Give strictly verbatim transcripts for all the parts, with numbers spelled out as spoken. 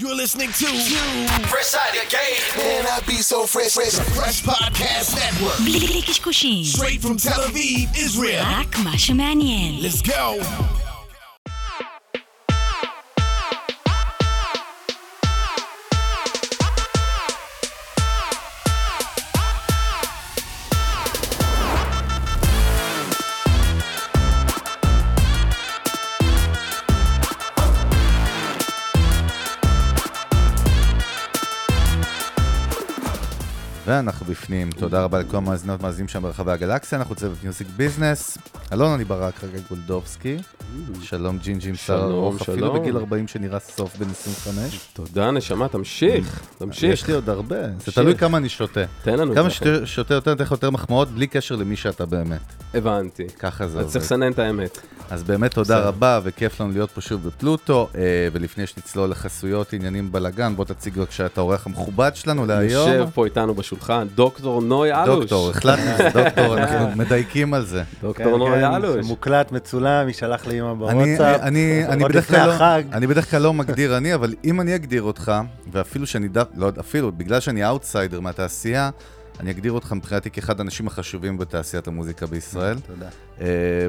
You're listening to you. Fresh Out of the Game. Man, I be so fresh. Fresh, fresh Podcast Network. בלי, בלי קשקושים. Straight from Tel Aviv, Israel. רק מה שמעניין. Let's go. ואנחנו בפנים, תודה רבה לכל המאזינות מאזינים שם ברחבי הגלקסיה, אנחנו צוות מיוזיק ביזנס, אלון אני ברק רגע גולדובסקי, שלום ג'ינג'ים שרוף, אפילו בגיל ארבעים שנראה סוף בן עשרים וחמש. תודה נשמה, תמשיך, תמשיך. יש לי עוד הרבה, זה תלוי כמה אני שותה. תן לנו. כמה שותה יותר, תן לך יותר מחמאות, בלי קשר למי שאתה באמת. הבנתי. ככה זה עובד. אז צריך לסנן את האמת. אז באמת תודה רבה, וכיף לנו להיות פה שוב בפלוטו, ולפני שנצלול לחסויות, עניינים בלגן, בוא תציג בבקשה את האורח המכובד שלנו להיום. יושב פה איתנו בשולחן, דוקטור נוי אלוש. דוקטור, החלטנו, זה דוקטור, אנחנו מדייקים על זה. דוקטור נוי אלוש. מוקלט, מצולם, ישלח לאמא בוואטסאפ. אני בדרך כלל לא מגדיר אני, אבל אם אני אגדיר אותך, ואפילו שאני, לא יודע, אפילו, בגלל שאני אאוטסיידר מהתעשייה, אני אגדיר אותך מבחינתי כאחד האנשים החשובים בתעשיית המוזיקה בישראל. תודה.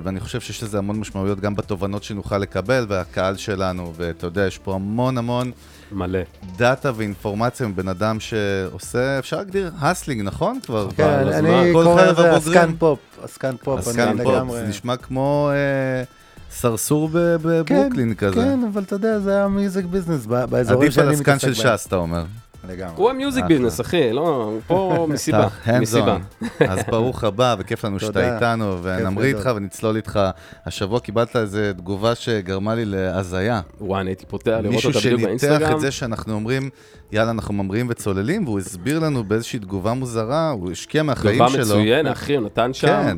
ואני חושב שיש לזה המון משמעויות גם בתובנות שנוכל לקבל, והקהל שלנו, ואתה יודע, יש פה המון המון מלא דאטה ואינפורמציה מבן אדם שעושה, אפשר להגדיר הסלינג, נכון? כבר כן, אני קורא לזה עסקן פופ, עסקן פופ. עסקן פופ, זה נשמע כמו סרסור בברוקלין כזה. כן, אבל אתה יודע, זה המיוזיק ביזנס באזורים שאני מתעסק בהם. עדיף על עסקן של ש"ס, אתה אומר. הוא המיוזיק ביזנס, אחי, לא, פה מסיבה, מסיבה. אז ברוך הבא, וכיף לנו שאתה איתנו, ונמריא איתך ונצלול איתך. השבוע קיבלת איזו תגובה שגרמה לי להזיה. וואי, הייתי פותח לראות אותה בדיוק באינסטגרם. מישהו שניתח את זה שאנחנו אומרים, יאללה, אנחנו ממריאים וצוללים, והוא הסביר לנו באיזושהי תגובה מוזרה, הוא השקיע מהחיים שלו. תגובה מצוין, אחי, הוא נתן שם. כן.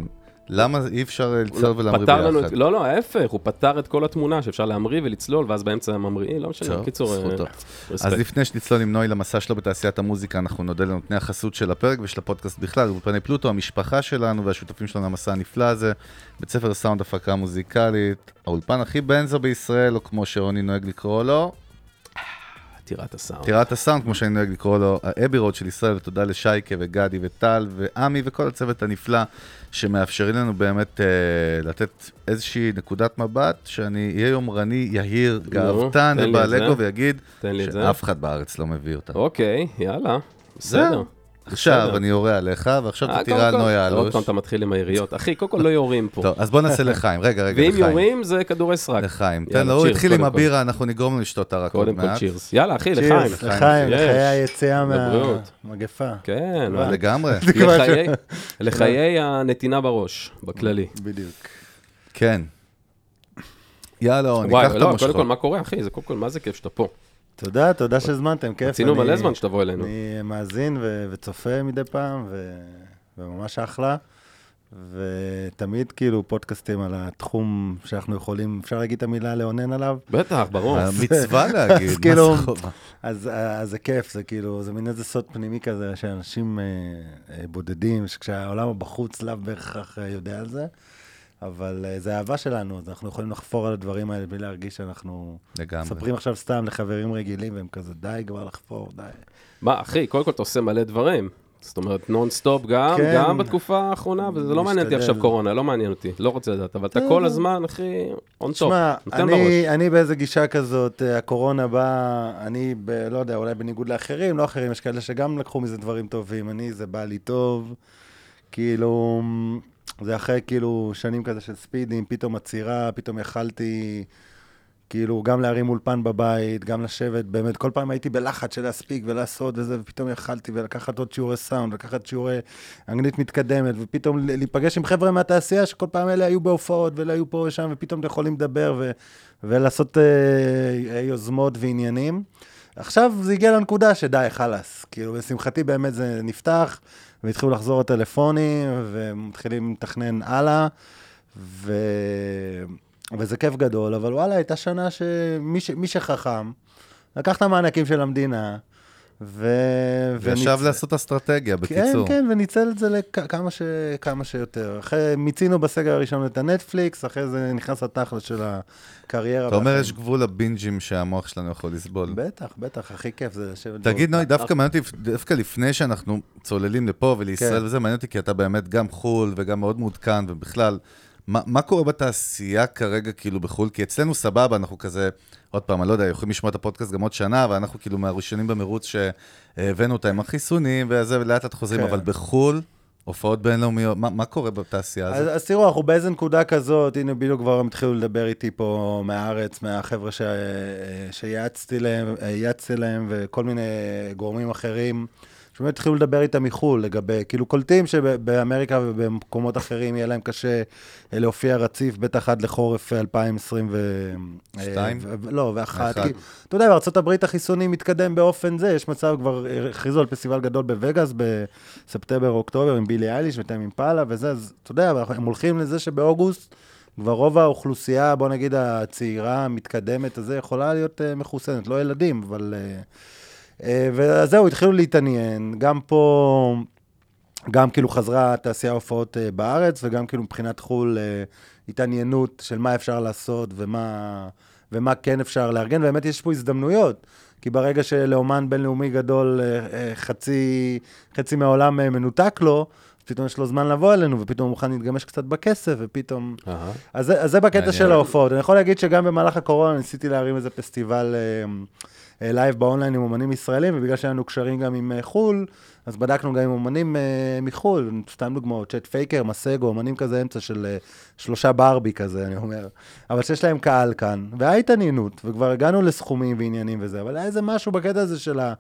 למה אי אפשר לצלול ולהמריא ביחד? לא, לא, ההפך, הוא פתר את כל התמונה שאפשר להמריא ולצלול, ואז באמצע הממריא, לא משנה, קיצור. אז לפני שנצלול עם נוי למסע שלו בתעשיית המוזיקה, אנחנו נודה לנותני החסות של הפרק ושל הפודקאסט בכלל, ובפני פלוטו, המשפחה שלנו והשותפים שלנו למסע הנפלא הזה, בית ספר סאונד הפקה מוזיקלית, האולפן הכי בנזו בישראל, או כמו שרוני נוהג לקרוא לו, טירת הסאונד. טירת הסאונד, כמו שאני נוהג לקרוא לו, האבירות של ישראל, ותודה לשייקה וגדי וטל ועמי וכל הצוות הנפלא, שמאפשרים לנו באמת אה, לתת איזושהי נקודת מבט, שאני אהיה יומרני, יהיר, גאוותן, ובעלגו, ויגיד שאף אחד בארץ לא מביא אותה. אוקיי, יאללה, בסדר. עכשיו אני יורה עליך, ועכשיו אתה תראה על נוי אלוש. עוד פעם אתה מתחיל עם העיריות. אחי, קודם כל לא יורים פה. טוב, אז בוא נעשה לחיים. רגע, רגע, לחיים. ואם יורים זה כדורי סרק. לחיים. תן לו, הוא התחיל עם הבירה, אנחנו נגרום לו לשתות הרק עוד מעט. קודם כל צ'ירס. יאללה, אחי, לחיים. לחיים, לחיי היציאה מהמגפה. כן. לגמרי. לחיי הנתינה בראש, בכללי. בדיוק. כן. יאללה, ניקח את המושכות. קודם כל, מה קורה, אחי? זה קודם כל, מה זה כיף שאתה פה. תודה, תודה שזמנתם, כיף. רצינו מלא זמן שתבוא אלינו. אני מאזין וצופה מדי פעם, וממש אחלה. ותמיד כאילו פודקאסטים על התחום שאנחנו יכולים, אפשר להגיד את המילה לעונן עליו? בטח, ברור. המצווה להגיד. אז כאילו, אז זה כיף, זה כאילו, זה מין איזה סוד פנימי כזה, שאנשים בודדים, שכשהעולם בחוץ לאו בהכרח יודע על זה. אבל זה אהבה שלנו, אז אנחנו יכולים לחפור על הדברים האלה בלי להרגיש שאנחנו מספרים עכשיו סתם לחברים רגילים, והם כזה, די כבר לחפור, די. מה, אחי, קודם כל אתה עושה מלא דברים. זאת אומרת, נונסטופ גם, גם בתקופה האחרונה, וזה לא מעניין אותי עכשיו קורונה, לא מעניין אותי, לא רוצה לדעת, אבל אתה כל הזמן, אחי, אונטופ, נותן בראש. אני באיזה גישה כזאת, הקורונה באה, אני, לא יודע, אולי בניגוד לאחרים, לא אחרים, יש כאלה שגם לקחו מזה דברים טובים, אני, זה בא לי טוב, כאילו זה אחרי כאילו שנים כזה של ספידים, פתאום עצירה, פתאום יכלתי כאילו גם להרים אולפן בבית, גם לשבת, באמת כל פעם הייתי בלחץ של להספיק ולעשות וזה, ופתאום יכלתי ולקחת עוד שיעורי סאונד, לקחת שיעורי אנגלית מתקדמת, ופתאום להיפגש עם חבר'ה מהתעשייה שכל פעם אלה היו בהופעות ואלה היו פה ושם, ופתאום אתה יכולים לדבר ו- ולעשות אה, יוזמות ועניינים. עכשיו זה הגיע לנקודה שדי, חלס, כאילו בשמחתי באמת זה נפתח, והתחילו לחזור הטלפונים, ומתחילים לתכנן הלאה, ו... וזה כיף גדול, אבל וואלה, הייתה שנה שמי ש... מי שחכם, לקח את המענקים של המדינה, וישב לעשות אסטרטגיה, בקיצור. כן, כן, וניצל את זה לכמה שיותר. אחרי, מיצינו בסגר הראשון את הנטפליקס, אחרי זה נכנס התחלת של הקריירה. אתה אומר, יש גבול הבינג'ים שהמוח שלנו יכול לסבול. בטח, בטח, הכי כיף זה לשבת. תגיד, נוי, דווקא לפני שאנחנו צוללים לפה ולישראל, וזה מעניין אותי, כי אתה באמת גם חול וגם מאוד מעודכן, ובכלל, מה קורה בתעשייה כרגע כאילו בחול? כי אצלנו סבבה, אנחנו כזה, עוד פעם, אני לא יודע, יכולים לשמוע את הפודקאסט גם עוד שנה, ואנחנו כאילו מהראשונים במרוץ שהבאנו אותה עם החיסונים, וזה לאט את חוזרים, אבל בחול, הופעות בינלאומיות, מה קורה בתעשייה הזאת? אז תראו, אנחנו באיזה נקודה כזאת, הנה בילו כבר הם התחילו לדבר איתי פה מהארץ, מהחבר'ה שיעצתי להם, וכל מיני גורמים אחרים, שבאמת התחילו לדבר איתם מחול, לגבי, כאילו קולטים שבאמריקה ובמקומות אחרים יהיה להם קשה להופיע רציף, בטח עד לחורף אלפיים עשרים ושתיים. לא, ואחת. אתה יודע, בארצות הברית החיסונים מתקדם באופן זה, יש מצב כבר, הכריזו על פסטיבל גדול בווגאס בספטמבר, אוקטובר, עם בילי אייליש ותם עם פאלה וזה, אז אתה יודע, הם הולכים לזה שבאוגוסט, כבר רוב האוכלוסייה, בוא נגיד הצעירה המתקדמת הזה, יכולה להיות מחוסנת, לא ילדים, אבל... וזהו, התחילו להתעניין, גם פה, גם כאילו חזרה תעשייה הופעות בארץ, וגם כאילו מבחינת חול התעניינות של מה אפשר לעשות, ומה, ומה כן אפשר לארגן, ובאמת יש פה הזדמנויות, כי ברגע שלאומן בינלאומי גדול חצי, חצי מהעולם מנותק לו, פתאום יש לו זמן לבוא אלינו, ופתאום מוכן להתגמש קצת בכסף, ופתאום... אז זה בקטע של ההופעות. אני יכול להגיד שגם במהלך הקורונה ניסיתי להרים איזה פסטיבל לייב באונליין עם אומנים ישראלים, ובגלל שהיינו קשרים גם עם חול, אז בדקנו גם עם אומנים מחול, סתם דוגמאות, צ'ט פייקר, מסגו, אומנים כזה אמצע של שלושה ברבי כזה, אני אומר. אבל שיש להם קהל כאן, והיה התעניינות, וכבר הגענו לסכומים ועניינים וזה, אבל היה איזה משהו בקטע הזה של ה...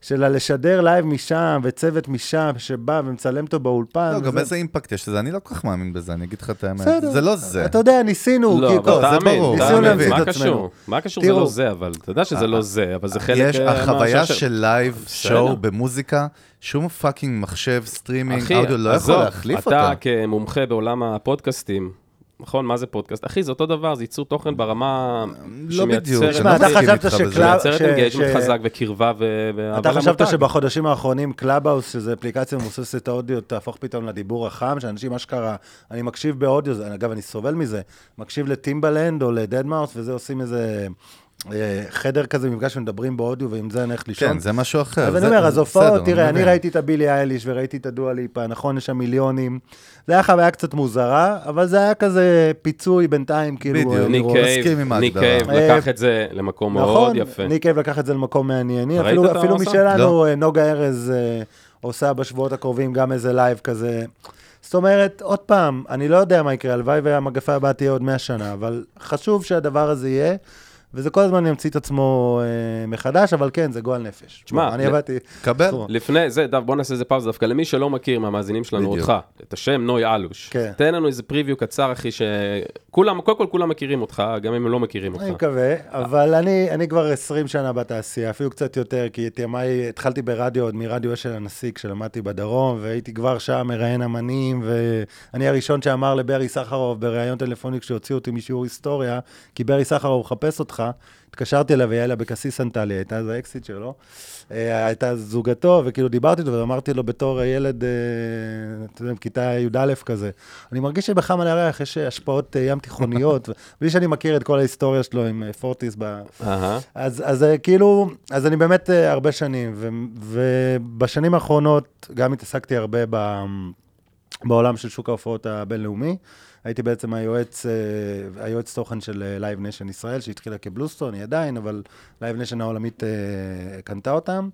שלה לשדר לייב משם, וצוות משם, שבא ומצלם אותו באולפן. לא, גם איזה אימפקט יש לזה, אני לא כל כך מאמין בזה, אני אגיד לך את האמת. זה לא זה. אתה יודע, ניסינו, קיקו, זה ברור. ניסינו להמציא את עצמנו. מה קשור זה לא זה, אבל אתה יודע שזה לא זה, אבל זה חלק... יש החוויה של לייב, שואו במוזיקה, שום פאקינג מחשב, סטרימינג, אודיו, לא יכול להחליף אותה. אתה כמומחה בעולם הפודקאסטים, נכון, מה זה פודקאסט? אחי, זה אותו דבר, זה ייצור תוכן ברמה שמייצרת... אתה חשבת שקלאב... שמייצרת אינגייג'מנט חזק וקרבה ו... אתה חשבת שבחודשים האחרונים קלאבהאוס, שזה אפליקציה מבוססת האודיו, תהפוך פתאום לדיבור החם, שאנשים אשכרה, אני מקשיב באודיו, אגב, אני סובל מזה, מקשיב לטימבלנד או לדדמאוס, וזה עושים איזה... חדר כזה מפגש שמדברים באודיו, ועם זה נלך לישון. כן, זה משהו אחר. אז אני אומר, אז הופעות, תראה, אני ראיתי את הבילי אייליש, וראיתי את הדואה ליפה, נכון, יש שם מיליונים. זה היה חוויה קצת מוזרה, אבל זה היה כזה פיצוי בינתיים, כאילו... בדיוק, ניק קייב לקח את זה למקום מאוד יפה. נכון, ניק קייב לקח את זה למקום מענייני, אפילו משלנו, נוגה ארז עושה בשבועות הקרובים גם איזה לייב כזה... זאת אומרת, עוד פעם, אני לא יודע מה יקרה, הלוואי והמגפה הבאה תהיה עוד מאה שנה, אבל חשוב שהדבר הזה יהיה, וזה כל הזמן ימציא את עצמו אה, מחדש, אבל כן, זה גועל נפש. תשמע, אני עבדתי... קבל. לפני זה, דו, בוא נעשה איזה פאוס, דווקא למי שלא מכיר מהמאזינים שלנו בדיוק. אותך, את השם נוי אלוש. כן. תן לנו איזה פריוויו קצר, אחי, שכולם, קודם כל כולם מכירים אותך, גם אם הם לא מכירים אותך. אני מקווה, אבל אני, אני כבר עשרים שנה בתעשייה, אפילו קצת יותר, כי תימי, התחלתי ברדיו, עוד מרדיו של הנשיא, כשלמדתי בדרום, והייתי כבר שם מראיין אמנים, ואני הראשון שאמר לברי סחרוב בראיון טלפוני, כשהוציאו אותי משיעור היסטוריה, כי ברי סחרוב חפש אותך, התקשרתי אליו, ויהיה לה בקסיס סנטלי, הייתה אז האקסיט שלו, הייתה זוגתו, וכאילו דיברתי איתו, ואמרתי לו בתור הילד, אתה יודע, כיתה י' א' כזה, אני מרגיש שבחם על הריח יש השפעות ים תיכוניות, בלי שאני מכיר את כל ההיסטוריה שלו עם פורטיס, אז כאילו, אז אני באמת הרבה שנים, ובשנים האחרונות גם התעסקתי הרבה בעולם של שוק ההופעות הבינלאומי, הייתי בעצם היועץ, היועץ תוכן של Live Nation ישראל, שהתחילה כבלוסטון, היא עדיין, אבל Live Nation העולמית קנתה אותם,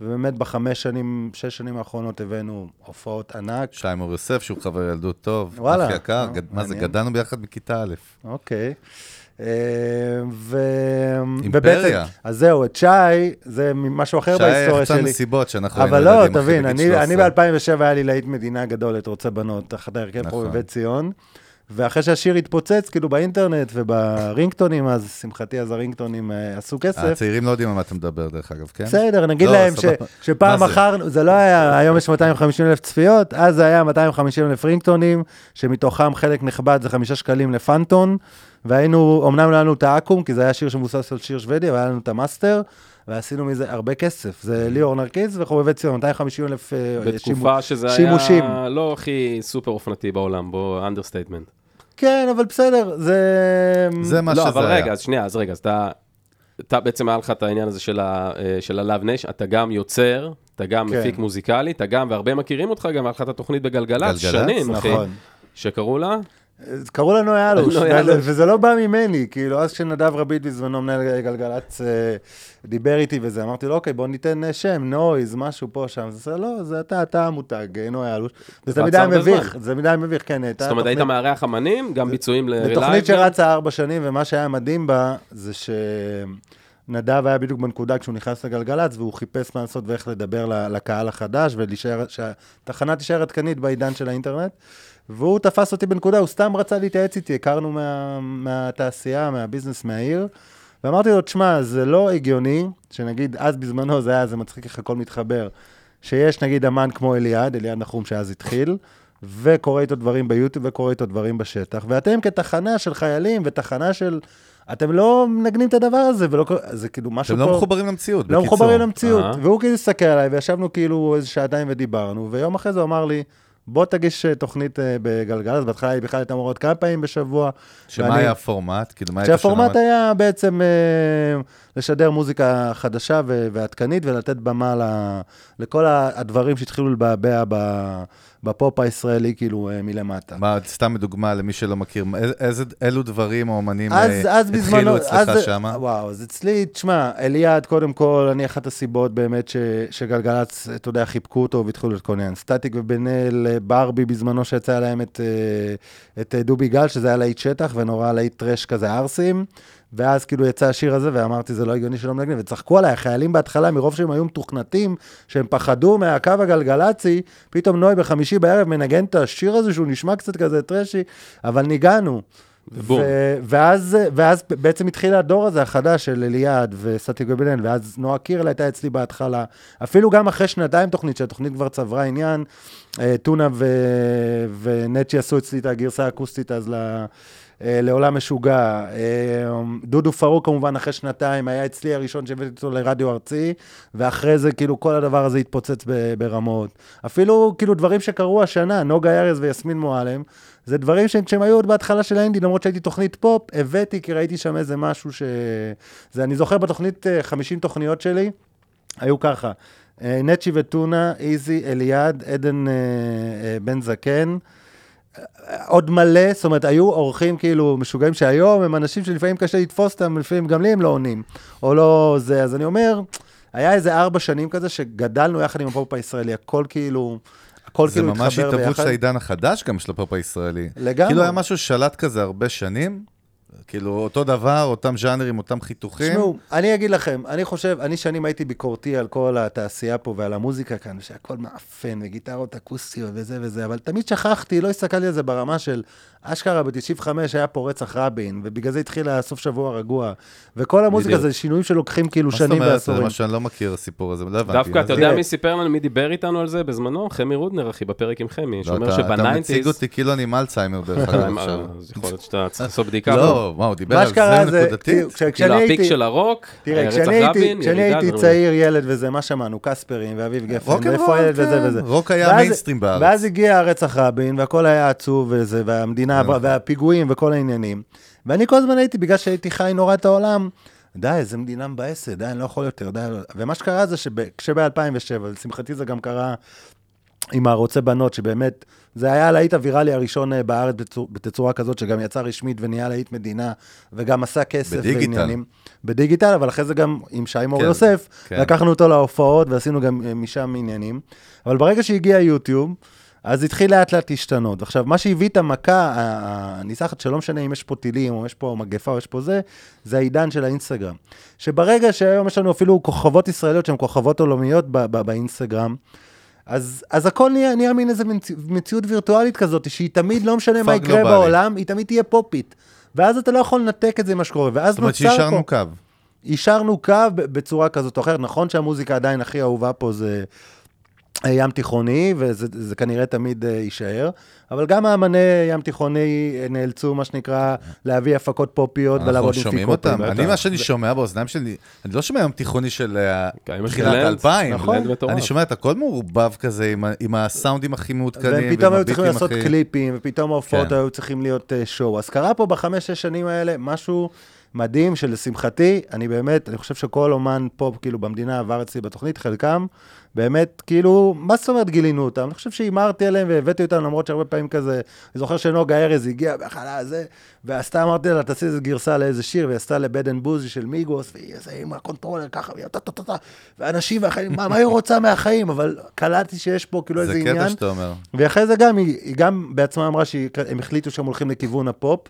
ובאמת בחמש שנים, שש שנים האחרונות הבאנו הופעות ענק. שיים אור יוסף, שהוא חבר ילדות טוב, וואלה. אף יקר, לא, גד... מה זה, גדלנו ביחד מכיתה א'. אוקיי. ו... אימפריה. ובצד, אז זהו, את שי, זה משהו אחר בהיסטוריה שלי. שי יחצה מסיבות שאנחנו היינו ילדים. אבל לא, תבין, אני, אני ב-אלפיים ושבע היה לי להיט מדינה גדולת, רוצה בנות, אחת ההרכב נכון. פה בבית ציון. ואחרי שהשיר התפוצץ, כאילו באינטרנט וברינגטונים, אז שמחתי, אז הרינגטונים עשו כסף. הצעירים לא יודעים על מה אתה מדבר, דרך אגב, כן? בסדר, נגיד להם שפעם אחר, זה לא היה, היום יש מאתיים וחמישים אלף צפיות, אז זה היה מאתיים וחמישים אלף רינגטונים, שמתוכם חלק נכבד, זה חמישה שקלים לפנטון, והיינו, אמנם לנו את האקום, כי זה היה שיר שמבוסס על שיר שוודי, והיה לנו את המאסטר, ועשינו מזה הרבה כסף. זה ליאור נרקיס וחובבי ציון, מאתיים וחמישים אלף בתקופה שזה היה לא הכי סופר אופנתי בעולם, בו אנדרסטייטמנט. כן, אבל בסדר, זה... זה מה שזה היה. לא, אבל רגע, אז שנייה, אז רגע, אז אתה... אתה בעצם היה לך את העניין הזה של הלאב נש, אתה גם יוצר, אתה גם מפיק מוזיקלי, אתה גם, והרבה מכירים אותך, גם היה לך את התוכנית בגלגלץ, שנים, אחי, שקראו לה... קראו לה נוי אלוש, וזה לא בא ממני, כאילו, אז כשנדב רבית בזמנו מנהל גלגלץ דיבר איתי וזה, אמרתי לו, אוקיי, בוא ניתן שם, נויז, משהו פה, שם, זה לא, זה אתה, אתה המותג, נוי אלוש, וזה מדי מביך, זה מדי מביך, כן, הייתה... זאת אומרת, היית מארח אמנים, גם ביצועים לרילייב? זו תוכנית שרצה ארבע שנים, ומה שהיה מדהים בה, זה שנדב היה בדיוק בנקודה כשהוא נכנס לגלגלץ, והוא חיפש מה לעשות ואיך לדבר לקהל החדש, שהתחנה תישאר עדכנית בעידן של האינטרנט. והוא תפס אותי בנקודה, הוא סתם רצה להתייעץ איתי, הכרנו מה, מהתעשייה, מהביזנס, מהעיר, ואמרתי לו, תשמע, זה לא הגיוני, שנגיד, אז בזמנו זה היה, זה מצחיק איך הכל מתחבר, שיש נגיד אמן כמו אליעד, אליעד נחום שאז התחיל, וקורא איתו דברים ביוטיוב, וקורא איתו דברים בשטח, ואתם כתחנה של חיילים, ותחנה של... אתם לא מנגנים את הדבר הזה, ולא, זה כאילו משהו פה... אתם לא מחוברים למציאות, בקיצור. לא מחוברים למציאות, והוא כאילו הסתכל עליי, וישבנו כאילו איזה שעתיים ודיברנו, ויום אחרי זה אמר לי, בוא תגיש תוכנית בגלגלץ, בהתחלה היא בכלל הייתה מורות כמה פעמים בשבוע. שמה ואני... היה הפורמט? כאילו מה שהפורמט היה, היה בעצם אה, לשדר מוזיקה חדשה ו- ועדכנית, ולתת במה ל- לכל הדברים שהתחילו לבעבע ב- בפופ הישראלי, כאילו אה, מלמטה. מה, סתם דוגמה למי שלא מכיר, איזה, אילו דברים האומנים אז, אה, אז התחילו בזמנו, אצלך אז, שמה? וואו, אז אצלי, תשמע, אליעד, קודם כל, אני אחת הסיבות באמת ש- שגלגלץ, אתה יודע, חיפקו אותו והתחילו לתקונן. סטטיק ובנאל... ברבי בזמנו שיצא להם את, את דובי גל, שזה היה להיט שטח, ונורא להיט טרש כזה ארסים, ואז כאילו יצא השיר הזה, ואמרתי, זה לא הגיוני שלא מנגנים, וצחקו עליי, החיילים בהתחלה, מרוב שהם היו מתוכנתים, שהם פחדו מהקו הגלגלצי, פתאום נוי בחמישי בערב מנגן את השיר הזה, שהוא נשמע קצת כזה טרשי, אבל ניגענו. ו- ואז, ואז בעצם התחיל הדור הזה החדש של אליעד וסטי גובלן, ואז נועה קירל הייתה אצלי בהתחלה, אפילו גם אחרי שנתיים תוכנית, שהתוכנית כבר צברה עניין, טונה ו- ונצ'י עשו אצלי את הגרסה האקוסטית אז ל- לעולם משוגע, דודו פרוק כמובן אחרי שנתיים, היה אצלי הראשון שהבאתי אותו לרדיו ארצי, ואחרי זה כאילו כל הדבר הזה התפוצץ ב- ברמות, אפילו כאילו דברים שקרו השנה, נוגה ארז ויסמין מועלם, זה דברים שהם היו עוד בהתחלה של האינדי, למרות שהייתי תוכנית פופ, הבאתי כי ראיתי שם איזה משהו ש... זה, אני זוכר בתוכנית חמישים תוכניות שלי, היו ככה, נצ'י וטונה, איזי, אליעד, עדן בן זקן, עוד מלא, זאת אומרת, היו אורחים כאילו משוגעים שהיום הם אנשים שלפעמים קשה לתפוס אותם, לפעמים גם לי הם לא עונים, או לא זה, אז אני אומר, היה איזה ארבע שנים כזה שגדלנו יחד עם הפופ הישראלי, הכל כאילו... זה ממש התאבות של העידן החדש גם של הפופ הישראלי. לגמרי. כאילו היה משהו שלט כזה הרבה שנים, כאילו אותו דבר, אותם ז'אנרים, אותם חיתוכים. תשמעו, אני אגיד לכם, אני חושב, אני שנים הייתי ביקורתי על כל התעשייה פה ועל המוזיקה כאן, שהכל מאפן וגיטרות אקוסטיות וזה וזה, אבל תמיד שכחתי, לא הסתכלתי על זה ברמה של אשכרה ב-תשעים וחמש היה פה רצח רבין, ובגלל זה התחיל הסוף שבוע הרגוע, וכל המוזיקה זה שינויים שלוקחים כאילו שנים ועשורים. מה שאני לא מכיר הסיפור הזה, לא הבנתי. דווקא, אתה יודע מי סיפר לנו, מי דיבר איתנו על זה בזמנו? חמי רודנר, אחי, בפרק עם חמי, שאומר שבניינטיז... אתה מציג אותי כאילו אני עם אלצהיימר דרך אגב עכשיו. זה יכול להיות שאתה צריך לעשות בדיקה. לא, מה, הוא דיבר על זה נקודתית? כאילו הפיק של הרוק, רצח רבין, ירידה והפיגועים וכל העניינים. ואני כל הזמן הייתי, בגלל שהייתי חי נורא את העולם, די, זה מדינה מבאסת, די, אני לא יכול יותר, די. ומה שקרה זה שב-אלפיים ושבע, לשמחתי זה גם קרה עם הרוצה בנות, שבאמת, זה היה להיט הוויראלי הראשון בארץ בתצורה כזאת, שגם יצא רשמית ונהיה להיט מדינה, וגם עשה כסף ועניינים. בדיגיטל, אבל אחרי זה גם עם שי מור יוסף, לקחנו אותו להופעות ועשינו גם משם עניינים. אבל ברגע שהגיע יוטיוב, אז התחיל לאט לאט להשתנות. עכשיו, מה שהביא את המכה הניסחת, שלא משנה אם יש פה טילים, או יש פה מגפה, או יש פה זה, זה העידן של האינסטגרם. שברגע שהיום יש לנו אפילו כוכבות ישראליות, שהן כוכבות עולמיות ב- ב- באינסטגרם, אז, אז הכל נהיה, נהיה מין איזה מציא, מציאות וירטואלית כזאת, שהיא תמיד לא משנה מה יקרה גלובלי. בעולם, היא תמיד תהיה פופית. ואז אתה לא יכול לנתק את זה מה שקורה. ואז זאת אומרת שישרנו קו. אישרנו קו בצורה כזאת או אחרת. נכון שהמוזיקה עדיין הכי אהובה פה זה... ים תיכוני, וזה כנראה תמיד יישאר, אבל גם האמני ים תיכוני נאלצו, מה שנקרא, להביא הפקות פופיות ולעבוד עם פיקות. אני מה שאני שומע באוזניים שלי, אני לא שומע ים תיכוני של תחילת אלפיים, אני שומע את הכל מעורבב כזה, עם הסאונדים הכי מעודכנים. ופתאום היו צריכים לעשות קליפים, ופתאום ההופעות היו צריכים להיות שואו. אז קרה פה בחמש, שש שנים האלה משהו מדהים שלשמחתי, אני באמת, אני חושב שכל אומן פופ, כאילו, במדינה עבר אצלי בתוכנית, חלקם, באמת, כאילו, מה זאת אומרת גילינו אותם? אני חושב שאימרתי עליהם והבאתי אותם, למרות שהרבה פעמים כזה, אני זוכר שנוגה ארז הגיעה בהחלה הזה, ועשתה, אמרתי לה, תעשי איזו גרסה לאיזה שיר, ועשתה לבד אנד בוזי של מיגוס, והיא איזה עם הקונטרולר ככה, והיא טה טה טה טה, ואנשים והחיים, מה, מה היא רוצה מהחיים? אבל קלטתי שיש פה כאילו איזה עניין. זה קטע שאתה אומר. ואחרי זה גם, היא, היא גם בעצמה אמרה שהם החליטו שהם הולכים לכיוון הפופ,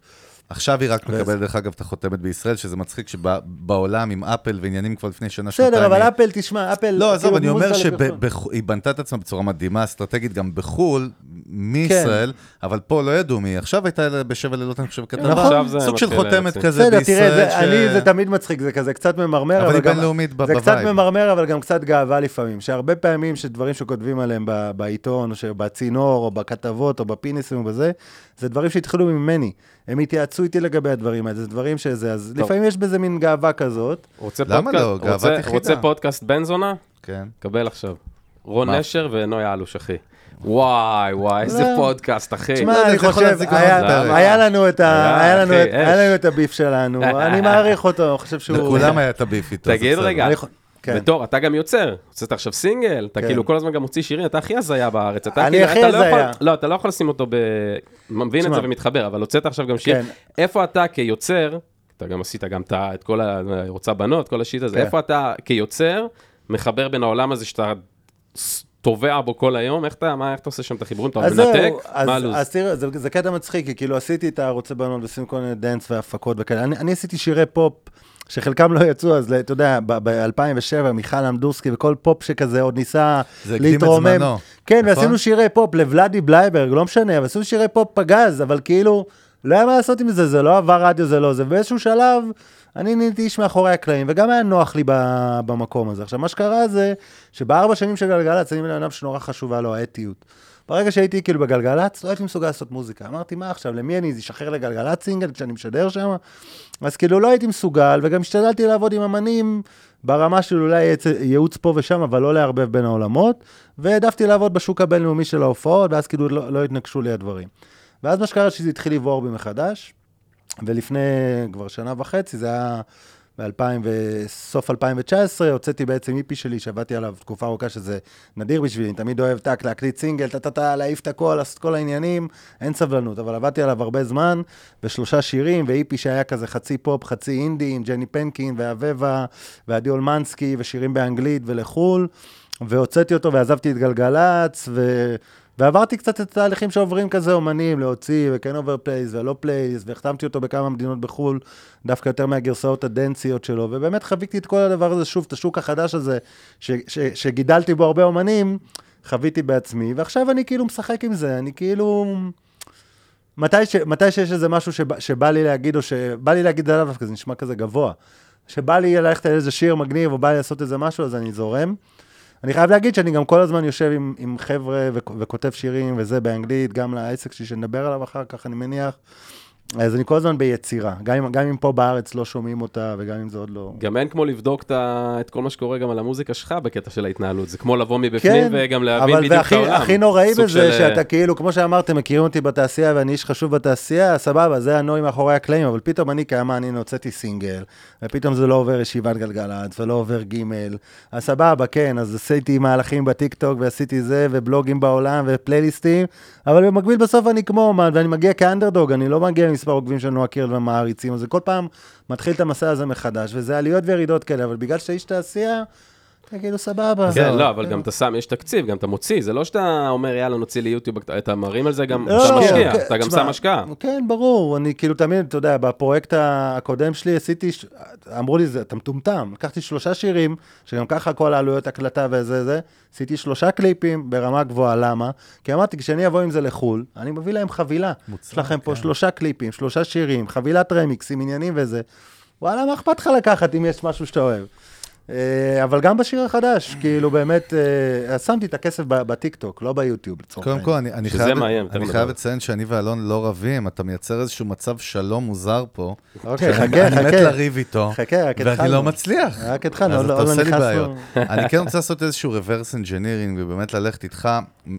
עכשיו היא רק מקבלת, דרך אגב, את החותמת בישראל, שזה מצחיק שבעולם עם אפל ועניינים כבר לפני שנה שנתיים. בסדר, אבל אפל, תשמע, אפל... לא, עזוב, אני אומר שהיא בנתה את עצמה בצורה מדהימה, אסטרטגית גם בחול, מישראל, אבל פה לא ידעו מי. עכשיו הייתה בשבע לילות, אני חושב, כתבה, סוג של חותמת כזה בישראל. בסדר, תראה, אני, זה תמיד מצחיק, זה כזה קצת ממרמר, אבל היא בינלאומית בבית. זה קצת ממרמר, אבל גם קצת גאווה לפעמים, שהרבה פעמים שדברים שכותבים עליהם בעיתון, או בצינור, או בכתבות, או בפיניסים, ובזה, זה דברים שהתחילו ממני. הם התייעצו איתי לגבי הדברים האלה, זה דברים שזה, אז טוב. לפעמים יש בזה מין גאווה כזאת. רוצה למה פודקאסט? לא, גאווה רוצה, תחידה. רוצה פודקאסט בן זונה? כן. קבל עכשיו. רון מה? נשר ונויה אלוש, אחי. וואי, וואי, איזה פודקאסט, אחי. תשמע, אני חושב, היה לנו את הביף שלנו, אני מעריך אותו, אני חושב שהוא... לכולם היה את הביף איתו. תגיד רגע. בתור, אתה גם יוצר, יוצאת עכשיו סינגל, אתה כאילו כל הזמן גם מוציא שירים, אתה הכי הזיה בארץ, אני הכי הזיה. לא, אתה לא יכול לשים אותו, מבין את זה ומתחבר, אבל הוצאת עכשיו גם שיר, איפה אתה כיוצר, אתה גם עשית גם את כל הרוצה בנות, כל השיט הזה, איפה אתה כיוצר, מחבר בין העולם הזה שאתה תובע בו כל היום, איך אתה עושה שם את החיבורים, אתה מנתק, מה הלו"ז? אז תראה, זה קטע מצחיק, כי כאילו עשיתי את הרוצה בנות, ועושים כל מיני דנס והפקות וכאלה, אני עשיתי שירי פופ שחלקם לא יצאו, אז אתה יודע, ב-אלפיים ושבע, מיכל אמדורסקי וכל פופ שכזה עוד ניסה להתרומם. זה הקדים את זמנו. כן, ועשינו שירי פופ לבלדי בלייברג, לא משנה, ועשינו שירי פופ פגז, אבל כאילו, לא היה מה לעשות עם זה, זה לא עבר רדיו, זה לא זה, ובאיזשהו שלב, אני נהייתי איש מאחורי הקלעים, וגם היה נוח לי במקום הזה. עכשיו, מה שקרה זה, שבארבע שנים של גלגלצ, אני מלאנם שנורא חשובה לו האתיות. ברגע שהייתי כאילו בגלגלצ, לא הייתי מסוגל לעשות מוזיקה. אמרתי, מה עכשיו, למי אני אשחרר לגלגלצ סינגל כשאני משדר שם? אז כאילו לא הייתי מסוגל, וגם השתדלתי לעבוד עם אמנים ברמה של אולי ייעוץ פה ושם, אבל לא לערבב בין העולמות, והעדפתי לעבוד בשוק הבינלאומי של ההופעות, ואז כאילו לא, לא התנגשו לי הדברים. ואז מה שקרה שזה התחיל לבעור בי מחדש, ולפני כבר שנה וחצי, זה היה בסוף אלפיים ותשע עשרה, הוצאתי בעצם איפי שלי, שעבדתי עליו תקופה ארוכה, שזה נדיר בשבילי, תמיד אוהב טק, להקליט סינגל, טטטה, להעיף את הכל, לעשות כל העניינים, אין סבלנות, אבל עבדתי עליו הרבה זמן, בשלושה שירים, ואיפי שהיה כזה חצי פופ, חצי אינדי, עם ג'ני פנקין, והווה, ועדי אולמנסקי, ושירים באנגלית ולחול, והוצאתי אותו, ועזבתי את גלגלץ, ו... ועברתי קצת את התהליכים שעוברים כזה אומנים, להוציא וכן אובר פלייס ולא פלייס, והחתמתי אותו בכמה מדינות בחול, דווקא יותר מהגרסאות הדנסיות שלו, ובאמת חוויתי את כל הדבר הזה שוב, את השוק החדש הזה, ש- ש- שגידלתי בו הרבה אומנים, חוויתי בעצמי, ועכשיו אני כאילו משחק עם זה, אני כאילו... מתי, ש- מתי שיש איזה משהו שבא, שבא לי להגיד, או שבא לי להגיד עליו, כזה נשמע כזה גבוה, שבא לי ללכת על איזה שיר מגניב, או בא לי לעשות איזה משהו, אז אני זורם. אני חייב להגיד שאני גם כל הזמן יושב עם, עם חבר'ה וכותב שירים וזה באנגלית, גם לעסק שלי שנדבר עליו אחר כך, אני מניח. אז אני כל הזמן ביצירה, גם, גם אם פה בארץ לא שומעים אותה, וגם אם זה עוד לא... גם אין כמו לבדוק את כל מה שקורה גם על המוזיקה שלך בקטע של ההתנהלות, זה כמו לבוא מבפנים כן, וגם להבין בדיוק והכי, את העולם. אבל הכי נוראי בזה של... שאתה כאילו, כמו שאמרתם, מכירים אותי בתעשייה ואני איש חשוב בתעשייה, סבבה, זה הנוי מאחורי הקלעים, אבל פתאום אני כאמה, אני נוצאתי סינגל, ופתאום זה לא עובר ישיבת גלגלץ, ולא עובר גימל, אז סבבה, כן, אז עשיתי מהלכים בטיקטוק, ועשיתי זה, ובלוגים בעולם, ופלייליסטים, אבל במקביל בסוף אני כמו, ואני מגיע כאנדרדוג, אני לא מגיע מספר עוקבים שלנו הכיר ומעריצים, אז כל פעם מתחיל את המסע הזה מחדש, וזה עליות וירידות כאלה, אבל בגלל שאיש תעשייה, אתה כאילו סבבה. כן, לא, אבל גם אתה שם, יש תקציב, גם אתה מוציא, זה לא שאתה אומר, יאללה, נוציא לי יוטיוב, אתה מרים על זה, גם אתה משקיע, אתה גם שם השקעה. כן, ברור, אני כאילו תמיד, אתה יודע, בפרויקט הקודם שלי עשיתי, אמרו לי, אתה מטומטם, לקחתי שלושה שירים, שגם ככה כל העלויות הקלטה וזה זה, עשיתי שלושה קליפים ברמה גבוהה, למה? כי אמרתי, כשאני אבוא עם זה לחול, אני מביא להם חבילה, יש לכם פה שלושה קליפים, שלושה שירים, חבילת רמיקס, עניינים וזה. וואלה, מה אכפת לך לקחת אם יש משהו שאתה אוהב? אבל גם בשיר החדש, כאילו באמת, שמתי את הכסף בטיקטוק, לא ביוטיוב לצורך. קודם כל, אני חייב לציין שאני ואלון לא רבים, אתה מייצר איזשהו מצב שלום מוזר פה, שאני באמת לריב איתו, ואני לא מצליח. רק התחלנו, אז אתה עושה לי בעיות. אני כן רוצה לעשות איזשהו reverse engineering, ובאמת ללכת איתך,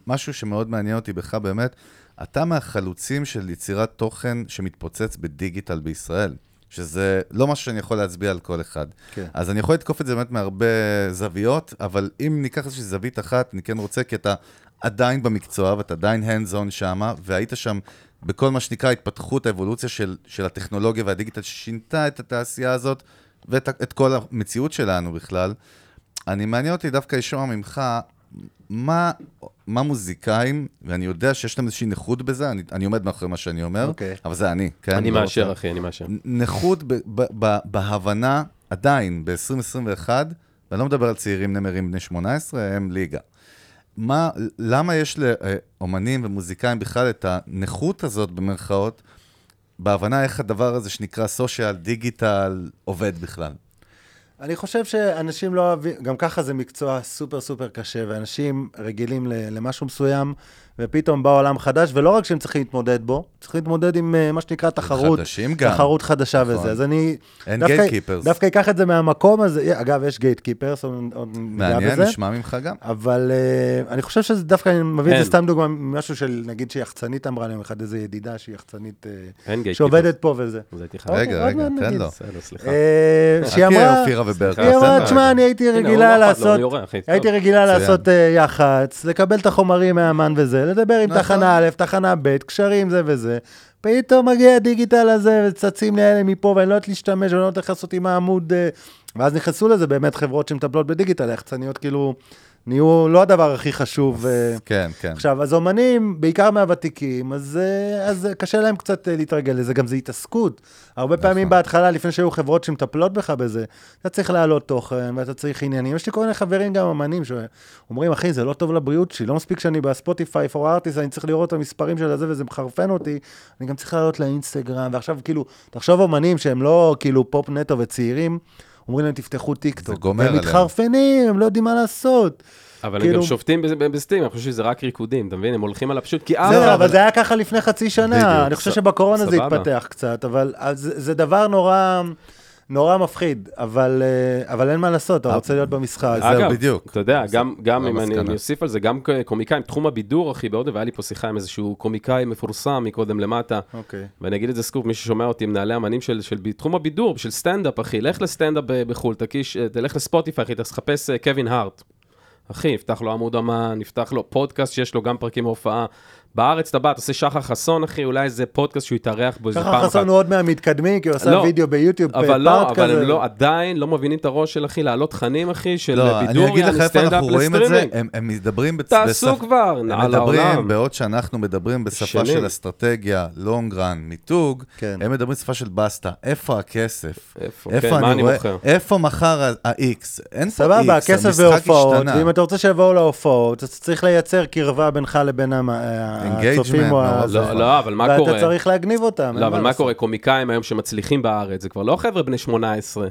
משהו שמאוד מעניין אותי בך באמת, אתה מהחלוצים של יצירת תוכן שמתפוצץ בדיגיטל בישראל. שזה לא משהו שאני יכול להצביע על כל אחד. כן. אז אני יכול לתקוף את זה באמת מהרבה זוויות, אבל אם ניקח איזושהי זווית אחת, אני כן רוצה, כי אתה עדיין במקצוע, ואתה עדיין hands-on שמה, והיית שם בכל מה שנקרא התפתחות, האבולוציה של, של הטכנולוגיה והדיגיטל, ששינתה את התעשייה הזאת, ואת את כל המציאות שלנו בכלל. אני מעניין אותי דווקא לשמוע ממך, מה, מה מוזיקאים, ואני יודע שיש להם איזושהי נכות בזה, אני, אני עומד מאחורי מה שאני אומר, okay. אבל זה אני. כן? אני לא מאשר, רוצה. אחי, אני מאשר. נכות ב, ב, ב, בהבנה עדיין, ב-עשרים עשרים ואחת, ואני לא מדבר על צעירים נמרים בני שמונה עשרה, הם ליגה. מה, למה יש לאומנים ומוזיקאים בכלל את הנכות הזאת במרכאות, בהבנה איך הדבר הזה שנקרא סושיאל, דיגיטל, עובד בכלל? אני חושב שאנשים לא אוהבים, גם ככה זה מקצוע סופר סופר קשה, ואנשים רגילים למשהו מסוים, ופתאום בא עולם חדש, ולא רק שהם צריכים להתמודד בו, צריכים להתמודד עם מה שנקרא תחרות, תחרות חדשה וזה. אז אני דווקא אקח את זה מהמקום הזה, אגב, יש גייטקיפרס, מעניין, נשמע ממך גם. אבל אני חושב שזה דווקא, אני מביא את זה סתם דוגמה, משהו של, נגיד, שיחצנית אמרה להם, אחד איזו ידידה שהיא יחצנית, שעובדת פה וזה. רגע, רגע, תן לו. שהיא אמרה, היא אמרה, תשמע, אני הייתי רגילה לעשות יח"צ, לקבל את החומרים מהאמן וזה, לדבר עם תחנה א', תחנה ב', קשרים זה וזה, פתאום מגיע הדיגיטל הזה, וצצים לאלה מפה, ואני לא יודעת להשתמש, ואני לא יודעת איך לעשות עם העמוד, ואז נכנסו לזה באמת חברות שמטפלות בדיגיטל, החצניות כאילו נהיו לא הדבר הכי חשוב. כן, כן. עכשיו, אז אומנים, בעיקר מהוותיקים, אז, אז קשה להם קצת להתרגל לזה, גם זה התעסקות. הרבה פעמים בהתחלה, לפני שהיו חברות שמטפלות בך בזה, אתה צריך להעלות תוכן, ואתה צריך עניינים. יש לי כל מיני חברים גם אמנים שאומרים, אחי, זה לא טוב לבריאות שלי, לא מספיק שאני בספוטיפיי פור ארטיסט, אני צריך לראות את המספרים של זה, וזה מחרפן אותי, אני גם צריך להעלות לאינסטגרם, ועכשיו כאילו, תחשוב אומנים שהם לא כאילו פופ נטו וצעירים, אומרים להם, תפתחו טיקטוק, הם מתחרפנים, הם לא יודעים מה לעשות. אבל הם גם שופטים בסטים, אני חושב שזה רק ריקודים, אתה מבין? הם הולכים על הפשוט, כי... זהו, אבל זה היה ככה לפני חצי שנה, אני חושב שבקורונה זה התפתח קצת, אבל זה דבר נורא... נורא מפחיד, אבל, אבל אין מה לעשות, אתה רוצה להיות במשחק. אגב, בדיוק. אתה יודע, גם, גם אם אני, אני אוסיף על זה, גם קומיקאים, תחום הבידור, אחי, בעוד, והיה לי פה שיחה עם איזשהו קומיקאי מפורסם מקודם למטה, ואני אגיד את זה סקופ, מי ששומע אותי, מנהלי אמנים של, של, של תחום הבידור, של סטנדאפ, אחי, לך לסטנדאפ בחול, תקיש, תלך לספוטיפיי, אחי, תחפש קווין הארט. אחי, נפתח לו עמוד אמן, נפתח לו פודקאסט שיש לו גם פרקים מהופעה. בארץ אתה בא, אתה עושה שחר חסון, אחי, אולי איזה פודקאסט שהוא יתארח בו איזה פעם אחת. שחר חסון הוא עוד מהמתקדמים, כי הוא עושה וידאו ביוטיוב, פארט כזה. אבל הם לא, עדיין לא מבינים את הראש של אחי, להעלות תכנים, אחי, של בידוריה, סטנדאפ לסטרימינג. הם מדברים בעוד שאנחנו מדברים בשפה של אסטרטגיה, לונג רן, מיתוג, הם מדברים בשפה של בסטה. איפה הכסף? איפה מחר ה-X? אין פה X, הכסף והופעות. ואם אתה רוצה שיבואו להופעות, אתה צריך לייצר קרבה בינך לבין הצופים או ה... לא, אבל מה קורה? ואתה צריך להגניב אותם. לא, אבל מה קורה? קומיקאים היום שמצליחים בארץ, זה כבר לא חבר'ה בני שמונה עשרה,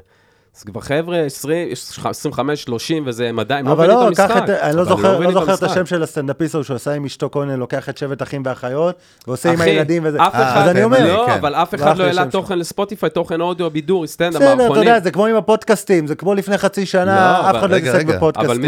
זה כבר חבר'ה עשרים, עשרים וחמש, שלושים, וזה מדעי, הם לא עובדים את המשחק. אני לא זוכר את השם של הסטנדאפיסט, הוא שעושה עם אשתו קונן, לוקח את שבט אחים ואחיות, ועושה עם הילדים וזה. אז אני אומר. לא, אבל אף אחד לא העלה תוכן לספוטיפיי, תוכן אודיו, בידור, סטנדאפ, מערכונים. אתה יודע, זה כמו עם הפודקאסטים, זה כמו לפני חצי שנה, אף אחד לא יתעסק בפודקאסטים.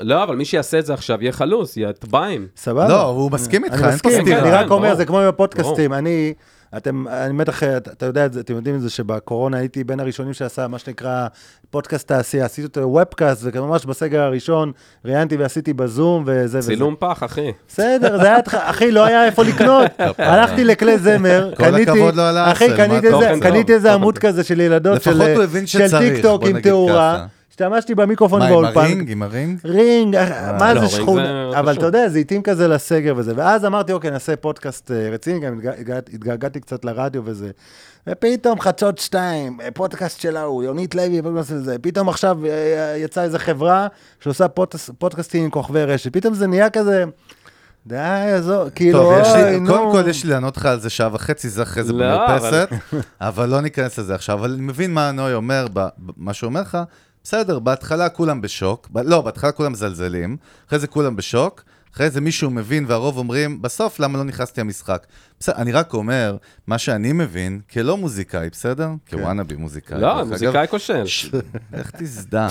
לא, אבל מי שיעשה את זה עכשיו יהיה חלוץ, יהיה טבעים. סבבה. לא, הוא מסכים איתך. אני רק אומר, זה כמו עם הפודקאסטים. אני אתם, אני מתח, אתה יודע את זה, אתם יודעים את זה שבקורונה הייתי בין הראשונים שעשה מה שנקרא פודקאסט תעשייה, עשיתי אותו וובקאסט, וכממש בסגר הראשון ראיינתי ועשיתי בזום וזה וזה. צילום פח, אחי. בסדר, זה היה, אחי, לא היה איפה לקנות. הלכתי לכלי זמר, קניתי, אחי, קניתי איזה עמוד כזה של ילדות, של טיק טוק עם תאורה. השתמשתי במיקרופון באולפן. מה עם הרינג? עם הרינג? רינג, מה זה שכון? אבל אתה יודע, זה איתים כזה לסגר וזה. ואז אמרתי, אוקיי, נעשה פודקאסט רציני, גם התגעגעתי קצת לרדיו וזה. ופתאום חדשות שתיים, פודקאסט שלה הוא, יונית לוי, פתאום עכשיו יצאה איזו חברה שעושה פודקאסטים עם כוכבי רשת. פתאום זה נהיה כזה... די, זו, כאילו, אוי, נו. קודם כל יש לי לענות לך על זה שעה וחצי, זה אחרי זה במרפסת, אבל לא ניכנס לזה עכשיו. אבל אני מבין מה נוי אומר, מה שהוא אומר לך, בסדר, בהתחלה כולם בשוק, ב- לא, בהתחלה כולם זלזלים, אחרי זה כולם בשוק, אחרי זה מישהו מבין והרוב אומרים, בסוף למה לא נכנסתי למשחק? בסדר, אני רק אומר, מה שאני מבין, כלא מוזיקאי, בסדר? כן. כוואנאבי מוזיקאי. לא, מוזיקאי כושל. ש... איך תזדה?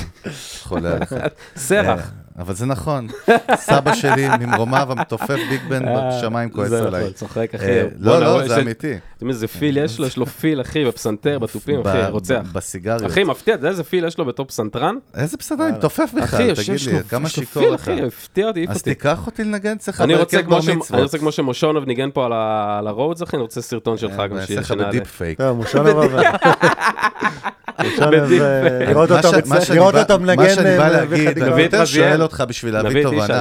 חולה עליך. סרח. אבל זה נכון. סבא שלי, ממרומיו, המתופף ביג בן בשמיים כועס עליי. זה צוחק, אחי. לא, לא, זה אמיתי. אתה אומר, זה פיל יש לו, יש לו פיל, אחי, בפסנתר, בתופים, אחי, רוצח. בסיגריות. אחי, מפתיע, אתה יודע איזה פיל יש לו בתור פסנתרן? איזה פסנתרן, תופף בכלל, תגיד לי, כמה שיקור לך. אחי, הפתיע אותי, איפה אותי. אז תיקח אותי לנגן, צריך להרכב בר מצוות. אני רוצה כמו שמושונוב ניגן פה על הרודס, אחי, אני רוצה סרטון שלך גם שיהיה לראות אותם לגן ואתה שואל אותך בשביל להביא תובנה.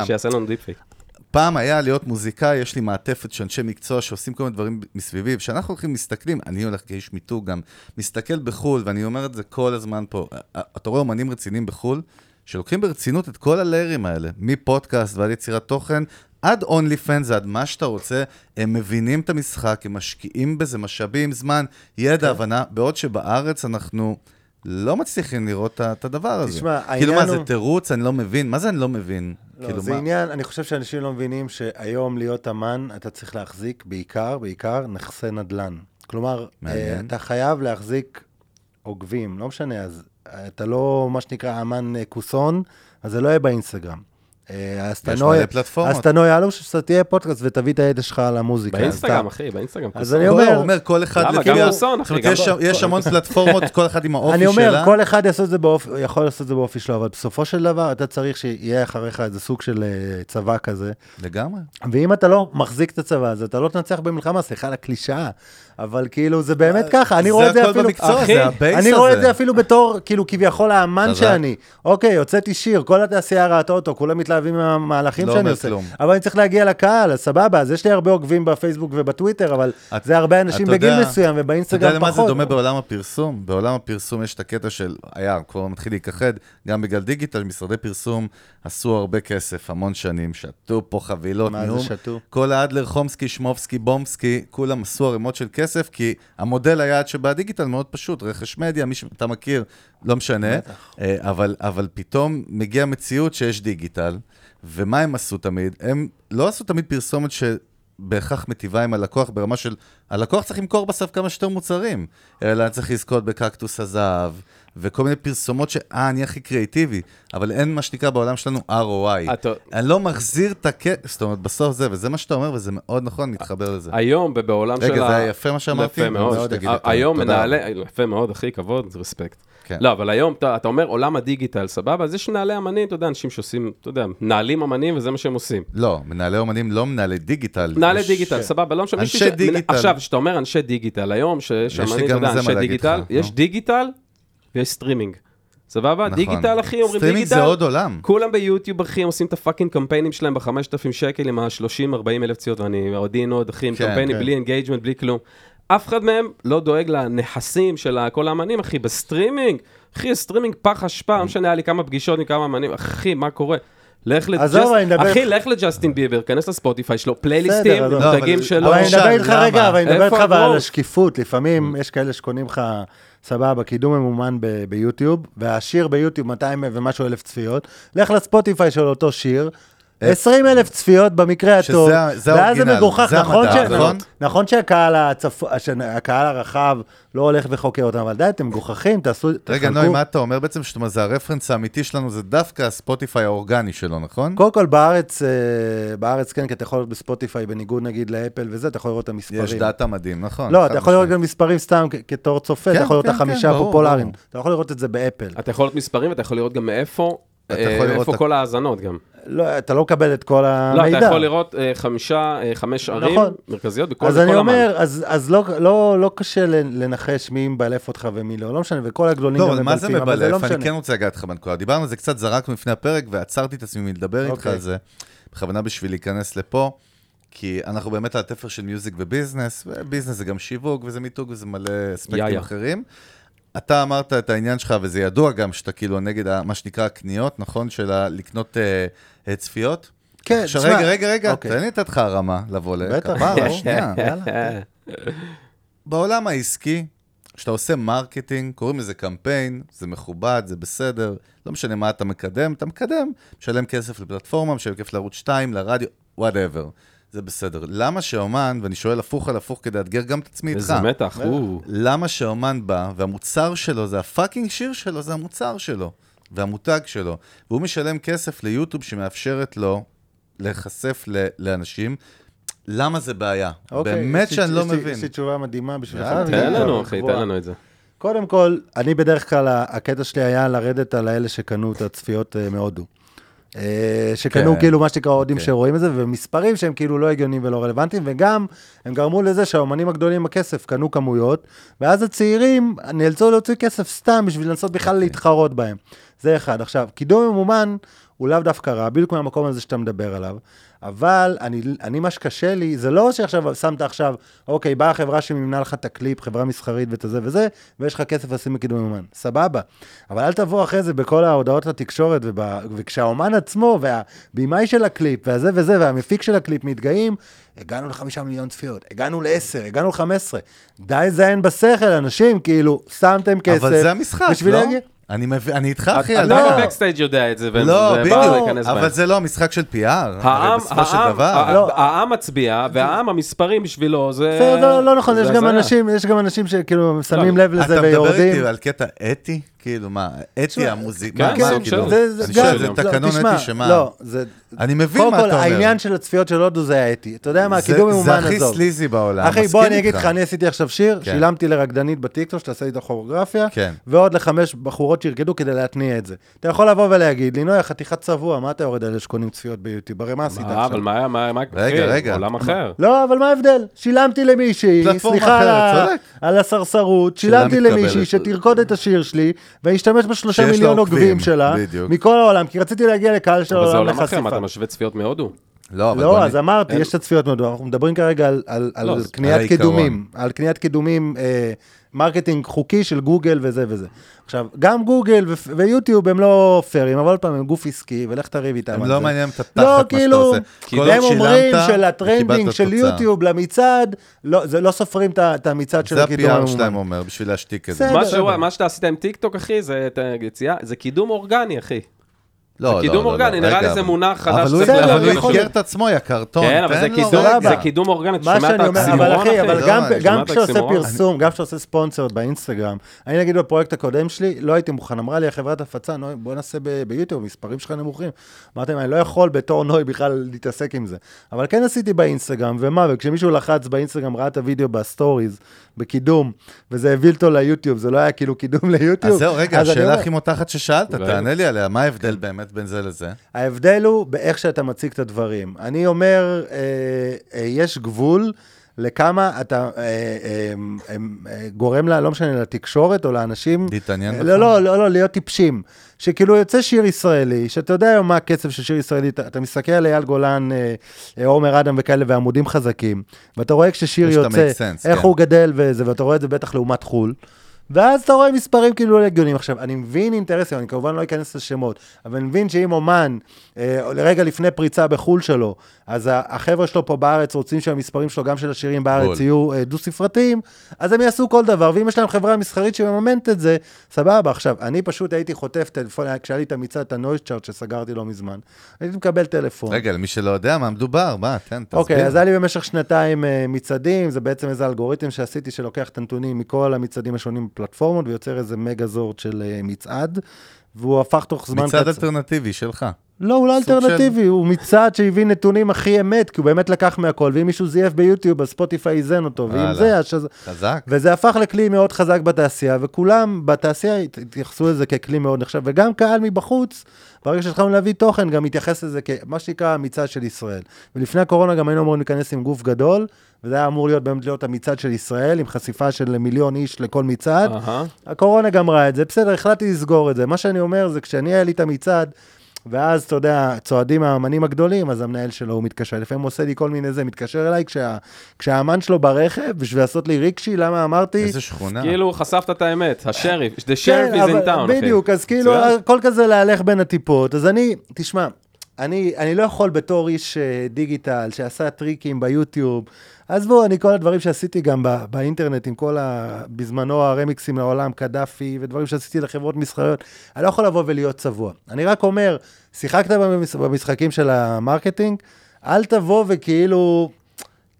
פעם היה להיות מוזיקאי, יש לי מעטפת של אנשי מקצוע שעושים כל מיני דברים מסביבי, ושאנחנו הולכים מסתכלים, אני הולך כאיש מיתוג גם, מסתכל בחול, ואני אומר את זה כל הזמן פה, אתה רואה אומנים רציניים בחול, שלוקחים ברצינות את כל הליירים האלה, מפודקאסט ועד יצירת תוכן, עד אונלי פנס, עד מה שאתה רוצה, הם מבינים את המשחק, הם משקיעים בזה, משאבים, זמן, ידע, הבנה, בעוד שבארץ אנחנו לא מצליחים לראות את הדבר הזה. כאילו מה, זה תירוץ, אני לא מבין, מה זה אני לא מבין? זה עניין, אני חושב שאנשים לא מבינים שהיום להיות אמן, אתה צריך להחזיק בעיקר, בעיקר נכסי נדלן. כלומר, אתה חייב להחזיק עוגבים, לא משנה, אז אתה לא, מה שנקרא, אמן כוסון, אז זה לא יהיה באינסטגרם. אז אתה נויה לו שתהיה פודקאסט ותביא את הידע שלך על המוזיקה באינסטגרם, אחי, באינסטגרם. אז אני אומר, כל אחד יש המון פלטפורמות, כל אחד עם האופי שלה. אני אומר, כל אחד יכול לעשות את זה באופי שלו, אבל בסופו של דבר אתה צריך שיהיה אחריך איזה סוג של צבא כזה לגמרי, ואם אתה לא מחזיק את הצבא הזה אתה לא תנצח במלחמה, סליחה לקלישאה, אבל כאילו זה באמת ככה. אני רואה את זה אפילו אני רואה את זה אפילו בתור כאילו כביכול האמן שאני, אוקיי, יוצאתי שיר, כל התעשייה ראתה אותו, כולם מתלהבים מהמהלכים שאני עושה, אבל אני צריך להגיע לקהל, סבבה, אז יש לי הרבה עוקבים בפייסבוק ובטוויטר, אבל זה הרבה אנשים בגיל מסוים ובאינסטגרם פחות. אתה יודע למה זה דומה בעולם הפרסום? בעולם הפרסום יש את הקטע של, היה, כבר מתחיל להיכחד, גם בגלל דיגיטל, משרדי פרסום עשו הרבה כסף, המון שנים, שתו פה חבילות, נאום, כל האדלר, חומסקי, שמובסקי, בומסקי, כולם עשו ערימות של כסף כסף, כי המודל היעד שבדיגיטל מאוד פשוט, רכש מדיה, מי שאתה מכיר, לא משנה, אבל, אבל פתאום מגיע מציאות שיש דיגיטל, ומה הם עשו תמיד? הם לא עשו תמיד פרסומת שבהכרח מטיבה עם הלקוח, ברמה של, הלקוח צריך למכור בסוף כמה שיותר מוצרים, אלא צריך לזכות בקקטוס הזהב, וכל מיני פרסומות שאה, אני הכי קריאטיבי, אבל אין מה שנקרא בעולם שלנו אר או איי. אני לא מחזיר את הכסף, זאת אומרת, בסוף זה, וזה מה שאתה אומר, וזה מאוד נכון, נתחבר לזה. היום, בעולם של ה... רגע, זה היה יפה מה שאמרתי? יפה מאוד. היום מנהלי... יפה מאוד, אחי, כבוד, זה רספקט. לא, אבל היום, אתה אומר, עולם הדיגיטל, סבבה, אז יש מנהלי אמנים, אתה יודע, אנשים שעושים, אתה יודע, מנהלים אמנים, וזה מה שהם עושים. לא, מנהלי אמנים לא מנהלי דיגיטל. מנהלי דיגיטל, סבבה, לא משנה. אנשי דיגיטל. עכשיו, שאתה אומר אנשי דיגיטל, היום שיש אמנים, אתה יודע, אנשי דיגיטל, יש דיגיטל ויש סטרימינג, סבבה? דיגיטל, אחי, אומרים דיגיטל. סטרימינג זה עוד עולם. כולם ביוטיוב, אחי, עושים את הפאקינג קמפיינים שלהם ב-חמשת אלפים שקל עם ה-שלושים ארבעים אלף ציות, ואני עודין עוד, אחי, עם קמפיינים בלי אינגייג'מנט, בלי כלום. אף אחד מהם לא דואג לנכסים של כל האמנים, אחי, בסטרימינג, אחי, סטרימינג פח השפעה, לא משנה לי כמה פגישות מכמה אמנים, אחי, מה קורה? אחי, לך לג'סטין ביבר, כנס לספוטיפיי שלו, פלייליסטים, מותגים שלו. אבל אני מדבר איתך רגע, אבל אני מדבר איתך על השקיפות, לפעמים יש כאלה שקונים לך, סבבה, קידום ממומן ביוטיוב, והשיר ביוטיוב מאתיים ומשהו אלף צפיות, לך לספוטיפיי של אותו שיר, עשרים אלף צפיות במקרה הטוב, ואז זה מגוחך, נכון שהקהל הרחב לא הולך וחוקר אותם, אבל די, אתם מגוחכים, תעשו... רגע, נוי, מה אתה אומר בעצם? שאתה אומר, זה הרפרנס האמיתי שלנו, זה דווקא הספוטיפיי האורגני שלו, נכון? קודם כל, בארץ, בארץ כן, כי אתה יכול לראות בספוטיפיי, בניגוד נגיד לאפל וזה, אתה יכול לראות את המספרים. יש דאטה מדהים, נכון. לא, אתה יכול לראות גם מספרים סתם כתור צופה, אתה יכול לראות את החמישה פופולריים, אתה יכול לראות את זה באפל. אתה יכול לראות מספרים, אתה יכול לראות גם מאיפה, איפה כל ההאזנות גם. לא, אתה לא מקבל את כל המידע. לא, אתה יכול לראות אה, חמישה, אה, חמש ערים נכון. מרכזיות בכל המן. אז אני אומר, אז, אז לא, לא, לא קשה לנחש מי מבלף אותך ומי לא, לא משנה, וכל הגדולים לא, גם מבלפים. לא, מה זה מבלף? לא אני משנה. כן רוצה להגע אתך בנקודה. דיברנו על זה קצת, זרקנו לפני הפרק, ועצרתי את עצמי מלדבר אוקיי. איתך על זה. בכוונה בשביל להיכנס לפה, כי אנחנו באמת על התפר של מיוזיק וביזנס, וביזנס זה גם שיווק, וזה מיתוג, וזה מלא אספקטים יא, יא. אחרים. אתה אמרת את העניין שלך, וזה ידוע גם שאתה כאילו נגד מה שנקרא הקניות, נכון? של לקנות אה, צפיות? כן, שמה. רגע, רגע, רגע, אוקיי. תן לי את התך הרמה לבוא לקפה, שנייה. בעולם העסקי, כשאתה עושה מרקטינג, קוראים לזה קמפיין, זה מכובד, זה בסדר, לא משנה מה אתה מקדם, אתה מקדם, משלם כסף לפלטפורמה, משלם כסף לערוץ שתיים, לרדיו, whatever. זה בסדר. למה שאומן, ואני שואל הפוך על הפוך כדי לאתגר גם את עצמי איתך. איזה מתח, הוא. למה שאומן בא, והמוצר שלו, זה הפאקינג שיר שלו, זה המוצר שלו, והמותג שלו. והוא משלם כסף ליוטיוב שמאפשרת לו להיחשף לאנשים, למה זה בעיה? באמת שאני לא מבין. יש לי תשובה מדהימה בשביל לך. תן לנו, אחי, תן לנו את זה. קודם כל, אני בדרך כלל, הקטע שלי היה לרדת על האלה שקנו את הצפיות מהודו. שקנו כאילו מה שנקרא עודים שרואים את זה, ומספרים שהם כאילו לא הגיוניים ולא רלוונטיים, וגם הם גרמו לזה שהאומנים הגדולים הכסף קנו כמויות, ואז הצעירים נאלצו להוציא כסף סתם בשביל לנסות בכלל להתחרות בהם. זה אחד. עכשיו, קידום ממומן הוא לאו דווקא רע, בדיוק מהמקום הזה שאתה מדבר עליו, אבל אני, אני מה שקשה לי, זה לא שעכשיו שמת עכשיו, אוקיי, באה חברה שממנה לך את הקליפ, חברה מסחרית ואת זה וזה, ויש לך כסף לשים מקידום אומן, סבבה. אבל אל תבוא אחרי זה בכל ההודעות לתקשורת, ובה, וכשהאומן עצמו, והבימאי של הקליפ, והזה וזה, והמפיק של הקליפ מתגאים, הגענו לחמישה מיליון צפיות, הגענו לעשר, הגענו לחמש עשרה, די זיין בשכל, אנשים כאילו, שמתם כסף. אבל זה המשחק, לא? אני, מב... אני איתך אחי, אתה לא. בבקסטייג' יודע את זה. לא, בדיוק, אבל זה לא המשחק של פי-אר. העם מצביע, והעם המספרים בשבילו, זה... לא נכון, יש גם אנשים שכאילו שמים לב לזה ויורדים. אתה מדבר איתי על קטע אתי? כאילו מה, אתי המוזיקה? זה תקנון אתי שמה? אני מבין מה אתה אומר. העניין של הצפיות של הודו זה האתי. אתה יודע מה, קידום ממומן עזוב. זה הכי סליזי בעולם. אחי, בוא אני אגיד לך, אני עשיתי עכשיו שיר, שילמתי לרקדנית בטיקטוק, שתעשה לי את הכוריאוגרפיה, ועוד לחמש בחורות שירקדו כדי להתניע את זה. אתה יכול לבוא ולהגיד, לינוי, חתיכת צבוע, מה אתה יורד על שקונים צפיות ביוטיוב? הרי מה עשית עכשיו? אבל מה, רגע, רגע. עולם אחר. לא, אבל מה ההבדל? שילמתי למישהי, סליחה על הסרסרות, שילמתי למישהי שתרקוד את השיר שלי והשתמש בשלושה מיליון עוקבים שלה, מכל העולם, כי רציתי להגיע לקהל של העולם לחשיפה. אבל זה עולם אחר, אתה משווה צפיות מהודו? לא, אז אמרתי, יש את הצפיות מהודו, אנחנו מדברים כרגע על קניית קידומים, על קניית קידומים, מרקטינג חוקי של גוגל וזה וזה. עכשיו, גם גוגל ויוטיוב הם לא פיירים, אבל עוד פעם הם גוף עסקי, ולך תריב איתם על זה. הם לא מעניין את התחת מה שאתה עושה. כי הם אומרים של הטרנדינג של יוטיוב למצעד, לא סופרים את המצעד של הקידום. זה הפי-אר שלהם אומר, בשביל להשתיק את זה. מה שאתה עשית עם טיקטוק, אחי, זה קידום אורגני, אחי. זה קידום אורגני, נראה לי זה מונח חדש. אבל הוא יתגר את עצמו, יקרטון. כן, אבל זה קידום אורגני, תשמע את האקסימון. אבל אחי, אבל גם כשעושה פרסום, גם כשעושה ספונסר באינסטגרם, אני נגיד בפרויקט הקודם שלי, לא הייתי מוכן, אמרה לי החברת הפצה, בוא נעשה ביוטיוב, מספרים שלך נמוכים. אמרתם, אני לא יכול בתור נוי בכלל להתעסק עם זה. אבל כן עשיתי באינסטגרם, ומה, וכשמישהו לחץ באינסטגרם, ראה את הוידאו בסטוריז, בקידום, וזה הביא אותו ליוטיוב, זה לא היה כאילו קידום ליוטיוב. אז זהו, רגע, השאלה הכי מותחת ששאלת, תענה לי עליה, מה ההבדל באמת בין זה לזה? ההבדל הוא באיך שאתה מציג את הדברים. אני אומר, יש גבול לכמה אתה גורם לה, לא משנה, לתקשורת או לאנשים... להתעניין לך. לא, לא, לא, להיות טיפשים. שכאילו יוצא שיר ישראלי, שאתה יודע מה הקצב של שיר ישראלי, אתה מסתכל על אייל גולן, עומר אדם וכאלה, ועמודים חזקים, ואתה רואה כששיר יוצא, איך הוא גדל וזה, ואתה רואה את זה בטח לעומת חול, ואז אתה רואה מספרים כאילו לא הגיוניים. עכשיו, אני מבין אינטרסים, אני כמובן לא אכנס לשמות, אבל אני מבין שאם אומן, אה, לרגע לפני פריצה בחול שלו, אז החבר'ה שלו פה בארץ רוצים שהמספרים שלו, גם של השירים בארץ, יהיו אה, דו-ספרתיים, אז הם יעשו כל דבר, ואם יש להם חברה מסחרית שמממנת את זה, סבבה. עכשיו, אני פשוט הייתי חוטף טלפון, כשהיה לי את המצע, את הנויז צ'ארט שסגרתי לא מזמן, הייתי מקבל טלפון. רגע, למי שלא יודע מה מדובר, מה, תן, תסביר. אוקיי, אז היה לי במשך שנתיים אה, מצעדים, זה בעצם איזה אלגוריתם שעשיתי שלוקח את הנתונים מכל המצעדים השונים פלטפורמות, ויוצר איזה מגה זורד של מצעד, והוא הפך תוך זמן... מצעד אלטרנטיבי שלך. לא, הוא לא אלטרנטיבי, הוא מצעד שהביא נתונים הכי אמת, כי הוא באמת לקח מהכל, ואם מישהו זייף ביוטיוב, אז ספוטיפיי איזן אותו, ואם זה... חזק. וזה הפך לכלי מאוד חזק בתעשייה, וכולם בתעשייה התייחסו לזה ככלי מאוד נחשב, וגם קהל מבחוץ, ברגע שהתחלנו להביא תוכן, גם התייחס לזה כמה שנקרא המצעד של ישראל. ולפני הקורונה גם היינו אמורים להיכנס עם גוף גדול, וזה היה אמור להיות באמת להיות המצעד של ישראל, עם חשיפה של מיליון איש לכל מצעד. הקורונה גם ראה את זה, בסדר, החלטתי לסגור את זה. מה שאני אומר זה, כשאני היה לי את המצעד, ואז, אתה יודע, צועדים האמנים הגדולים, אז המנהל שלו הוא מתקשר. לפעמים הוא עושה לי כל מיני זה, מתקשר אליי כשה, כשהאמן שלו ברכב, בשביל לעשות לי ריקשי, למה אמרתי... איזה שכונה. כאילו, חשפת את האמת, השריף, the sheriff is in town. בדיוק, אז כאילו, כל כזה להלך בין הטיפות. אז אני, תשמע, אני, אני לא יכול בתור איש דיגיטל שעשה טריקים ביוטיוב, אז בואו, אני כל הדברים שעשיתי גם בא, באינטרנט, עם כל ה, בזמנו הרמיקסים לעולם, קדאפי, ודברים שעשיתי לחברות מסחריות, אני לא יכול לבוא ולהיות צבוע. אני רק אומר, שיחקת במש, במשחקים של המרקטינג, אל תבוא וכאילו,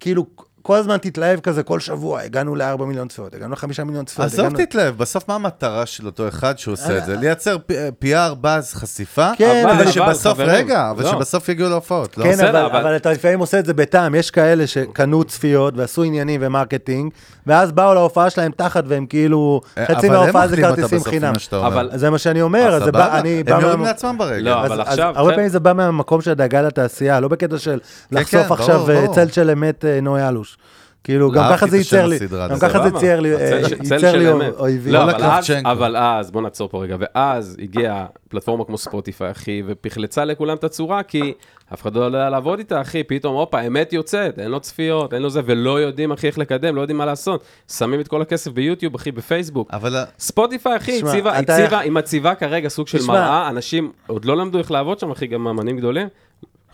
כאילו, כל הזמן תתלהב כזה, כל שבוע, הגענו ל-ארבעה מיליון צפיות, הגענו ל-חמישה מיליון צפיות. אז הגענו... לא תתלהב, בסוף מה המטרה של אותו אחד שעושה את זה? לייצר פי אר, באז, חשיפה, כן, אבל, אבל שבסוף, אבל, רגע, אבל לא. שבסוף יגיעו להופעות. לא כן, אבל, אבל... אבל אתה לפעמים עושה את זה בטעם, יש כאלה שקנו צפיות ועשו עניינים ומרקטינג, ואז באו להופעה שלהם תחת, והם כאילו, חצי מההופעה זה כרטיסים חינם. אבל... זה מה שאני אומר, אז זה בא, אני... הם יורים לעצמם ברגע. לא, אבל עכשיו... הרבה פעמים זה בא מהמקום של הדאגה לתעשייה, לא בקטע של לחשוף עכשיו צל של אמת נוי אלוש. כאילו, גם ככה זה ייצר לי, גם ככה זה ייצר לי, ייצר לי אויבים. לא, אבל אז, בוא נעצור פה רגע, ואז הגיעה פלטפורמה כמו ספוטיפיי, אחי, ופחלצה לכולם את הצורה, כי אף אחד לא יודע לעבוד איתה, אחי, פתאום, אופה, האמת יוצאת, אין לו צפיות, אין לו זה, ולא יודעים, אחי, איך לקדם, לא יודעים מה לעשות. שמים את כל הכסף ביוטיוב, אחי, בפייסבוק. ספוטיפיי, אחי, היא מציבה כרגע סוג של מראה, אנשים עוד לא למדו איך לעבוד שם, אחי, גם מאמנים גדולים.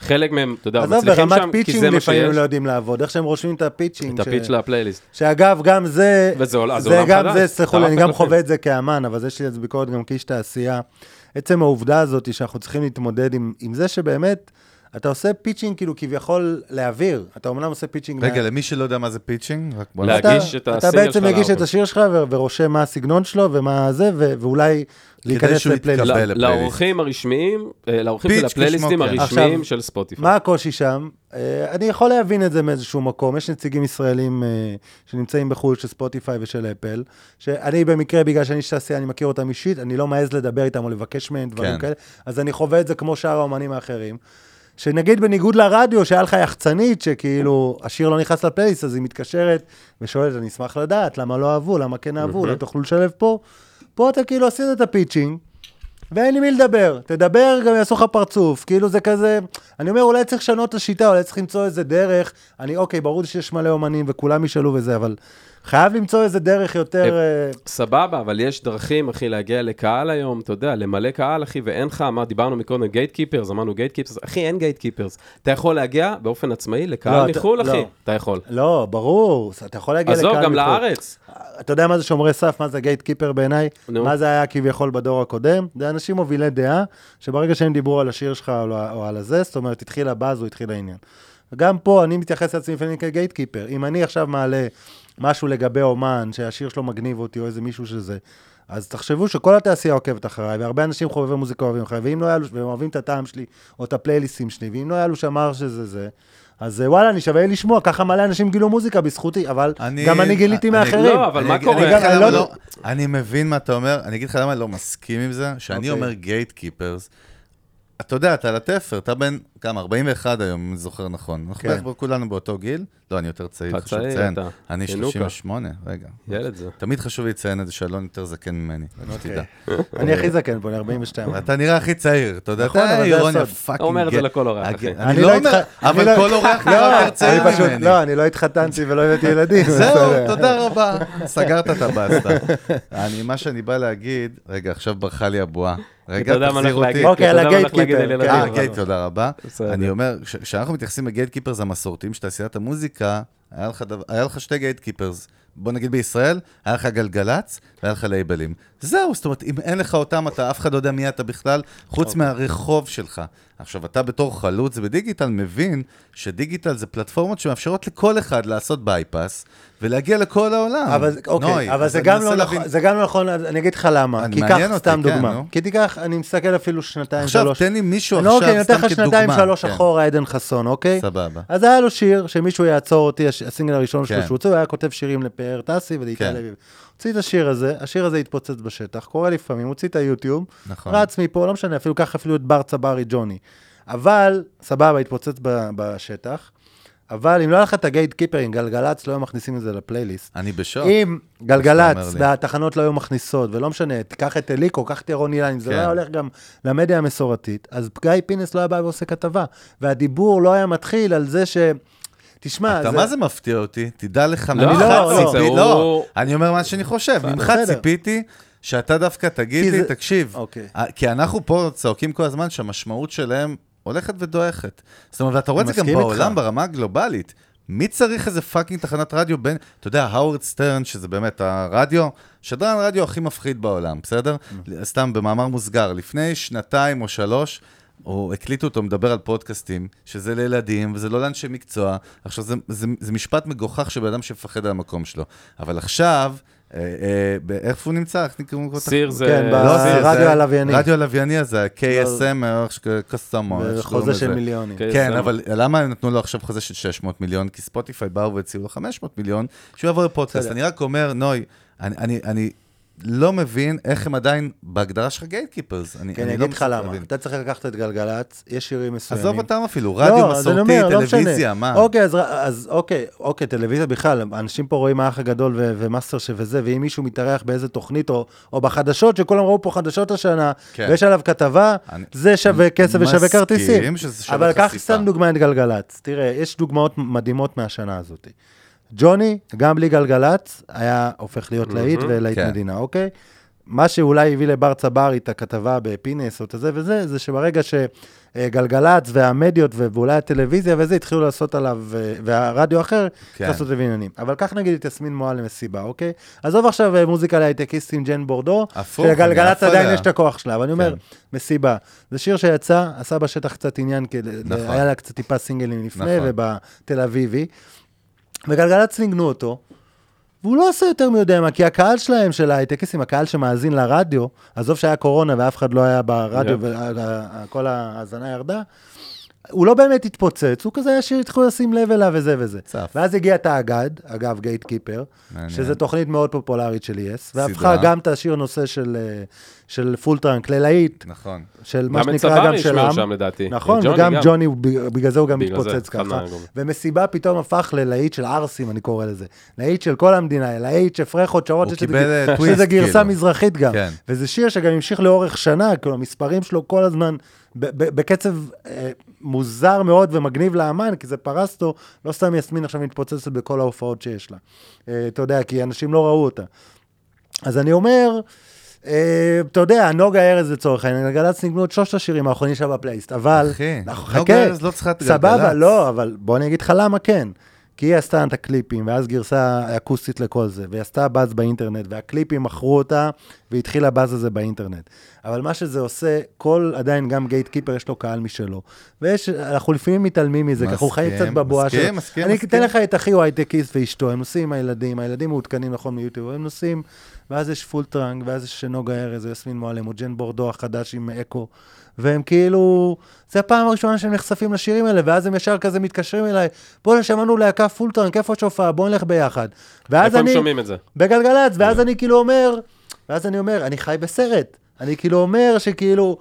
חלק מהם, אתה יודע, מצליחים שם, כי זה מה שיש. לפעמים לא יודעים לעבוד, איך שהם רושמים את הפיצ'ינג. את הפיצ' לפלייליסט. שאגב, גם זה, זה גם זה, סחול, אני גם חווה את זה כאמן, אבל זה שלי את ביקורת גם כאיש תעשייה. עצם העובדה הזאת היא שאנחנו צריכים להתמודד עם זה שבאמת, אתה עושה פיצ'ינג כאילו כביכול לאוויר, אתה אומנם עושה פיצ'ינג... רגע, למי שלא יודע מה זה פיצ'ינג, רק בוא להגיש את הסינגל שלך. אתה בעצם מגיש את השיר שלך ורושם מה הסגנון שלו ומה זה, ואולי... כדי שהוא יתקבל לפלייליסט. לאורחים הרשמיים, לאורחים של הפלייליסטים הרשמיים של ספוטיפיי. מה הקושי שם? אני יכול להבין את זה מאיזשהו מקום. יש נציגים ישראלים שנמצאים בחו"ל של ספוטיפיי ושל אפל, שאני במקרה, בגלל שאני שעשייה, אני מכיר אותם אישית, אני לא מעז לדבר איתם או לבקש מהם דברים כאלה, אז אני חווה את זה כמו שאר האומנים האחרים. שנגיד בניגוד לרדיו, שהיה לך יחצנית, שכאילו השיר לא נכנס לפלייליסט, אז היא מתקשרת ושואלת, אני אשמח לדעת, למה לא אהבו, למה כן אהבו, לא תוכלו לשלב פה. פה אתה כאילו עשית את הפיצ'ינג, ואין לי מי לדבר. תדבר, גם יעשו לך פרצוף. כאילו זה כזה, אני אומר, אולי צריך לשנות את השיטה, אולי צריך למצוא איזה דרך. אני, אוקיי, ברור שיש מלא אומנים, וכולם ישאלו וזה, אבל חייב למצוא איזה דרך יותר... סבבה, אבל יש דרכים, אחי, להגיע לקהל היום, אתה יודע, למלא קהל, אחי, ואין לך, מה, דיברנו מקודם, גייטקיפרס, אמרנו גייטקיפרס, אחי, אין גייטקיפרס. אתה יכול להגיע באופן עצמאי לקהל מחול, אחי. אתה יכול. לא, ברור, אתה יכול להגיע לקהל מחול. עזוב, גם לארץ. אתה יודע מה זה שומרי סף, מה זה גייטקיפר בעיניי? מה זה היה כביכול בדור הקודם? זה אנשים מובילי דעה, שברגע שהם דיברו על השיר שלך או על הזה, זאת אומרת, התחיל הבאז, הוא התחיל העניין. גם פה אני מתייחס לעצמי לפני כגייטקיפר. אם אני עכשיו מעלה משהו לגבי אומן, שהשיר שלו מגניב אותי, או איזה מישהו שזה. אז תחשבו שכל התעשייה עוקבת אחריי, והרבה אנשים חובבי מוזיקה אוהבים אחריי, ואם לא היה לו, והם אוהבים את הטעם שלי, או את הפלייליסטים שלי, ואם לא היה לו שאמר שזה זה, אז וואלה, אני שווה לשמוע, ככה מלא אנשים גילו מוזיקה בזכותי, אבל אני, גם אני גיליתי אני, מאחרים. לא, אבל אני, מה קורה? אני, אני, אני, לא... לא, אני מבין מה אתה אומר, אני אגיד לך למה אני לא מסכים עם זה, שאני okay. אומר גייטקיפרס, אתה יודע, אתה לתפר, אתה בן, כמה, ארבעים ואחת היום, זוכר נכון. אנחנו בערך כולנו באותו גיל. לא, אני יותר צעיר, חשוב לציין. אני שלושים ושמונה, רגע. ילד זה. תמיד חשוב לציין את זה שאלון יותר זקן ממני. אני הכי זקן פה, אני ארבעים ושתיים. אתה נראה הכי צעיר, אתה יודע, אתה אירוניה פאקינג. אתה אומר את זה לכל אורח. אני לא אומר, אבל כל אורח נראה יותר צעיר ממני. לא, אני לא התחתנתי ולא הבאתי ילדים. זהו, תודה רבה. סגרת את הבאסטה. מה שאני בא להגיד, רגע, עכשיו ברחה לי הבועה. רגע, תחזיר אותי. אוקיי, על הגייטקיפר. אה, גייט, תודה רבה. אני אומר, כשאנחנו מתייחסים לגייטקיפר, זה המסורתיים של תעשיית המוזיקה, היה לך שתי גייטקיפרס. בוא נגיד בישראל, היה לך גלגלץ, והיה לך לייבלים. זהו, זאת אומרת, אם אין לך אותם, אתה אף אחד לא יודע מי אתה בכלל, חוץ מהרחוב שלך. עכשיו, אתה בתור חלוץ בדיגיטל מבין שדיגיטל זה פלטפורמות שמאפשרות לכל אחד לעשות בייפס, ולהגיע לכל העולם. אבל, אוקיי, אבל זה גם לא נכון, זה גם לא נכון, אני אגיד לך למה, כי כך סתם דוגמה. כי תיקח, אני מסתכל אפילו שנתיים, שלוש. עכשיו, תן לי מישהו עכשיו, סתם כדוגמה. לא, אוקיי, נתן לך שנתיים, שלוש אחורה, עדן חסון, אוקיי? סבבה. אז היה לו שיר שמישהו יעצור אותי, הסינגל הראשון שלו שהוא היה כותב שירים לפאר טאסי ולהיטל אביב. הוציא את השיר הזה, השיר הזה התפוצץ בשטח, קורא לפעמים, הוציא את היוטיוב, רץ מפה, לא משנה, אפילו ככה אפילו את בר צברי ג'וני. אבל, סבבה, התפוצץ בשטח, אבל אם לא הלכת את הגייטקיפר, אם גלגלץ לא היו מכניסים את זה לפלייליסט. אני בשוק. אם גלגלץ והתחנות לא היו מכניסות, ולא משנה, תקח את אליקו, קח את רוני ליין, זה לא היה הולך גם למדיה המסורתית, אז גיא פינס לא היה בא ועושה כתבה, והדיבור לא היה מתחיל על זה ש... תשמע, אתה, מה זה מפתיע אותי? תדע לך, לא, אני אומר מה שאני חושב, ממך ציפיתי שאתה דווקא תגיד לי, תקשיב, כי אנחנו פה צועקים כל הזמן שהמשמעות שלהם הולכת ודועכת. זאת אומרת, ואתה רואה את זה גם בעולם, ברמה הגלובלית. מי צריך איזה פאקינג תחנת רדיו בין, אתה יודע, האוורד סטרן, שזה באמת הרדיו, שדרן רדיו הכי מפחיד בעולם, בסדר? סתם במאמר מוסגר, לפני שנתיים או שלוש, או הקליטו אותו, מדבר על פודקאסטים, שזה לילדים, וזה לא לאנשי מקצוע. עכשיו, זה, זה, זה משפט מגוחך שבאדם שפחד על המקום שלו. אבל עכשיו, איפה הוא נמצא? סיר זה... רדיו הלווייני. רדיו הלווייני הזה, K S M, קוסמו. חוזה של מיליונים. כן, אבל למה הם נתנו לו עכשיו חוזה של שש מאות מיליון? כי ספוטיפיי באו והציעו לו חמש מאות מיליון, שהוא יעבור לפודקאסט. אני רק אומר, נוי, אני לא מבין איך הם עדיין בהגדרה שלך גייטקיפרס. כן, אני אגיד לך למה. אתה צריך לקחת את גלגלץ, יש שירים מסוימים. עזוב אותם אפילו, רדיו מסורתי, טלוויזיה, מה? אוקיי, אז אוקיי, אוקיי, טלוויזיה בכלל, אנשים פה רואים האח הגדול ומאסטר שף וזה, ואם מישהו מתארח באיזה תוכנית או בחדשות, שכולם ראו פה חדשות השנה, ויש עליו כתבה, זה שווה כסף ושווה כרטיסים. אבל קח סתם דוגמה את גלגלץ. תראה, יש דוגמאות מדהימות מהשנה הזאת. ג'וני, גם בלי גלגלץ, היה הופך להיות להיט ולהיט מדינה, אוקיי? מה שאולי הביא לבר צברי את הכתבה בפינס או את זה וזה, זה שברגע שגלגלץ והמדיות ואולי הטלוויזיה וזה, התחילו לעשות עליו, והרדיו אחר, לעשות לבניינים. אבל כך נגיד את יסמין מועלם מסיבה, אוקיי? עזוב עכשיו מוזיקה להייטקיסטים ג'ן בורדו, שלגלגלץ עדיין יש את הכוח שלה, אבל אני אומר, מסיבה. זה שיר שיצא, עשה בשטח קצת עניין, היה לה קצת טיפה סינגלים לפני ובתל אביבי. וגלגלץ נגנו אותו, והוא לא עשה יותר מי יודע מה, כי הקהל שלהם, של ההייטקיסטים, הקהל שמאזין לרדיו, עזוב שהיה קורונה ואף אחד לא היה ברדיו, וכל ההאזנה ירדה, הוא לא באמת התפוצץ, הוא כזה היה שהתחילו לשים לב אליו וזה וזה. ואז הגיע את האגד, אגב גייטקיפר, שזו תוכנית מאוד פופולרית של יס, והפכה גם את השיר נושא של... של פול טרנק, ללהיט. נכון. של מה שנקרא גם שלם. נכון, וגם ג'וני, בגלל זה הוא גם מתפוצץ ככה. ומסיבה פתאום הפך ללהיט של ארסים, אני קורא לזה. להיט של כל המדינה, להיט שפרחות, שרות, שזה גרסה מזרחית גם. וזה שיר שגם המשיך לאורך שנה, כאילו המספרים שלו כל הזמן, בקצב מוזר מאוד ומגניב לאמן, כי זה פרסטו, לא סתם יסמין עכשיו מתפוצצת בכל ההופעות שיש לה. אתה יודע, כי אנשים לא ראו אותה. אז אני אומר... אתה יודע, נוגה ארז לצורך, גלגלץ נגנו את שלושת השירים האחרונים שלה בפלייסט, אבל... אחי, נוגה ארז לא צריכה את גלגלץ. סבבה, לא, אבל בוא אני אגיד לך למה כן. כי היא עשתה את הקליפים, ואז גרסה אקוסטית לכל זה, והיא עשתה באז באינטרנט, והקליפים מכרו אותה, והתחילה הבאז הזה באינטרנט. אבל מה שזה עושה, כל עדיין גם גייטקיפר יש לו קהל משלו. ואנחנו לפעמים מתעלמים מזה, אנחנו חיים קצת בבועה שלו. מסכים, מסכים, מסכים. אני אתן לך את אחי הוא הייטקיסט ואשתו, הם נוסעים עם הילדים, הילדים מעודכנים נכון מיוטיוב, הם נוסעים, ואז יש פול טרנק, ואז יש נוגה ארז, יסמין מועלם, וג'ן בורדו החדש עם אקו. והם כאילו, זה הפעם הראשונה שהם נחשפים לשירים האלה, ואז הם ישר כזה מתקשרים אליי, בואו שמענו להקה פול טרנק, איפה שופעה, בואו נלך ביחד. ואז אני, בגלגלץ, ואז אני כאילו אומר, ואז אני אומר, אני חי בסרט. אני כאילו אומר שכאילו,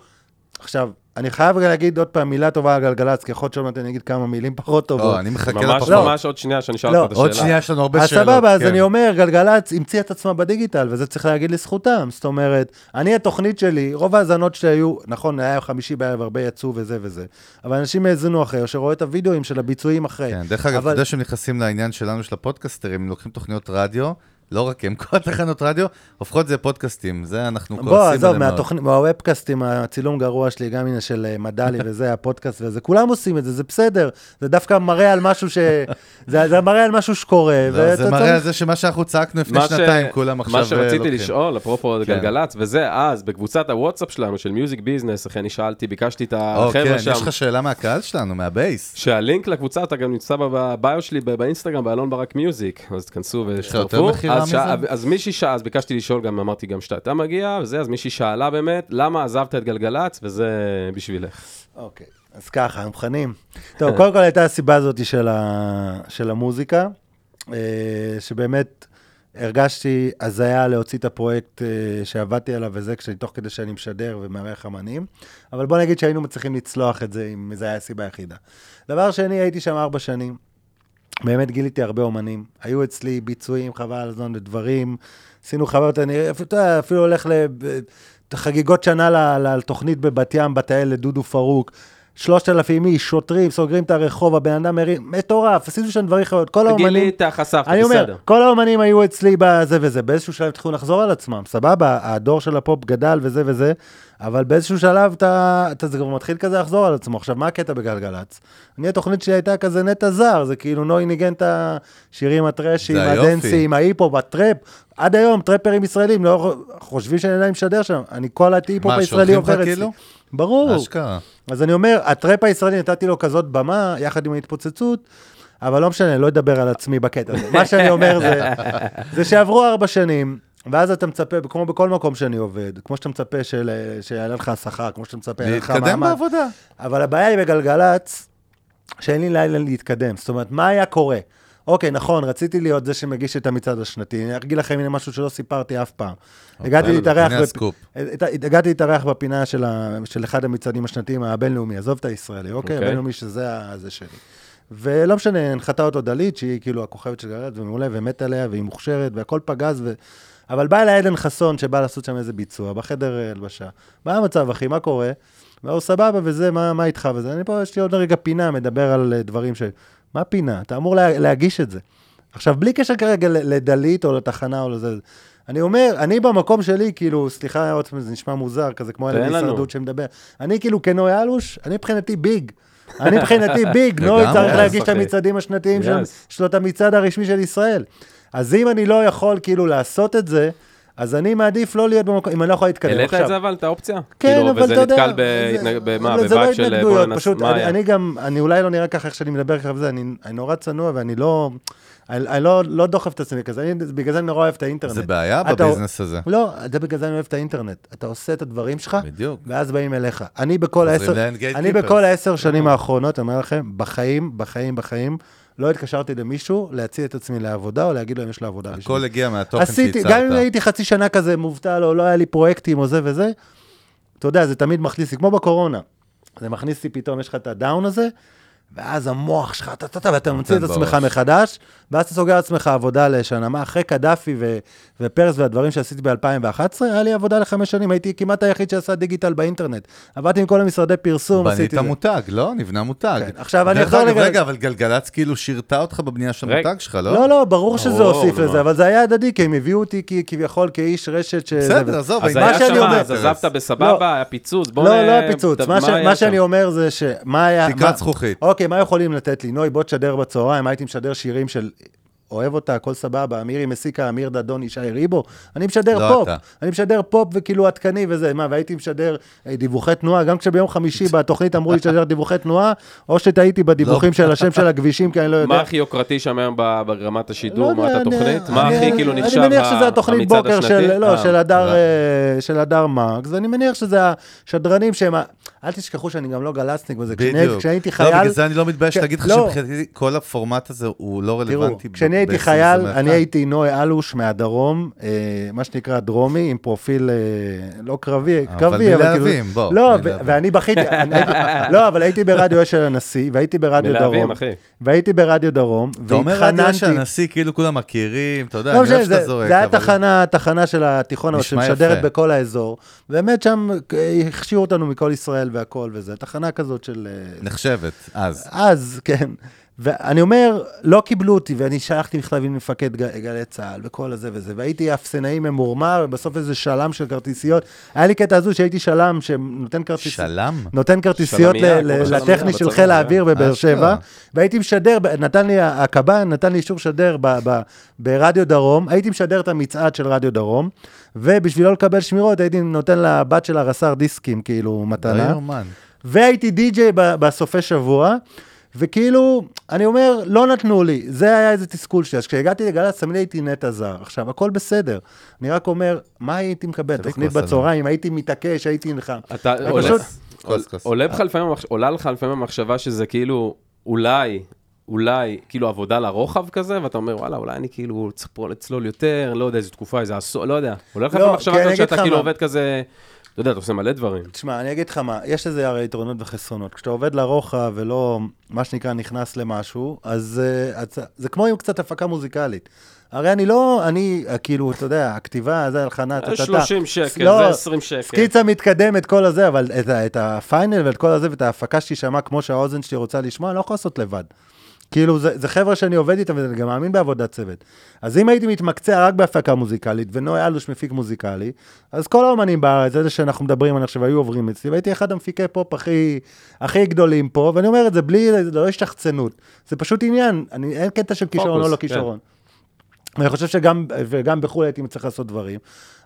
עכשיו, אני חייב להגיד עוד פעם מילה טובה על גלגלץ, כי יכול להיות שאני אגיד כמה מילים פחות טובות. אני מחכה לפחות. ממש עוד שנייה שאני שאלת את השאלה. עוד שנייה יש לנו הרבה שאלות. אז סבבה, אז אני אומר, גלגלץ המציא את עצמה בדיגיטל, וזה צריך להגיד לזכותם. זאת אומרת, אני התוכנית שלי, רוב ההזנות שהיו, נכון, היה חמישי בערב, הרבה יצאו וזה וזה, אבל אנשים האזנו אחרי, או שרואים את הוידאוים של הביצועים אחרי. כן, דרך אגב, כדי שנכנסים לעניין שלנו של הפודקאסטרים, לוקחים תוכניות רדיו. לא רק הם, כל תחנות רדיו, הופכות זה פודקאסטים, זה אנחנו כועסים עליהם. בוא, עזוב, מהוובקאסטים, הצילום גרוע שלי, גם הנה של מדלי וזה, הפודקאסט וזה, כולם עושים את זה, זה בסדר, זה דווקא מראה על משהו ש... זה מראה על משהו שקורה. זה מראה על זה שמה שאנחנו צעקנו לפני שנתיים, כולם עכשיו... מה שרציתי לשאול, אפרופו גלגלץ, וזה אז, בקבוצת הוואטסאפ שלנו, של מיוזיק ביזנס, אחרי אני שאלתי, ביקשתי את החבר'ה שם. יש לך שאלה מהקהל שלנו, מהבייס. שהלינק לקבוצה, אתה גם נמצא בביו שלי באינסטגרם, באלון ברק מיוזיק, אז תכנסו ושתרפו. אז מישהי שאלה, אז ביקשתי לשאול גם, אמרתי גם שאתה מגיע, וזה, אז מישהי שאלה באמת, למה עזבת את גלגלץ, וזה בשבילך. אוקיי, אז ככה, מבחנים. טוב, קודם כל הייתה הסיבה הזאת של המוזיקה, שבאמת הרגשתי הזיה להוציא את הפרויקט שעבדתי עליו, וזה תוך כדי שאני משדר ומארח אמנים, אבל בוא נגיד שהיינו מצליחים לצלוח את זה, אם זה היה הסיבה היחידה. דבר שני, הייתי שם ארבע שנים, באמת גיליתי הרבה אומנים, היו אצלי ביצועים, חבל על הזמן ודברים, עשינו חבלות, אני אפילו הולך לחגיגות שנה לתוכנית בבת ים, בתאל לדודו פרוק, שלושת אלפים איש, שוטרים, סוגרים את הרחוב, הבן אדם מרים, מטורף, עשינו שם דברים חבלות, כל האומנים... תגיד לי, אתה חשפת, בסדר. אני אומר, כל האומנים היו אצלי בזה וזה, באיזשהו שלב התחילו לחזור על עצמם, סבבה, הדור של הפופ גדל וזה וזה, אבל באיזשהו שלב אתה, אתה זה כבר מתחיל כזה לחזור על עצמו. עכשיו, מה הקטע בגלגלץ? אני, התוכנית שלי הייתה כזה נטע זר, זה כאילו נוי ניגן את השירים הטרשים, הדנסים, ההיפופ, הטראפ. עד היום, טראפרים ישראלים, לא חושבים שאני עדיין משדר שם. אני כל ההיפופ הישראלי עובר אצלי. כאילו? ברור. אשכרה. אז אני אומר, הטראפ הישראלי נתתי לו כזאת במה, יחד עם ההתפוצצות, אבל לא משנה, לא אדבר על עצמי בקטע הזה. מה שאני אומר זה, זה שעברו ארבע שנים, ואז אתה מצפה, כמו בכל מקום שאני עובד, כמו שאתה מצפה של, שיעלה לך השכר, כמו שאתה מצפה, יעלה לך מעמד. להתקדם בעבודה. אבל הבעיה היא בגלגלץ, שאין לי לילה להתקדם. זאת אומרת, מה היה קורה? אוקיי, נכון, רציתי להיות זה שמגיש את המצעד השנתי. אני ארגיל לכם הנה משהו שלא סיפרתי אף פעם. הגעתי להתארח בפינה של אחד המצעדים השנתיים, הבינלאומי, עזוב את הישראלי, אוקיי? הבינלאומי שזה זה שלי. ולא משנה, הנחתה אותו דלית, שהיא כאילו הכוכבת של גלגלץ, ומעולה, ומת עליה, והיא מוכשרת, והכל פגז, ו... אבל בא אליי עדן חסון, שבא לעשות שם איזה ביצוע, בחדר הלבשה. מה המצב, אחי? מה קורה? והוא סבבה, וזה, מה, מה איתך? וזה, אני פה, יש לי עוד רגע פינה, מדבר על דברים ש... מה פינה? אתה אמור לה, להגיש את זה. עכשיו, בלי קשר כרגע לדלית, או לתחנה, או לזה. אני אומר, אני במקום שלי, כאילו, סליחה, עוד פעם, זה נשמע מוזר, כזה כמו אלה ניסרדות שמדבר. אני כאילו, כנוי אלוש, אני מבחינתי ביג. אני מבחינתי ביג, נוי צריך להגיש את המצעדים השנתיים שלו, את המצעד הרשמי של ישראל. אז אם אני לא יכול כאילו לעשות את זה, אז אני מעדיף לא להיות במקום, אם אני לא יכול להתקדם עכשיו. העלית את זה אבל, את האופציה? כן, אבל אתה יודע. וזה נתקל במה, בבק של בוא ננס, מה היה? אני גם, אני אולי לא נראה ככה איך שאני מדבר ככה וזה, אני נורא צנוע ואני לא... אני לא, לא דוחף את עצמי כזה, בגלל זה אני נורא אוהב את האינטרנט. זה בעיה אתה, בביזנס הזה. לא, זה בגלל זה אני אוהב את האינטרנט. אתה עושה את הדברים שלך, בדיוק. ואז באים אליך. אני בכל העשר, אני בכל העשר שנים האחרונות, אני אומר לכם, בחיים, בחיים, בחיים, לא התקשרתי למישהו להציע את עצמי לעבודה, או להגיד לו אם יש לעבודה. הכל בשביל. הגיע מהתוכן שהצעת. גם אם הייתי חצי שנה כזה מובטל, או לא היה לי פרויקטים או זה וזה, אתה יודע, זה תמיד מכניס לי, כמו בקורונה. זה מכניס לי פתאום, יש לך את הדאון הזה, ואז המוח שלך, ואתה ממציא את עצמך מחדש, ואז אתה סוגר עצמך עבודה לשנה. מה אחרי קדאפי ופרס והדברים שעשיתי ב-אלפיים ואחת עשרה, היה לי עבודה לחמש שנים, הייתי כמעט היחיד שעשה דיגיטל באינטרנט. עבדתי עם כל המשרדי פרסום, עשיתי את זה. בנית מותג, לא? נבנה מותג. עכשיו אני אחזור לגלגלץ. רגע, אבל גלגלץ כאילו שירתה אותך בבנייה של המותג שלך, לא? לא, לא, ברור שזה הוסיף לזה, אבל זה היה הדדי, כי הם הביאו אותי כביכול כאיש רשת ש... בסדר, עזוב, אז היה שמה, אז עזבת בסבבה, היה פיצוץ, בוא... לא, לא הפיצוץ, מה שאני אומר זה שמה היה... תקרת זכוכית. אוקיי, מה יכולים לתת לי? נוי, בוא תשדר בצהריים, הייתי משדר שירים של אוהב אותה, הכל סבבה, אמירי מסיקה, אמיר דדון, ישי ריבו, אני משדר פופ, אני משדר פופ וכאילו עדכני וזה, מה, והייתי משדר דיווחי תנועה, גם כשביום חמישי בתוכנית אמרו לי לשדר דיווחי תנועה, או שטעיתי בדיווחים של השם של הכבישים, כי אני לא יודע. מה הכי יוקרתי שם ברמת השידור, מה את התוכנית? מה הכי כאילו נחשב המצד השנתי? אני מניח שזה התוכנית בוקר של הדר מרקס, אני מניח שזה השדרנים שהם... אל תשכחו שאני גם לא גלצניק בזה. בדיוק. כשהייתי חייל... לא, בגלל זה אני לא מתבייש להגיד לך שבחייתי כל הפורמט הזה הוא לא רלוונטי. תראו, כשאני הייתי חייל, אני הייתי נוי אלוש מהדרום, מה שנקרא דרומי, עם פרופיל לא קרבי, קרבי, אבל מלהבים, בוא. לא, ואני בכיתי... לא, אבל הייתי ברדיו של הנשיא, והייתי ברדיו דרום. מלהבים, אחי. והייתי ברדיו דרום, והתחננתי... אתה אומר רדיו של הנשיא, כאילו כולם מכירים, אתה יודע, אני לא שאתה זורק. זה היה תחנה של התיכון, שמשדרת בכל האזור. באמת שם הכשירו אותנו מכל ישראל והכל וזה, תחנה כזאת של... נחשבת, אז. אז, כן. ואני אומר, לא קיבלו אותי, ואני שלחתי מכתבים למפקד גלי צהל, וכל הזה וזה, והייתי אפסנאי ממורמר, ובסוף איזה שלם של כרטיסיות, היה לי קטע הזו שהייתי שלם, שנותן כרטיס... שלם? נותן כרטיסיות לטכני של חיל האוויר בבאר שבע, והייתי משדר, נתן לי הקב"ן, נתן לי אישור שדר ברדיו דרום, הייתי משדר את המצעד של רדיו דרום, ובשביל לא לקבל שמירות, הייתי נותן לבת של הרס"ר דיסקים, כאילו, מתנה. והייתי די-ג'יי בסופי שבוע, וכאילו, אני אומר, לא נתנו לי, זה היה איזה תסכול שלי, אז כשהגעתי לגלגלץ, תמיד הייתי נטע זר, עכשיו, הכל בסדר, אני רק אומר, מה הייתי מקבל, תוכנית בצהריים, הייתי מתעקש, הייתי נלחם. אתה עולה לך לפעמים המחשבה שזה כאילו, אולי, אולי, כאילו עבודה לרוחב כזה, ואתה אומר, וואלה, אולי אני כאילו צריך פה לצלול יותר, לא יודע, איזו תקופה, איזה עשור, לא יודע, עולה לך המחשבה כזאת שאתה כאילו עובד כזה... אתה יודע, אתה עושה מלא דברים. תשמע, אני אגיד לך מה, יש לזה הרי יתרונות וחסרונות. כשאתה עובד לרוחב ולא, מה שנקרא, נכנס למשהו, אז זה כמו עם קצת הפקה מוזיקלית. הרי אני לא, אני, כאילו, אתה יודע, הכתיבה, זה הלחנה, אתה, אתה... שלושים שקל, זה עשרים שקל. סקיצה מתקדמת, כל הזה, אבל את הפיינל ואת כל הזה, ואת ההפקה שתשמע כמו שהאוזן שלי רוצה לשמוע, אני לא יכול לעשות לבד. כאילו, זה, זה חבר'ה שאני עובד איתם, ואני גם מאמין בעבודת צוות. אז אם הייתי מתמקצע רק בהפקה מוזיקלית, ונוי אלוש מפיק מוזיקלי, אז כל האומנים בארץ, זה שאנחנו מדברים, אני חושב, היו עוברים אצלי, והייתי אחד המפיקי פופ הכי, הכי גדולים פה, ואני אומר את זה בלי, לא יש תחצנות. זה פשוט עניין, אני, אין קטע של כישרון, פוקוס, לא, לא כישרון. כן. ואני חושב שגם, וגם בחול הייתי מצליח לעשות דברים.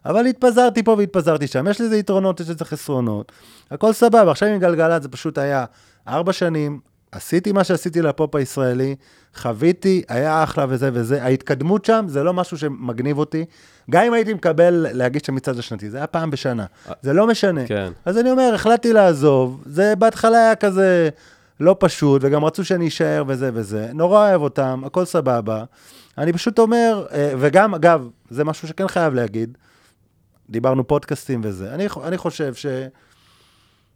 אבל התפזרתי פה והתפזרתי שם. יש לזה יתרונות, יש לזה חסרונות. הכל סבב. עכשיו עם גלגלת, זה פשוט היה ארבע שנים. עשיתי מה שעשיתי לפופ הישראלי, חוויתי, היה אחלה וזה וזה, ההתקדמות שם זה לא משהו שמגניב אותי, גם אם הייתי מקבל להגיש את המצעד השנתי, זה היה פעם בשנה, זה לא משנה, אז אני אומר, החלטתי לעזוב, זה בהתחלה היה כזה לא פשוט, וגם רצו שאני אשאר וזה וזה, נורא אוהב אותם, הכל סבבה, אני פשוט אומר, וגם אגב, זה משהו שכן חייב להגיד, דיברנו פודקאסטים וזה, אני, אני חושב ש...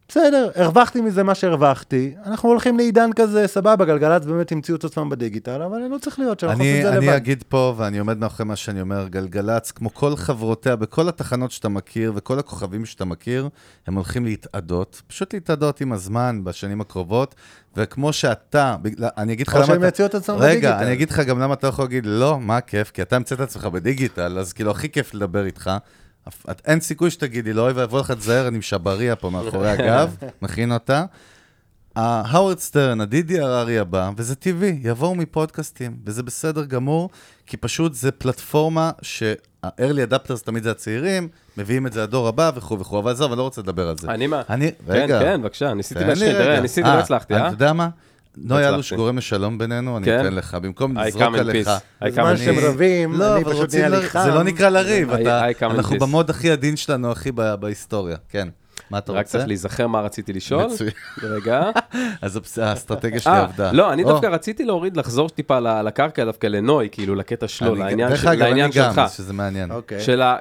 בסדר, הרווחתי מזה מה שהרווחתי, אנחנו הולכים לעידן כזה, סבבה, גלגלת באמת המציאו את עצמם בדיגיטל, אבל אני לא צריך להיות שאנחנו עושים את זה לבד. אני אגיד פה, ואני עומד מאחורי מה שאני אומר, גלגלת, כמו כל חברותיה, בכל התחנות שאתה מכיר, וכל הכוכבים שאתה מכיר, הם הולכים להתעדות, פשוט להתעדות עם הזמן, בשנים הקרובות, וכמו שאתה, אני אגיד לך למה... או שהם יציאו את עצמם בדיגיטל. רגע, אני אגיד לך גם למה אתה יכול להגיד, לא, מה כיף, כי אתה המצאת את עצמך בדיגיטל, אז כאילו הכי כיף לדבר איתך. אין סיכוי שתגידי, לא, ואבוא לך תזהר, אני משבריה פה מאחורי הגב, מכין אותה. ההאוורד סטרן, הדידי הררי הבא, וזה טבעי, יבואו מפודקאסטים, וזה בסדר גמור, כי פשוט זה פלטפורמה שהארלי אדפטרס תמיד זה הצעירים, מביאים את זה הדור הבא וכו וכו, אבל זה, אבל לא רוצה לדבר על זה. אני מה? כן, כן, בבקשה, ניסיתי להשחיל, ניסיתי, לא הצלחתי, אה? אתה יודע מה? נוי אלוש גורם לשלום בינינו, אני אתן לך, במקום לזרוק עליך. בזמן שאתם רבים, אני פשוט נהיה לי חם. זה לא נקרא לריב, אנחנו במוד הכי עדין שלנו, הכי בהיסטוריה, כן. מה אתה רוצה? רק צריך להיזכר מה רציתי לשאול. רגע. אז האסטרטגיה שלי עבדה. לא, אני דווקא רציתי להוריד, לחזור טיפה לקרקע, דווקא לנוי, כאילו לקטע שלו, לעניין שלך. דרך אגב, אני גם, שזה מעניין.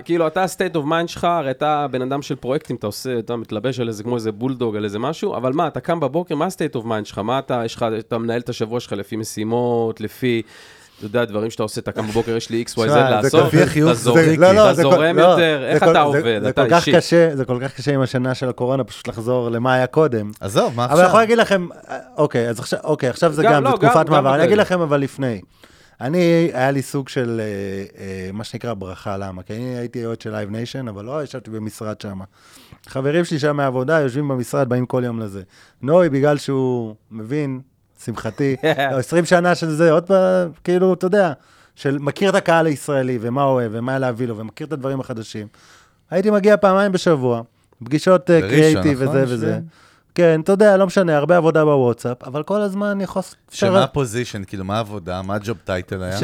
כאילו, אתה state of mind שלך, אתה בן אדם של פרויקטים, אתה עושה, אתה מתלבש על איזה, כמו איזה בולדוג, על איזה משהו, אבל מה, אתה קם בבוקר, מה state of mind שלך? מה אתה, יש לך, אתה מנהל את השבוע שלך לפי משימות, לפי... אתה יודע, הדברים שאתה עושה, אתה קם בבוקר, יש לי X Y Z לעשות, אתה זורם יותר, איך אתה עובד, אתה אישי. זה כל כך קשה עם השנה של הקורונה, פשוט לחזור למה היה קודם. עזוב, מה עכשיו? אבל אני יכול להגיד לכם, אוקיי, עכשיו זה גם, זה תקופת מעבר, אני אגיד לכם אבל לפני. אני, היה לי סוג של, מה שנקרא ברכה, למה? כי אני הייתי יועד של Live Nation, אבל לא ישבתי במשרד שם. חברים שלי שם מהעבודה, יושבים במשרד, באים כל יום לזה. נוי, בגלל שהוא מבין, שמחתי, עשרים שנה של זה, עוד פעם, כאילו, אתה יודע, של מכיר את הקהל הישראלי, ומה אוהב, ומה להביא לו, ומכיר את הדברים החדשים. הייתי מגיע פעמיים בשבוע, פגישות קריאיטיב וזה וזה. כן, אתה יודע, לא משנה, הרבה עבודה בוואטסאפ, אבל כל הזמן אני חושב... שמה הפוזישן, כאילו, מה העבודה, מה הג'וב טייטל היה?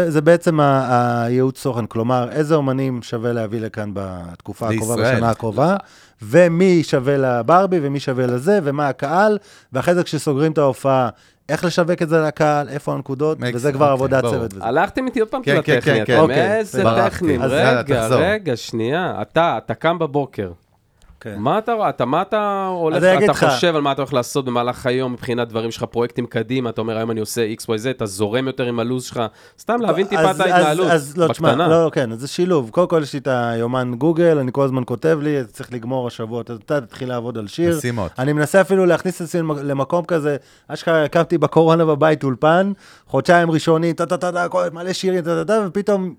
שזה בעצם הייעוד סוכן, כלומר, איזה אומנים שווה להביא לכאן בתקופה הקרובה, בשנה הקרובה, ומי שווה לברבי, ומי שווה לזה, ומה הקהל, ואחרי זה כשסוגרים את ההופעה, איך לשווק את זה לקהל, איפה הנקודות, וזה כבר עבודת צוות. הלכתם איתי עוד פעם כל הטכנית, איזה טכנית, רגע, רגע, שנייה, אתה, אתה קם בבוקר, מה אתה רואה, אתה חושב על מה אתה הולך לעשות במהלך היום, מבחינת דברים שלך, פרויקטים קדימה, אתה אומר, היום אני עושה X, Y, Z, אתה זורם יותר עם הלוז שלך, סתם להבין טיפה את ההתנהלות, בקטנה. לא, כן, זה שילוב, קודם כל יש לי את היומן גוגל, אני כל הזמן כותב לי, צריך לגמור השבועות, אתה תתחיל לעבוד על שיר, אני מנסה אפילו להכניס את זה למקום כזה, אשכרה הקמתי בקורונה בבית אולפן, חודשיים ראשונים, מלא שירים, ופתאום...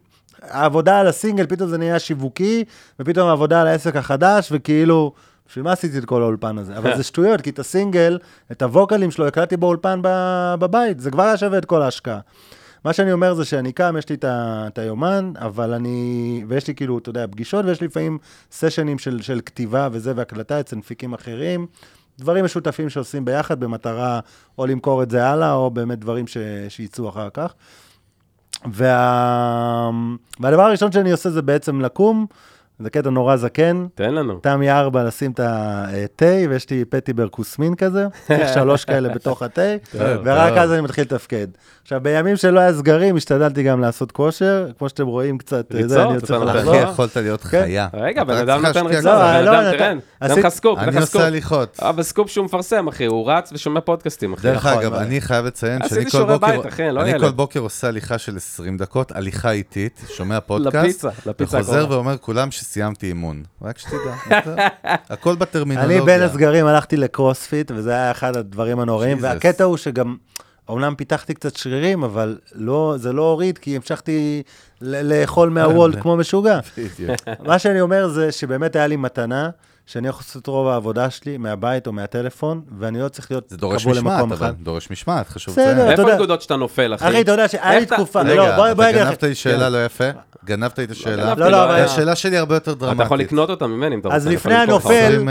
העבודה על הסינגל, פתאום זה נהיה שיווקי, ופתאום העבודה על העסק החדש, וכאילו, בשביל מה עשיתי את כל האולפן הזה? אבל זה שטויות, כי את הסינגל, את הווקלים שלו, הקלטתי באולפן בבית, זה כבר היה שווה את כל ההשקעה. מה שאני אומר זה שאני קם, יש לי את היומן, אבל אני, ויש לי כאילו, אתה יודע, פגישות, ויש לי לפעמים סשנים של, של כתיבה וזה, והקלטה אצל מפיקים אחרים, דברים משותפים שעושים ביחד, במטרה או למכור את זה הלאה, או באמת דברים ש, שיצאו אחר כך. וה... והדבר הראשון שאני עושה זה בעצם לקום, זה קטע נורא זקן. תן לנו. תמי ארבע, לשים את הטי, ויש לי פטי ברקוסמין כזה, שלוש כאלה בתוך הטי, ורק אז אני מתחיל לתפקד. עכשיו, בימים שלא היה סגרים, השתדלתי גם לעשות כושר, כמו שאתם רואים קצת, זה אני יוצא לך. אחי, יכולת להיות חיה. רגע, בן אדם נתן ריצה, בן אדם תרן, נתן לך סקופ, נתן לך סקופ. אני עושה הליכות. אבל סקופ שהוא מפרסם, אחי, הוא רץ ושומע פודקאסטים, אחי. דרך אגב, אני חייב לציין שאני כל בוקר עושה הליכה של עשרים דקות, הליכה איטית, שומע פודקאסט, וחוזר ואומר כולם שסיימתי אימון. רק שתדע. הכל בטרמינולוגיה. אני בין הסגרים הלכתי לקרוספיט, וזה היה אחד הדברים הנוראים, והקטע הוא שגם אומנם פיתחתי קצת שרירים, אבל לא, זה לא הוריד, כי המשכתי ל- לאכול מהוולד כמו משוגע. מה שאני אומר זה שבאמת היה לי מתנה, שאני יכול לעשות רוב העבודה שלי מהבית או מהטלפון, ואני לא צריך להיות קבול למקום אחד. זה דורש משמעת, חשוב זה. איפה נקודות שאתה נופל, אחי? אחי, אתה יודע שהיה לי תקופה. רגע, אתה גנבת לי שאלה לא יפה? גנבת לי את השאלה? לא, לא, אבל... השאלה שלי הרבה יותר דרמטית. אתה יכול לקנות אותה ממני, אם אתה רוצה. אז לפני הנופל,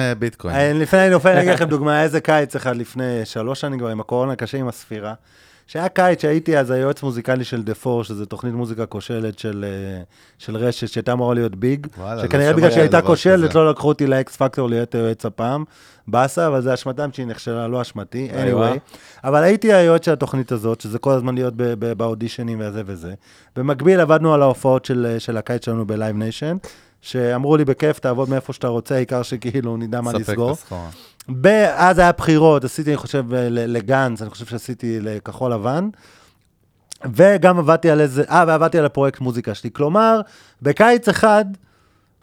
לפני הנופל, אני אגיד לכם דוגמה, איזה קיץ אחד לפני שלוש שנים כבר, עם הקורונה קשה עם הספירה, שהיה קיץ שהייתי אז היועץ מוזיקלי של דפור, שזו תוכנית מוזיקה כושלת של, של רשת, שהייתה אמורה להיות ביג, שכנראה לא בגלל שהייתה כושלת, כזה. לא לקחו אותי לאקס פקטור להיות היועץ הפעם, באסה, אבל זה אשמתם שהיא נכשלה, לא אשמתי, anyway. אבל הייתי היועץ של התוכנית הזאת, שזה כל הזמן להיות ב- ב- באודישנים וזה וזה. במקביל עבדנו על ההופעות של, של הקיץ שלנו בלייב ניישן, שאמרו לי בכיף, תעבוד מאיפה שאתה רוצה, העיקר שכאילו נדע מה לסגור. אז היה בחירות, עשיתי, אני חושב, לגנץ, אני חושב שעשיתי לכחול לבן, וגם עבדתי על איזה, אה, ועבדתי על הפרויקט מוזיקה שלי. כלומר, בקיץ אחד,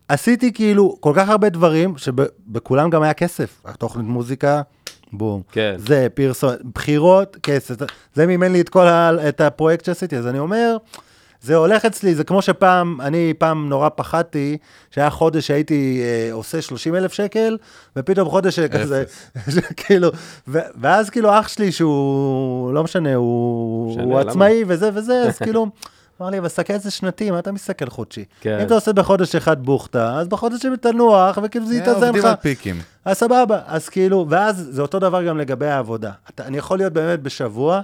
עשיתי כאילו כל כך הרבה דברים, שבכולם גם היה כסף. תוכנית מוזיקה, בום. כן. זה פרסום, בחירות, כסף. זה מימן לי את כל ה, את הפרויקט שעשיתי. אז אני אומר... זה הולך אצלי, זה כמו שפעם, אני פעם נורא פחדתי, שהיה חודש שהייתי אה, עושה שלושים אלף שקל, ופתאום חודש כזה, כאילו, ו- ואז כאילו אח שלי שהוא, לא משנה, הוא, משנה, הוא עצמאי וזה וזה, אז כאילו, אמר לי, אבל סקל זה שנתי, מה אתה מסקל חודשי? כן. אם אתה עושה בחודש אחד בוכתה, אז בחודש תנוח, וכאילו זה יתאזן לך. עובדים על פיקים. אז סבבה, אז כאילו, ואז זה אותו דבר גם לגבי העבודה. אתה, אני יכול להיות באמת בשבוע,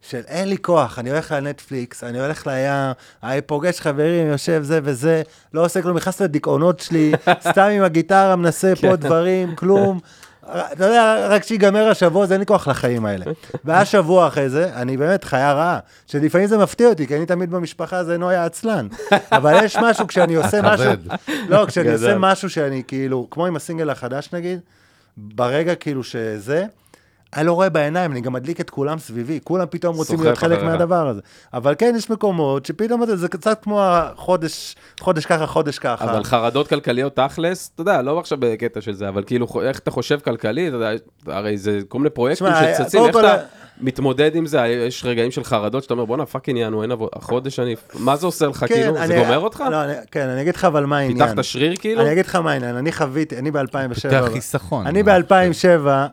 של אין לי כוח, אני הולך לנטפליקס, אני הולך לים, אני פוגש חברים, יושב זה וזה, לא עושה כלום, נכנס לדיכאונות שלי, סתם עם הגיטרה, מנסה פה דברים, כלום, אתה יודע, רק שיגמר השבוע, זה אין לי כוח לחיים האלה. והשבוע אחרי זה, אני באמת חיה רעה, שלפעמים זה מפתיע אותי, כי אני תמיד במשפחה, זה נויה עצלן, אבל יש משהו, כשאני עושה משהו, לא, כשאני עושה משהו שאני כאילו, כמו עם הסינגל החדש נגיד, ברגע כאילו שזה, אני לא רואה בעיניים, אני גם מדליק את כולם סביבי, כולם פתאום רוצים להיות חלק מהדבר הזה. אבל כן, יש מקומות שפתאום זה קצת כמו החודש, חודש ככה, חודש ככה. אבל חרדות כלכליות תכלס, אתה יודע, לא עכשיו בקטע של זה, אבל כאילו, איך אתה חושב כלכלי, אתה יודע, הרי זה כל מיני פרויקטים שצצים, איך אתה מתמודד עם זה, יש רגעים של חרדות, שאתה אומר, בוא נה, פאקין יענו, אין החודש, מה זה עושה לך, כאילו, זה גומר אותך? כן, אני אגיד לך, אבל מה העניין? פיתחת שריר, כאילו? אני אגיד לך מה העניין, אני חוויתי, אני ב-אלפיים ושבע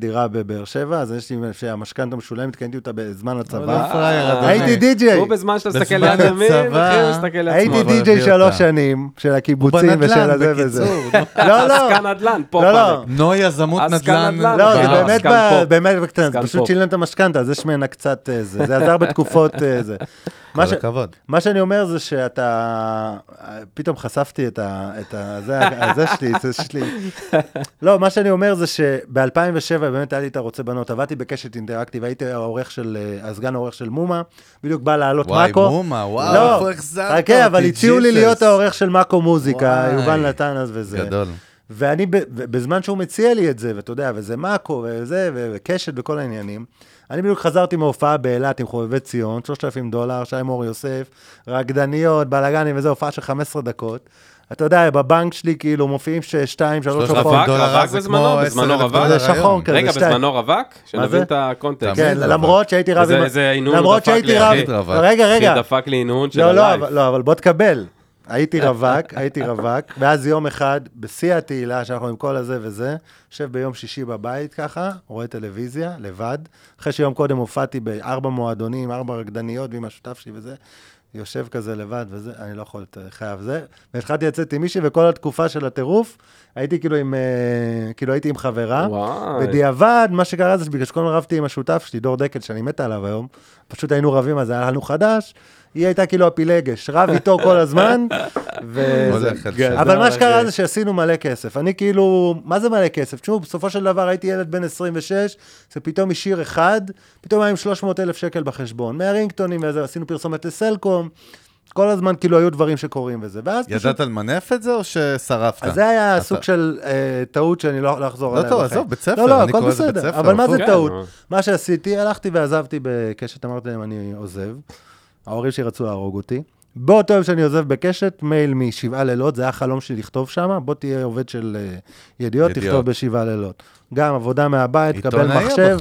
דירה בבאר שבע, אז יש לי שהמשכנתה משולמת, קניתי אותה בזמן הצבא. הייתי די-ג'יי. הוא בזמן שאתה מסתכל ליד ימים, אחרי מסתכל לעצמו. הייתי די-ג'יי שלוש שנים, של הקיבוצים ושל הזה וזה. לא, לא. עסקן נדל"ן, פה פעם. נו, יזמות נדל"ן. לא, זה באמת בקטן, זה פשוט שילם את המשכנתה, אז יש ממנה קצת זה. זה עזר בתקופות זה. על הכבוד. מה שאני אומר זה שאתה, פתאום חשפתי את זה שלי, זה שלי. לא, מה שאני אומר זה שב-אלפיים ושבע באמת היה לי את הרוצה בנות, עבדתי בקשת אינטראקטיב, הייתי העורך של, הסגן העורך של מומה, בדיוק בא לעלות מקו. וואי, מומה, וואו, איך זרת אותי, ג'יסס. חכה, אבל הציעו לי להיות העורך של מקו מוזיקה, יובל נתן אז וזה. גדול. ואני, בזמן שהוא מציע לי את זה, ואתה יודע, וזה מקו, וזה, וקשת וכל העניינים, אני בדיוק חזרתי מההופעה באילת עם חובבי ציון, שלושת אלפים דולר, שי מור יוסף, רקדניות, בלגנים, וזה הופעה של חמש עשרה דקות. אתה יודע, בבנק שלי כאילו מופיעים ששתיים, שלוש שחור. רווק בזמנו, בזמנו רווק. זה שחור כזה. רגע, בזמנו רווק? שנבין את הקונטקסט. כן, למרות שהייתי רב... איזה עינון דפק לי הכי רווק. רגע, רגע. שדפק לי עינון של הלייב. לא, אבל בוא תקבל. הייתי רווק, הייתי רווק, ואז יום אחד, בשיא התהילה, שאנחנו עם כל הזה וזה, יושב ביום שישי בבית ככה, רואה טלוויזיה, לבד, אחרי שיום קודם הופעתי בארבע מועדונים, ארבע רקדניות, ועם השותף שלי וזה, יושב כזה לבד וזה, אני לא יכול, חייב זה, והתחלתי לצאת עם מישהי, וכל התקופה של הטירוף, הייתי כאילו עם, כאילו הייתי עם חברה, בדיעבד, מה שקרה זה, בגלל שכל רבתי עם השותף שלי, דור דקל, שאני מתה עליו היום, פשוט היינו רבים, אז היה לנו חדש, היא הייתה כאילו הפילגש, רב איתו כל הזמן, אבל מה שקרה זה שעשינו מלא כסף, אני כאילו, מה זה מלא כסף? תשמעו, בסופו של דבר הייתי ילד בן עשרים ושש, זה פתאום השיר אחד, פתאום היה עם שלוש מאות אלף שקל בחשבון, מהרינגטונים, עשינו פרסומת לסלקום, כל הזמן כאילו היו דברים שקורים וזה, ואז פשוט... ידעת על מנף את זה או ששרפת? אז זה היה סוג של טעות שאני לא אחזור עליה. לא טוב, עזוב, בית ספר, אני קורא לזה בית ספר. אבל מה זה טעות? מה שעשיתי, הלכתי ועזבתי בקשת, אמרתי להם, אני עוזב. ההורים שרצו להרוג אותי. באותו יום שאני עוזב בקשת, מייל משבעה לילות, זה היה חלום שלי לכתוב שם, בוא תהיה עובד של ידיעות, תכתוב בשבעה לילות. גם עבודה מהבית, קבל מחשב.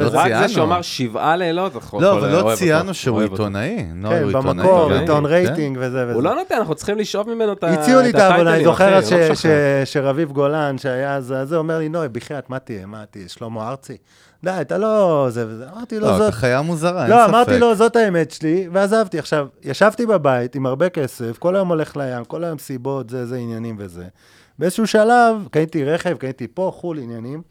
רק זה שאומר שבעה לילות. לא, אבל לא ציינו שהוא עיתונאי. כן, במקור, עיתון רייטינג וזה וזה. הוא לא נותן, אנחנו צריכים לשאוף ממנו את הטייטלים. הציעו לי את העבודה, אני זוכרת שרביב גולן, שהיה זה, אומר לי, נוי, בחיית, מה תהיה, מה תהיה, שלמה ארצי. די, אתה לא... אמרתי לו, זאת... לא, אתה חיה מוזרה, אין ספק. לא, אמרתי לו, זאת האמת שלי, ועזבתי. עכשיו, ישבתי בבית עם הרבה כסף, כל היום הולך לים, כל היום סיבות, זה, זה, עניינים וזה. באיזשהו שלב, קניתי רכב, קניתי פה, חול, עניינים.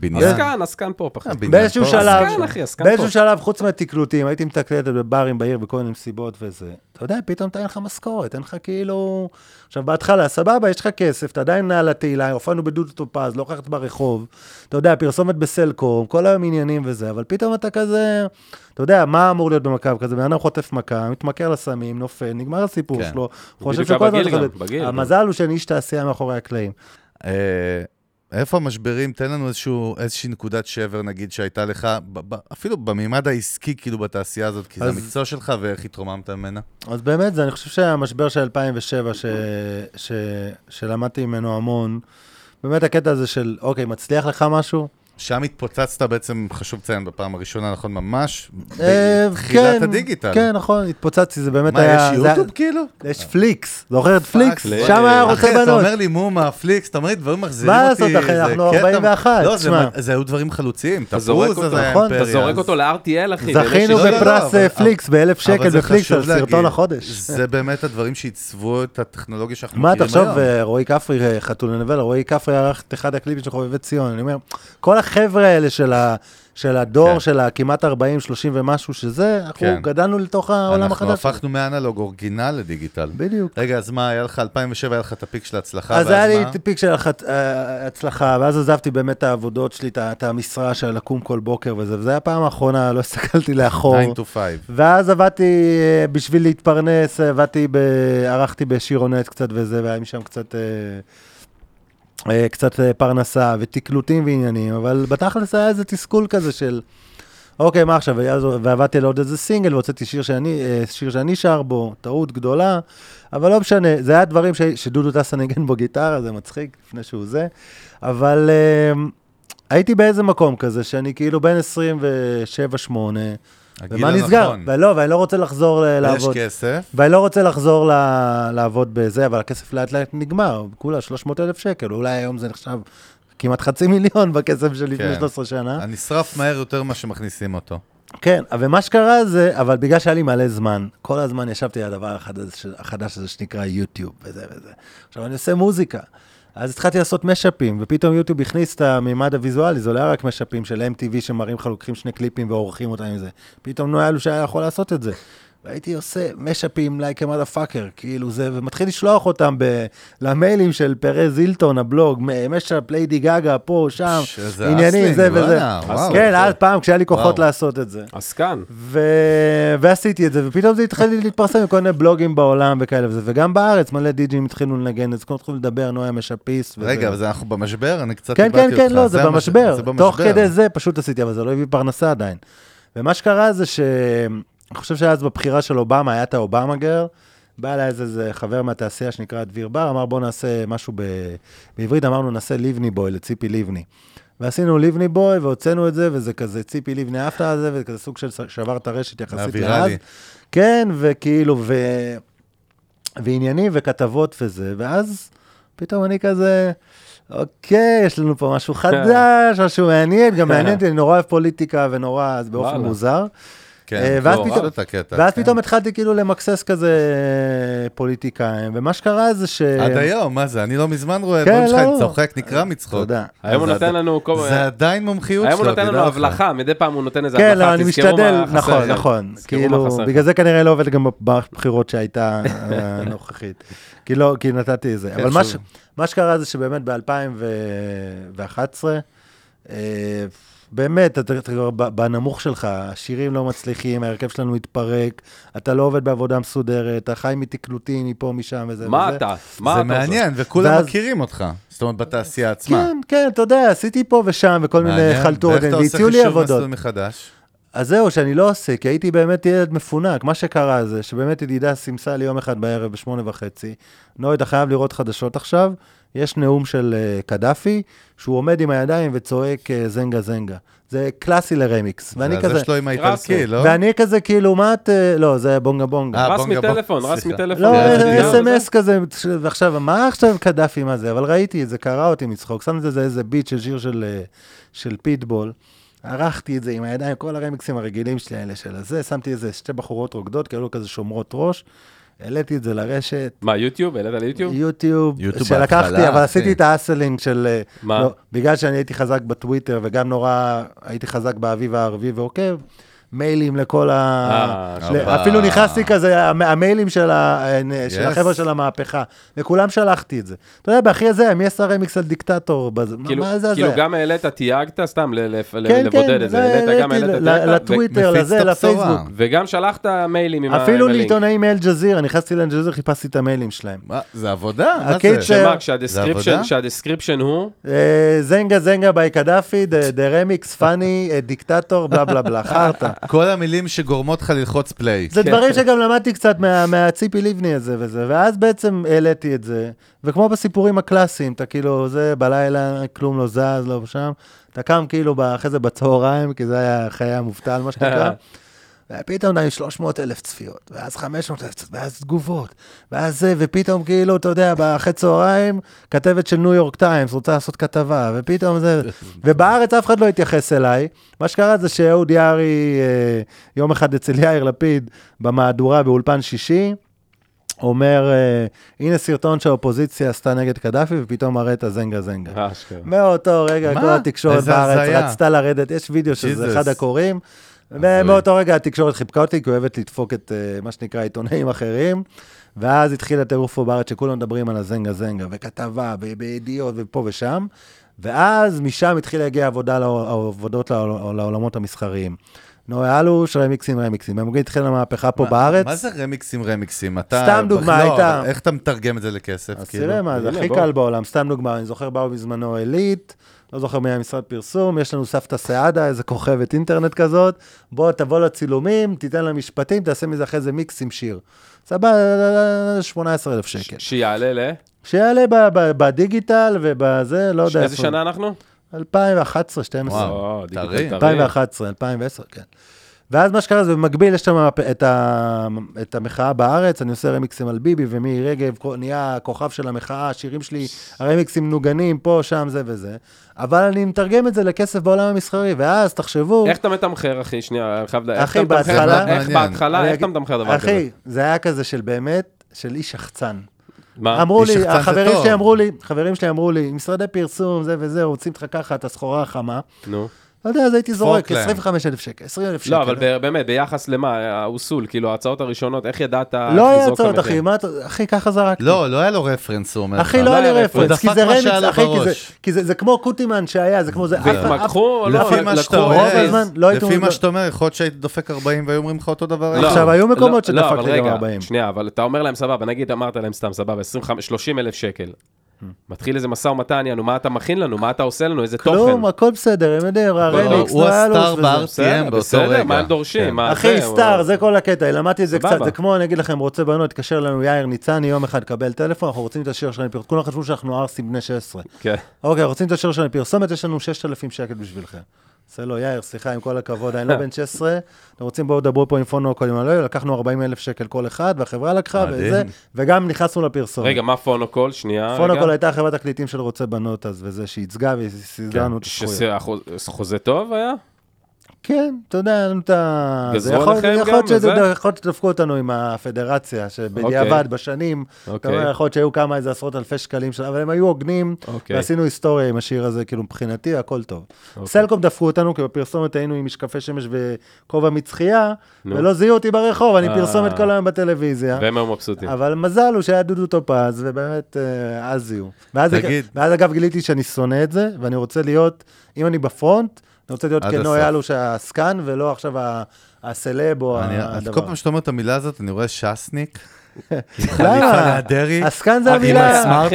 בניין. עסקן, עסקן פה, פחד. באיזשהו שלב... עסקן, אחי, עסקן פה. באיזשהו שלב, חוץ מהתקלוטים, הייתי מתקלטת בברים בעיר, בכל מיני סיבות וזה. אתה יודע, פתאום אין לך משכורת, אין לך כאילו... עכשיו, בהתחלה, סבבה, יש לך כסף, אתה עדיין נעל התהילה, הופענו בדודו טופז, לא הולכת ברחוב, אתה יודע, פרסומת בסלקום, כל היום עניינים וזה, אבל פתאום אתה כזה... אתה יודע, מה אמור להיות במכב כזה? בן אדם חוטף מכה, מתמכר לסמים, נופל, נגמר הסיפור שלו. חושב שכל הזמן... המזל הוא שאני איש תעשייה מאחורי הקלעים. איפה המשברים? תן לנו איזשהו, איזושהי נקודת שבר, נגיד, שהייתה לך, ב, ב, אפילו במימד העסקי, כאילו, בתעשייה הזאת, כי אז, זה המקצוע שלך, ואיך התרוממת ממנה? אז באמת, זה, אני חושב שהמשבר של אלפיים ושבע, ש, ש, שלמדתי ממנו המון, באמת הקטע הזה של, אוקיי, מצליח לך משהו? שם התפוצצת בעצם, חשוב ציין, בפעם הראשונה, נכון, ממש, בתחילת הדיגיטל. כן, נכון, התפוצצתי, זה באמת היה... מה, יש יוטיוב כאילו? יש פליקס, זוכר את פליקס? שם היה רוצה בנות. אחי, אתה אומר לי, מומה, פליקס, אתה אומר לי, דברים מחזירים אותי. מה לעשות, אחי, אנחנו ארבעים ואחת, תשמע. זה היו דברים חלוציים, תפוז, זה היה אימפריה. אתה זורק אותו ל-אר טי אל, אחי. זכינו בפרס פליקס, באלף שקל בפליקס, על סרטון החודש. זה באמת הדברים שעיצבו את הטכנולוגיה שאנחנו מכירים היום. מה, תחשוב, רועי כפרי, חתול לנבל, רועי כפרי ערך את אחד הקליפים של חובבי ציון. אני אומר, כל החבר'ה האלה של ה... של הדור, כן. של הכמעט ארבעים שלושים ומשהו שזה, אנחנו כן. גדלנו לתוך העולם החדש. אנחנו הפכנו מאנלוג אורגינל לדיגיטל. בדיוק. רגע, אז מה, היה לך אלפיים ושבע, היה לך את הפיק של ההצלחה? אז היה לי את הפיק של ההצלחה, ואז עזבתי באמת את העבודות שלי, את המשרה של לקום כל בוקר וזה, וזה היה פעם האחרונה, לא הסתכלתי לאחור. nine to five. ואז עבדתי בשביל להתפרנס, עבדתי, ב... ערכתי בשירונט קצת וזה, והיה משם קצת... קצת פרנסה ותקלוטים ועניינים, אבל בתכלס היה איזה תסכול כזה של, אוקיי, מה עכשיו? ועבדתי לעוד איזה סינגל, והוצאתי שיר שאני, שיר שאני שר בו, טעות גדולה, אבל לא משנה, זה היה דברים ש, שדודו טס ניגן בו גיטרה, זה מצחיק, לפני שהוא זה, אבל uh, הייתי באיזה מקום כזה, שאני כאילו בין עשרים ושבע שמונה, ומה נסגר? ולא, ואני לא רוצה לחזור לעבוד. יש כסף. ואני לא רוצה לחזור לעבוד בזה, אבל הכסף לאט לאט נגמר, כולה שלוש מאות אלף שקל, אולי היום זה נחשב כמעט חצי מיליון בכסף של לפני שלוש עשרה שנה. אני שרף מהר יותר מה שמכניסים אותו. כן, ומה שקרה זה, אבל בגלל שהיה לי מלא זמן, כל הזמן ישבתי על הדבר החדש הזה שנקרא יוטיוב וזה וזה. עכשיו אני עושה מוזיקה. אז התחלתי לעשות משאפים, ופתאום יוטיוב הכניס את המימד הוויזואלי, זה לא היה רק משאפים של אם טי וי שמראים לך, לוקחים שני קליפים ועורכים אותם עם זה. פתאום לא היה לו שהיה יכול לעשות את זה. והייתי עושה משאפים like a motherfucker, כאילו זה, ומתחיל לשלוח אותם ב- למיילים של פרז הילטון, הבלוג, משאפ, ליידי גגה, פה, שם, עניינים, זה וזה. כן, עד פעם כשהיה לי כוחות לעשות את זה. עסקן. ועשיתי את זה, ופתאום זה התחיל להתפרסם מכל מיני בלוגים בעולם וכאלה וזה, וגם בארץ, מלא דיג'ים התחילו לנגן, אז כולם התחילו לדבר, נוי המשאפיסט. רגע, אבל אנחנו במשבר? אני קצת הבאתי אותך. כן, כן, כן, לא, זה במשבר. תוך כדי זה פשוט עשיתי, אבל זה לא הביא פרנסה עדיין. ומה שקרה זה ש... אני חושב שאז בבחירה של אובמה, היה את האובמה גר, בא אליי איזה חבר מהתעשייה שנקרא דביר בר, אמר בוא נעשה משהו בעברית, אמרנו נעשה ליבני בוי לציפי ליבני. ועשינו ליבני בוי והוצאנו את זה, וזה כזה ציפי ליבני אהבת על זה, וכזה סוג של שבר את הרשת יחסית לאז. כן, וכאילו, ו... ועניינים וכתבות וזה, ואז פתאום אני כזה... אוקיי, יש לנו פה משהו חדש, משהו מעניין, גם מעניין, אני נורא אוהב פוליטיקה ונורא, אז באופן מוזר. ואז פתאום התחלתי כאילו למקסס כזה פוליטיקאים, ומה שקרה זה ש... עד היום, מה זה? אני לא מזמן רואה, דברים שלך עם צוחק נקרא מצחוק. היום הוא נותן לנו... זה עדיין מומחיות שלו. היום הוא נותן לנו הבלחה, מדי פעם הוא נותן איזה הבלחה. כן, אני משתדל, נכון, נכון. בגלל זה כנראה לא עובד גם בבחירות שהייתה הנוכחית. כי נתתי איזה. אבל מה שקרה זה שבאמת ב-אלפיים ואחת עשרה... באמת, אתה בנמוך שלך, השירים לא מצליחים, ההרכב שלנו התפרק, אתה לא עובד בעבודה מסודרת, אתה חי מתקלוטין, מפה, משם וזה וזה. מה אתה? זה מעניין, וכולם מכירים אותך. זאת אומרת, בתעשייה עצמה. כן, כן, אתה יודע, עשיתי פה ושם, וכל מיני חלטות, והציעו לי עבודות. ואיך אתה עושה חישוב מסלול מחדש? אז זהו, שאני לא עושה, כי הייתי באמת ילד מפונק. מה שקרה זה, שבאמת ידידה סימסה לי יום אחד בערב, בשמונה וחצי, נוי, אתה חייב לראות חדשות עכשיו, יש נאום של קדאפי, שהוא עומד עם הידיים וצועק זנגה זנגה. זה קלאסי לרמיקס. ואני כזה... זה שלו עם האיטלקי, לא? ואני כזה כאילו, מה את... לא, זה בונגה בונגה. רס מטלפון, רס מטלפון. לא, אס אם אס כזה. ועכשיו, מה עכשיו קדאפי מה זה? אבל ראיתי, זה קרא אותי מצחוק. שם את זה איזה ביט של שיר של פיטבול. ערכתי את זה עם הידיים, כל הרמיקסים הרגילים שלי האלה של הזה. שמתי איזה שתי בחורות רוקדות, כאילו כזה שומרות ראש. העליתי את זה לרשת. מה, יוטיוב? העלית ליוטיוב? יוטיוב, שלקחתי, אבל עשיתי את האסלינג של... מה? בגלל שאני הייתי חזק בטוויטר, וגם נורא הייתי חזק באביב הערבי ועוקב, מיילים לכל ה... אפילו נכנסתי כזה, המיילים של החבר'ה של המהפכה, וכולם שלחתי את זה. אתה יודע, באחי הזה, מי עשה רמיקס על דיקטטור? מה זה זה? כאילו גם העלית, תייגת סתם לבודד את זה. לטוויטר, לזה, לפייסבוק. וגם שלחת מיילים עם המיילים. אפילו לעיתונאים אל-ג'זירה, נכנסתי לאל-ג'זירה, חיפשתי את המיילים שלהם. זה עבודה? שמע, כשהדסקריפשן הוא? זנגה זנגה ביי קדאפי, דה רמיקס, פאני, דיקטטור, בלה בלה בלה, חרטה. כל המילים שגורמות לך ללחוץ פליי. זה דברים שגם למדתי קצת מהציפי לבני הזה וזה, ואז בעצם העליתי את זה, וכמו בסיפורים הקלאסיים, אתה כאילו, זה בלילה, כלום לא זז, לא שם, אתה קם כאילו אחרי זה בצהריים, כי זה היה חיי המובטל, מה שתקרא, ופתאום נעים שלוש מאות אלף צפיות, ואז חמש מאות אלף צפיות, ואז תגובות, ואז זה, ופתאום כאילו, אתה יודע, אחרי צהריים, כתבת של ניו יורק טיימס, רוצה לעשות כתבה, ופתאום זה, ובארץ אף אחד לא התייחס אליי, מה שקרה זה שאהוד יערי, יום אחד אצל יאיר לפיד, במהדורה באולפן שישי, אומר, הנה סרטון שהאופוזיציה עשתה נגד קדאפי, ופתאום מראה את הזנגה זנגה. מאותו רגע, כל התקשורת בארץ רצתה לרדת, יש וידאו שזה אחד הקוראים, ומאותו רגע התקשורת חיבקה אותי, כי אוהבת לדפוק את מה שנקרא עיתונאים אחרים, ואז התחיל הטירוף פה בארץ שכולם מדברים על הזנגה זנגה, וכתבה, בידיעות ופה ושם, ואז משם התחיל להגיע עבודות לעולמות המסחריים. נו, הלו, שרמיקסים, רמיקסים. הם מגיעים התחיל למהפכה פה בארץ. מה זה רמיקסים, רמיקסים? סתם דוגמה הייתה. איך אתה מתרגם את זה לכסף? אז תראה מה, זה הכי קל בעולם. סתם דוגמה, אני זוכר באו בזמנו אליט, לא זוכר מי המשרד פרסום, יש לנו סבתא סעדה, איזה כוכבת אינטרנט כזאת, בוא תבוא לצילומים, תיתן לה משפטים, תעשה מזה אחרי זה מיקס עם שיר. סבא, שמונה עשרה אלף שקל. שיעלה ל? שיעלה בדיגיטל ובזה, לא יודע. איזה שנה אנחנו? אלפיים ואחת עשרה, שתים עשרה. אלפיים ואחת עשרה, אלפיים ועשר, כן. ואז מה שקרה, זה במקביל, יש שם את המחאה בארץ, אני עושה רמיקסים על ביבי, ומי רגב נהיה הכוכב של המחאה, השירים שלי, הרמיקסים נוגנים, פה, שם, זה וזה. אבל אני מתרגם את זה לכסף בעולם המסחרי, ואז תחשבו... איך אתה מתמחר, אחי? שנייה, אחי, בהתחלה... איך בהתחלה, איך אתה מתמחר דבר כזה? אחי, זה היה כזה של באמת, של איש שחצן. אמרו לי, החברים שלי אמרו לי, חברים שלי אמרו לי, משרדי פרסום, זה וזה, רוצים לך ככה את הסחורה החמה. נו. לא יודע, אז הייתי זורק, עשרים וחמישה אלף שקל, עשרים אלף שקל. לא, אבל באמת, ביחס למה, האוסול, כאילו, ההצעות הראשונות, איך ידעת... לא היה הצעות, אחי, מה אתה... אחי, ככה זרקתי. לא, לא היה לו רפרנס, הוא אומר. אחי, לא היה לי רפרנס, כי זה רמיקס, אחי, כי זה כמו קוטימן שהיה, זה כמו זה... והתמקחו, לא, לקחו רוב הזמן, לא הייתו... לפי מה שאתה אומר, יכולת שהיית דופק ארבעים, והיו אומרים לך אותו דבר... עכשיו, היו מקומות שדפקתי גם ארבעים. שנייה, אבל אתה אומר להם סבבה, נגיד אמרת להם סתם סבבה, עשרים ושלושים אלף שקל. מתחיל איזה מסע ומתן, יענו, מה אתה מכין לנו, מה אתה עושה לנו, איזה תוכן. כלום, הכל בסדר, הם יודעים, הרמיקס, הוא הסטאר ב-אר טי אם באותו רגע. מה הם דורשים? אחי, סטאר, זה כל הקטע, למדתי את זה קצת, זה כמו, אני אגיד לכם, רוצה בנו, תקשר לנו יאיר ניצני, יום אחד קבל טלפון, אנחנו רוצים את השיר שלנו, כולם חשבו שאנחנו ערסים בני שש עשרה. אוקיי, רוצים את השיר שלנו, פרסומת, יש לנו שישת אלפים שקל בשבילכם. עושה לו, יאיר, סליחה, עם כל הכבוד, אני לא בן שש עשרה, אנחנו רוצים בואו דברו פה עם פונו, קודם, לא, לקחנו ארבעים אלף שקל כל אחד, והחברה לקחה, וזה, וגם נכנסנו לפרסום. רגע, מה פונו קול? שנייה, פונו קול הייתה חברת הקליטים של רוצה בנות, אז וזה שהצגה, וסיזרנו את הזכויות. חוזה טוב היה? כן, אתה יודע, זה יכול שתדפקו אותנו עם הפדרציה, שבדיעבד בשנים, יכול שהיו כמה איזה עשרות אלפי שקלים, אבל הם היו עוגנים, ועשינו היסטוריה עם השיר הזה, כאילו מבחינתי, הכל טוב. סלקום דפקו אותנו, כי בפרסומת היינו עם משקפי שמש וכובע מצחייה, ולא זיהו אותי ברחוב, אני פרסומת כל היום בטלוויזיה. והם היו מבסוטים. אבל מזל הוא שהיה דודו טופז, ובאמת אז זיהו. ואז אגב גיליתי שאני שונא את זה, ואני רוצה להיות, אם אני בפרונט, אני רוצה להיות כנו יאלו שהסקן, ולא עכשיו הסלב או הדבר. כל פעם שאתה אומר את המילה הזאת, אני רואה שסניק. למה? הסקן זה המילה.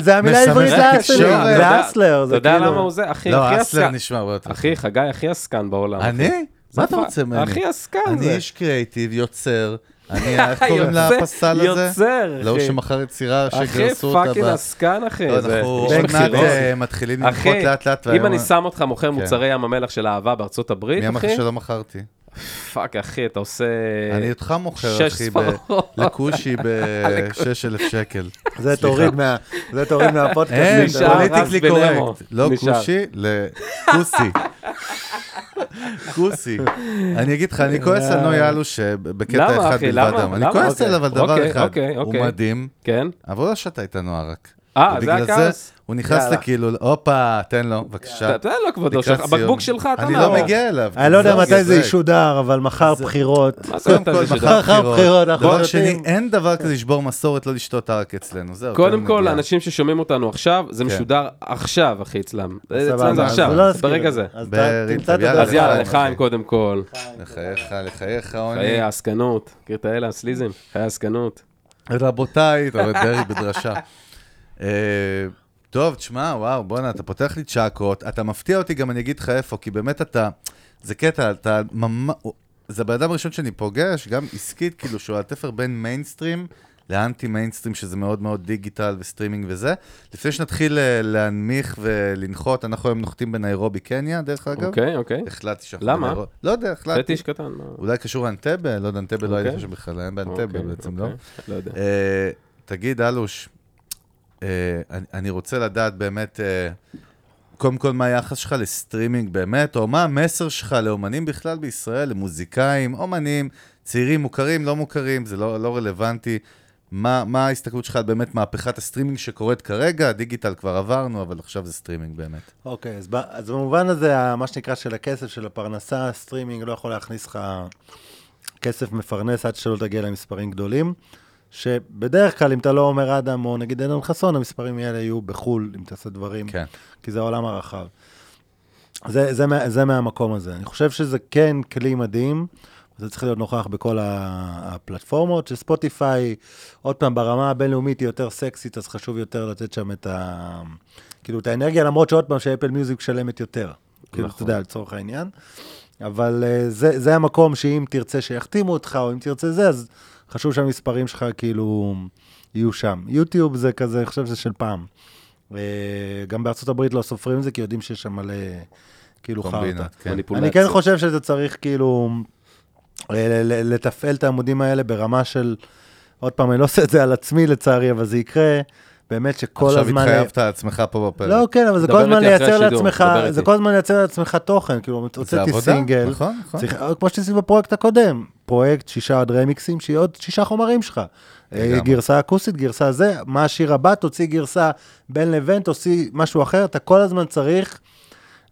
זה המילה עברית לאסלר. זה אסלר. אתה יודע למה הוא זה? לא, אסלר נשמע. אחי, חגי הכי הסקן בעולם. אני? מה אתה רוצה ממני? הכי הסקן זה. אני איש קריאיטיב, יוצר. אני, איך קוראים לפסל הזה? יוצר, אחי. לא, הוא שמחר יצירה שגרסו אותה. אחי, פאקין עסקן, אחי. אנחנו שכנת מתחילים למחות לאט לאט. אם אני שם אותך מוכר מוצרי ים המלח של אהבה בארצות הברית, אחי. מי אמרתי שלא מכרתי? פאק, אחי, אתה עושה... אני אותך מוכר, אחי, לקושי ב-שישת אלפים שקל. זה תוריד מהפודקאסט. פוליטיקלי קורקט. לא קושי, לקוסי. קוסי. אני אגיד לך, אני כועס על נוי אלו שבקטע אחד בלבד אדם. אני כועס עליו על דבר אחד. הוא מדהים. אבל הוא לא שתה איתנו ערק. ובגלל זה הוא נכנס לכאילו, הופה, תן לו, בבקשה. תן לו כבודו, הבקבוק שלך, אתה לא מגיע אליו. אני לא יודע מתי זה ישודר, אבל מחר בחירות. קודם כל, מחר בחירות. דבר שני, אין דבר כזה לשבור מסורת, לא לשתות ערק אצלנו. קודם כל, האנשים ששומעים אותנו עכשיו, זה משודר עכשיו, אחי, אצלם. אצלם זה עכשיו, ברגע זה. אז יאללה, לחיים קודם כל. לחייך, לחייך, עוני. חיי העסקנות, קראת האלה, הסליזם, חיי העסקנות. רבותיי, טוב, תשמע, וואו, בונה, אתה פותח לי צ'קרות, אתה מפתיע אותי, גם אני אגיד לך איפה, כי באמת אתה, זה קטע, אתה ממש, זה באדם הראשון שאני פוגש, גם עסקית, כאילו, שהוא התפר בין מיינסטרים לאנטי מיינסטרים, שזה מאוד מאוד דיגיטל וסטרימינג וזה. לפני שנתחיל להנמיך ולנחות, אנחנו היום נוחתים בניירובי, קניה, דרך אגב. אוקיי, אוקיי. החלטתי שאנחנו בניירובי. לא יודע, החלטתי. החלטתי שקטן. אולי קשור אנטבה, לא יודע, אנטבה לא היה שם בכלל, אין באנטבה בעצם, לא? לא יודע. תגיד, אלוש, Uh, אני, אני רוצה לדעת באמת, uh, קודם כל מה היחס שלך לסטרימינג באמת, או מה המסר שלך לאומנים בכלל בישראל, למוזיקאים, אומנים, צעירים, מוכרים, לא מוכרים, זה לא, לא רלוונטי. מה, מה ההסתכלות שלך באמת מהפכת הסטרימינג שקורית כרגע? דיגיטל כבר עברנו, אבל עכשיו זה סטרימינג באמת. אוקיי, okay, אז, אז במובן הזה, מה שנקרא של הכסף, של הפרנסה, הסטרימינג לא יכול להכניס לך כסף מפרנס עד שלא תגיע למספרים גדולים. שבדרך כלל אם אתה לא אומר אדם או נגיד אדם חסון, המספרים האלה יהיו בחול אם תעשה דברים, כן. כי זה העולם הרחב. זה, זה, זה מהמקום הזה. אני חושב שזה כן כלי מדהים, זה צריך להיות נוכח בכל הפלטפורמות, שספוטיפיי, עוד פעם ברמה הבינלאומית היא יותר סקסית, אז חשוב יותר לתת שם את, ה, כאילו, את האנרגיה, למרות שעוד פעם שאפל מיוזיק שלמת יותר, כאילו נכון. אתה יודע, לצורך העניין. אבל זה, זה המקום שאם תרצה שיחתימו אותך, או אם תרצה זה, אז חשוב שהמספרים שלך כאילו יהיו שם. יוטיוב זה כזה, אני חושב שזה של פעם. גם בארצות הברית לא סופרים זה, כי יודעים שיש שם מלא כאילו חרטה. אני כן חושב שזה צריך כאילו לתפעל את העמודים האלה ברמה של, עוד פעם, אני לא עושה את זה על עצמי לצערי, אבל זה יקרה באמת שכל הזמן... עכשיו התחייבת עצמך פה בפרק. לא, כן, אבל זה כל הזמן לייצר לעצמך, זה כל הזמן לייצר לעצמך תוכן, כאילו, הוצאתי סינגל. כמו שתעשי בפרויקט הקודם. פרויקט, שישה עד רמיקסים, שיהיה עוד שישה חומרים שלך. גרסה אקוסית, גרסה זה, מה השיר הבא, תוציא גרסה בין לבין, תוציא משהו אחר, אתה כל הזמן צריך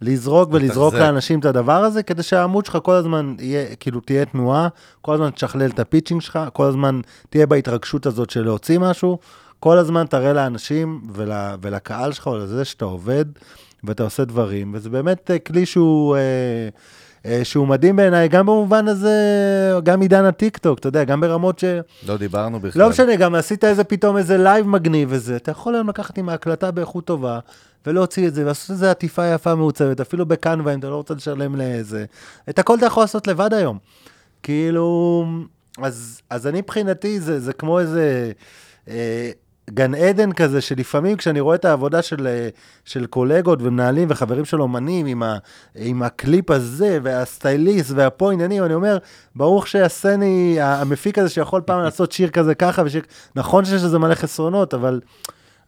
לזרוק ולזרוק לאנשים את הדבר הזה, כדי שהעמוד שלך כל הזמן יהיה, כאילו תהיה תנועה, כל הזמן תשכלל את הפיצ'ינג שלך, כל הזמן תהיה בהתרגשות הזאת של להוציא משהו, כל הזמן תראה לאנשים ול, ולקהל שלך, או לזה שאתה עובד, ואתה עושה דברים, וזה באמת כלי שהוא... אה, שהוא מדהים בעיניי, גם במובן הזה, גם עידן הטיקטוק, אתה יודע, גם ברמות ש... לא דיברנו בכלל. לא משנה, גם עשית איזה פתאום איזה לייב מגניב וזה, אתה יכול היום לקחת עם ההקלטה באיכות טובה, ולהוציא את זה, ועשות איזה עטיפה יפה מעוצבת, אפילו בקנווה, אם אתה לא רוצה לשלם לאיזה... את הכל אתה יכול לעשות לבד היום. כאילו... אז, אז אני מבחינתי, זה, זה כמו איזה... אה, גן עדן כזה, שלפעמים כשאני רואה את העבודה של, של קולגות ומנהלים וחברים של אומנים עם, ה, עם הקליפ הזה והסטייליסט והפה עניינים, אני אומר, ברוך שהסני, המפיק הזה שיכול פעם לעשות שיר כזה ככה, ושיר, נכון שיש לזה מלא חסרונות, אבל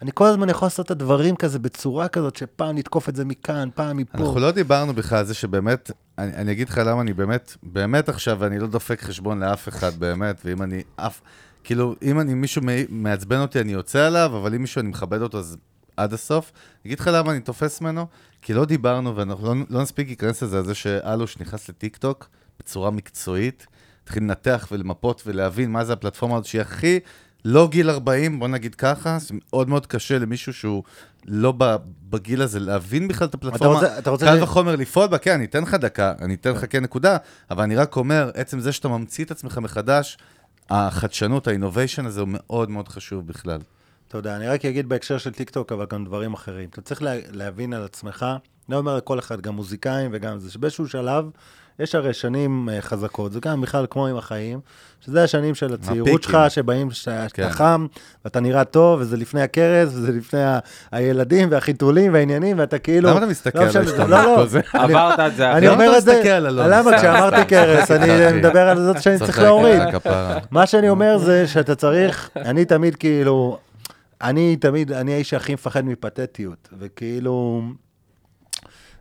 אני כל הזמן יכול לעשות את הדברים כזה בצורה כזאת, שפעם נתקוף את זה מכאן, פעם מפה. אנחנו לא דיברנו בכלל על זה שבאמת, אני, אני אגיד לך למה אני באמת, באמת עכשיו, אני לא דופק חשבון לאף אחד באמת, ואם אני אף... כאילו, אם אני, מישהו מעצבן אותי, אני יוצא עליו, אבל אם מישהו אני מכבד אותו, אז עד הסוף. נגיד לך למה אני תופס ממנו, כי לא דיברנו, ואנחנו לא, לא נספיק להיכנס לזה, על זה שאלוש נכנס לטיק-טוק בצורה מקצועית, התחיל לנתח ולמפות ולהבין מה זה הפלטפורמה הזאת, שהיא הכי לא גיל ארבעים, בוא נגיד ככה, זה מאוד מאוד קשה למישהו שהוא לא בגיל הזה, להבין בכלל את הפלטפורמה. קל וחומר לפעול בה, כן, אני אתן לך דקה, אני אתן לך כן נקודה, אבל אני רק אומר, עצם זה שאתה ממציא את עצמך מחדש, החדשנות, האינוביישן הזה הוא מאוד מאוד חשוב בכלל. אתה יודע, אני רק אגיד בהקשר של טיק-טוק, אבל גם דברים אחרים. אתה צריך להבין על עצמך אני אומר לכל אחד, גם מוזיקאים וגם זה, שבאיזשהו שלב, יש הרי שנים חזקות, זה גם בכלל כמו עם החיים, שזה השנים של הצעירות שלך, שבאים שאתה חם, ואתה נראה טוב, וזה לפני הקרס, וזה לפני הילדים, והחיתולים, והעניינים, ואתה כאילו... למה אתה מסתכל על השתנות? לא, לא. עברת את זה. אני אומר את זה, למה כשאמרתי קרס, אני מדבר על זאת שאני צריך להוריד. מה שאני אומר זה שאתה צריך, אני תמיד כאילו, אני תמיד, אני האיש הכי מפחד מפתטיות, וכאילו...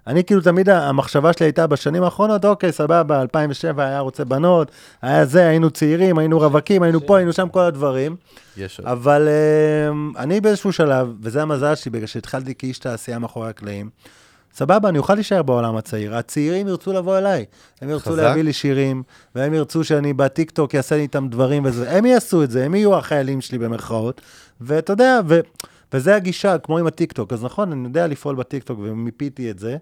אני כאילו תמיד המחשבה שלי הייתה בשנים האחרונות, אוקיי, סבבה, אלפיים ושבע היה רוצה בנות, היה זה, היינו צעירים, היינו רווקים, היינו פה, היינו שם כל הדברים. יש עוד. אבל euh, אני באיזשהו שלב, וזה המזל שלי, בגלל שהתחלתי כאיש תעשייה מאחורי הקלעים, סבבה, אני אוכל להישאר בעולם הצעיר. הצעירים ירצו לבוא אליי. הם ירצו חזק. להביא לי שירים, והם ירצו שאני בטיקטוק יעשה לי איתם דברים וזה. הם יעשו את זה, הם יהיו החיילים שלי במרכאות, ואתה יודע, ו... וזה הגישה, כמו עם הטיקטוק, אז נכון, אני יודע לפעול בטיקטוק ומיפיתי את זה,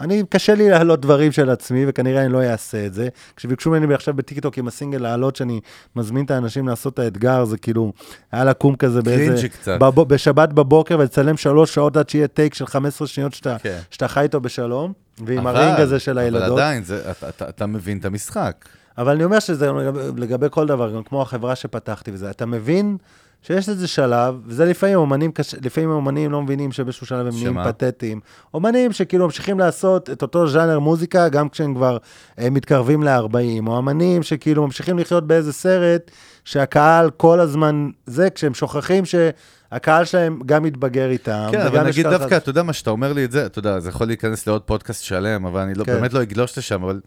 אני, קשה לי להעלות דברים של עצמי, וכנראה אני לא אעשה את זה, כשביקשו ממני עכשיו בטיקטוק עם הסינגל להעלות, שאני מזמין את האנשים לעשות את האתגר, זה כאילו, היה לקום כזה באיזה, בב, בשבת בבוקר, ולצלם שלוש שעות עד שיהיה טייק של חמש עשרה שניות, שאתה, כן. שאתה חי איתו בשלום, ועם אבל, הרינג הזה של הילדות. אבל עדיין, זה, אתה, אתה, אתה מבין את המשחק. אבל אני אומר שזה לגבי, לגבי כל דבר, גם כמו החברה שפתחתי וזה, אתה מבין, שיש איזה שלב, וזה לפעמים אומנים, לפעמים אומנים לא מבינים שבשהו שלב הם נהיים פתטיים. אומנים שכאילו ממשיכים לעשות את אותו ז'אנר מוזיקה, גם כשהם כבר מתקרבים ל-ארבעים, או אומנים שכאילו ממשיכים לחיות באיזה סרט, שהקהל כל הזמן זה, כשהם שוכחים שהקהל שלהם גם מתבגר איתם. כן, אבל נגיד דווקא, אתה יודע מה שאתה אומר לי את זה, אתה יודע, זה יכול להיכנס לעוד פודקאסט שלם, אבל אני באמת לא אגלוש לשם, אבל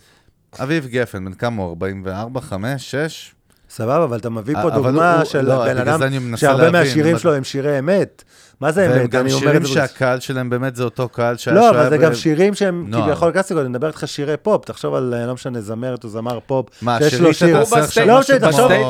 אביב גפן, בן כמה, ארבעים וארבע, חמש, שש סבבה, אבל אתה מביא פה דוגמה של בן אדם שהרבה מהשירים שלו הם שירי אמת. מה זה אמת? והם גם שירים שהקהל שלהם באמת זה אותו קהל שהיה שואב. לא, אבל זה גם שירים שהם כביכול קלאסיקות, אני מדבר איתך שירי פופ, תחשוב על, לא משנה, זמרת או זמר פופ. מה, שירי שאתה עושה? לא,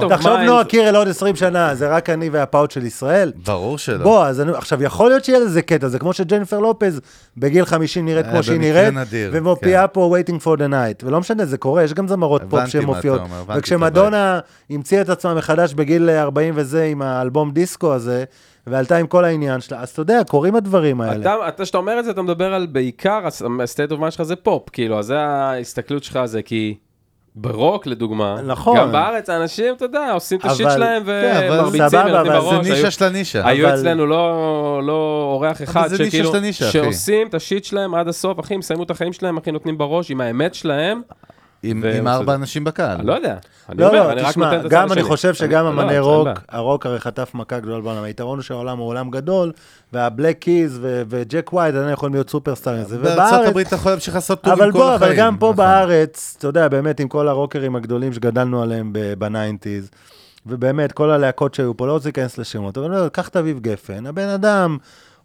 תחשוב נועה קירל עוד עשרים שנה, זה רק אני והפאוט של ישראל. ברור שלא. בוא, עכשיו יכול להיות שיהיה לזה קטע, זה כמו שג'ניפר לופז בגיל חמישים נראית כמו שהיא נראית, ומופיעה פה Waiting for the Night, ולא משנה, זה קורה, יש גם זמרות פופ שמופיעות. וכשמדונה המציאה את עצמה מחדש בגיל ארבעים וזה, עם האלבום דיסקו הזה, ועלתה עם כל העניין שלה, אז אתה יודע, קוראים הדברים האלה. אתה, שאתה אומר את זה, אתה מדבר על בעיקר, הסטייט אוף מיינד שלך זה פופ, כאילו, אז זה ההסתכלות שלך, זה כי ברוק, לדוגמה, נכון. גם בארץ, האנשים, אתה יודע, עושים את השיט שלהם, ומרביצים, ונתנים בראש. זה נישה של הנישה. היו אבל... אצלנו לא, לא אורח אחד, שכאילו, הנישה, שעושים את השיט שלהם עד הסוף, אחי, הם סיימו את החיים שלהם, אחי, נותנים בראש, עם האמת שלהם, עם ארבע אנשים בקהל. לא יודע. לא, לא, תשמע, גם אני חושב שגם אמני רוק, הרוק הרי חטף מכה גדול בעולם. היתרון הוא שהעולם הוא עולם גדול, והבלק קיז וג'ק ווייד, אני יכול להיות סופרסטארים. בארצות הברית אתה יכול להמשיך לעשות טורים כל החיים. אבל גם פה בארץ, אתה יודע, באמת עם כל הרוקרים הגדולים שגדלנו עליהם בניינטיז, ובאמת כל הלהקות שהיו פה, לא רוצה להיכנס לשמות, אבל קח את אביב גפן, הבן אדם...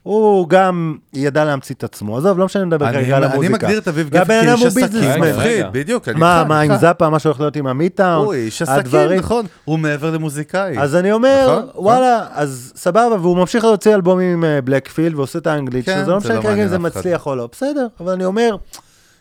הוא גם ידע להמציא את עצמו. עזוב, לא משנה לדבר רגע על המוזיקה. אני מגדיר את אביב גפן כאיש עסקים. בדיוק. מה, עם זאפה, מה שהולך להיות עם המיטאון. הוא איש עסקים, נכון. הוא מעבר למוזיקאי. אז אני אומר, וואלה, אז סבבה, והוא ממשיך להוציא אלבומים עם בלקפילד, ועושה את האנגלית, שזה לא משנה כרגע אם זה מצליח או לא. בסדר, אבל אני אומר,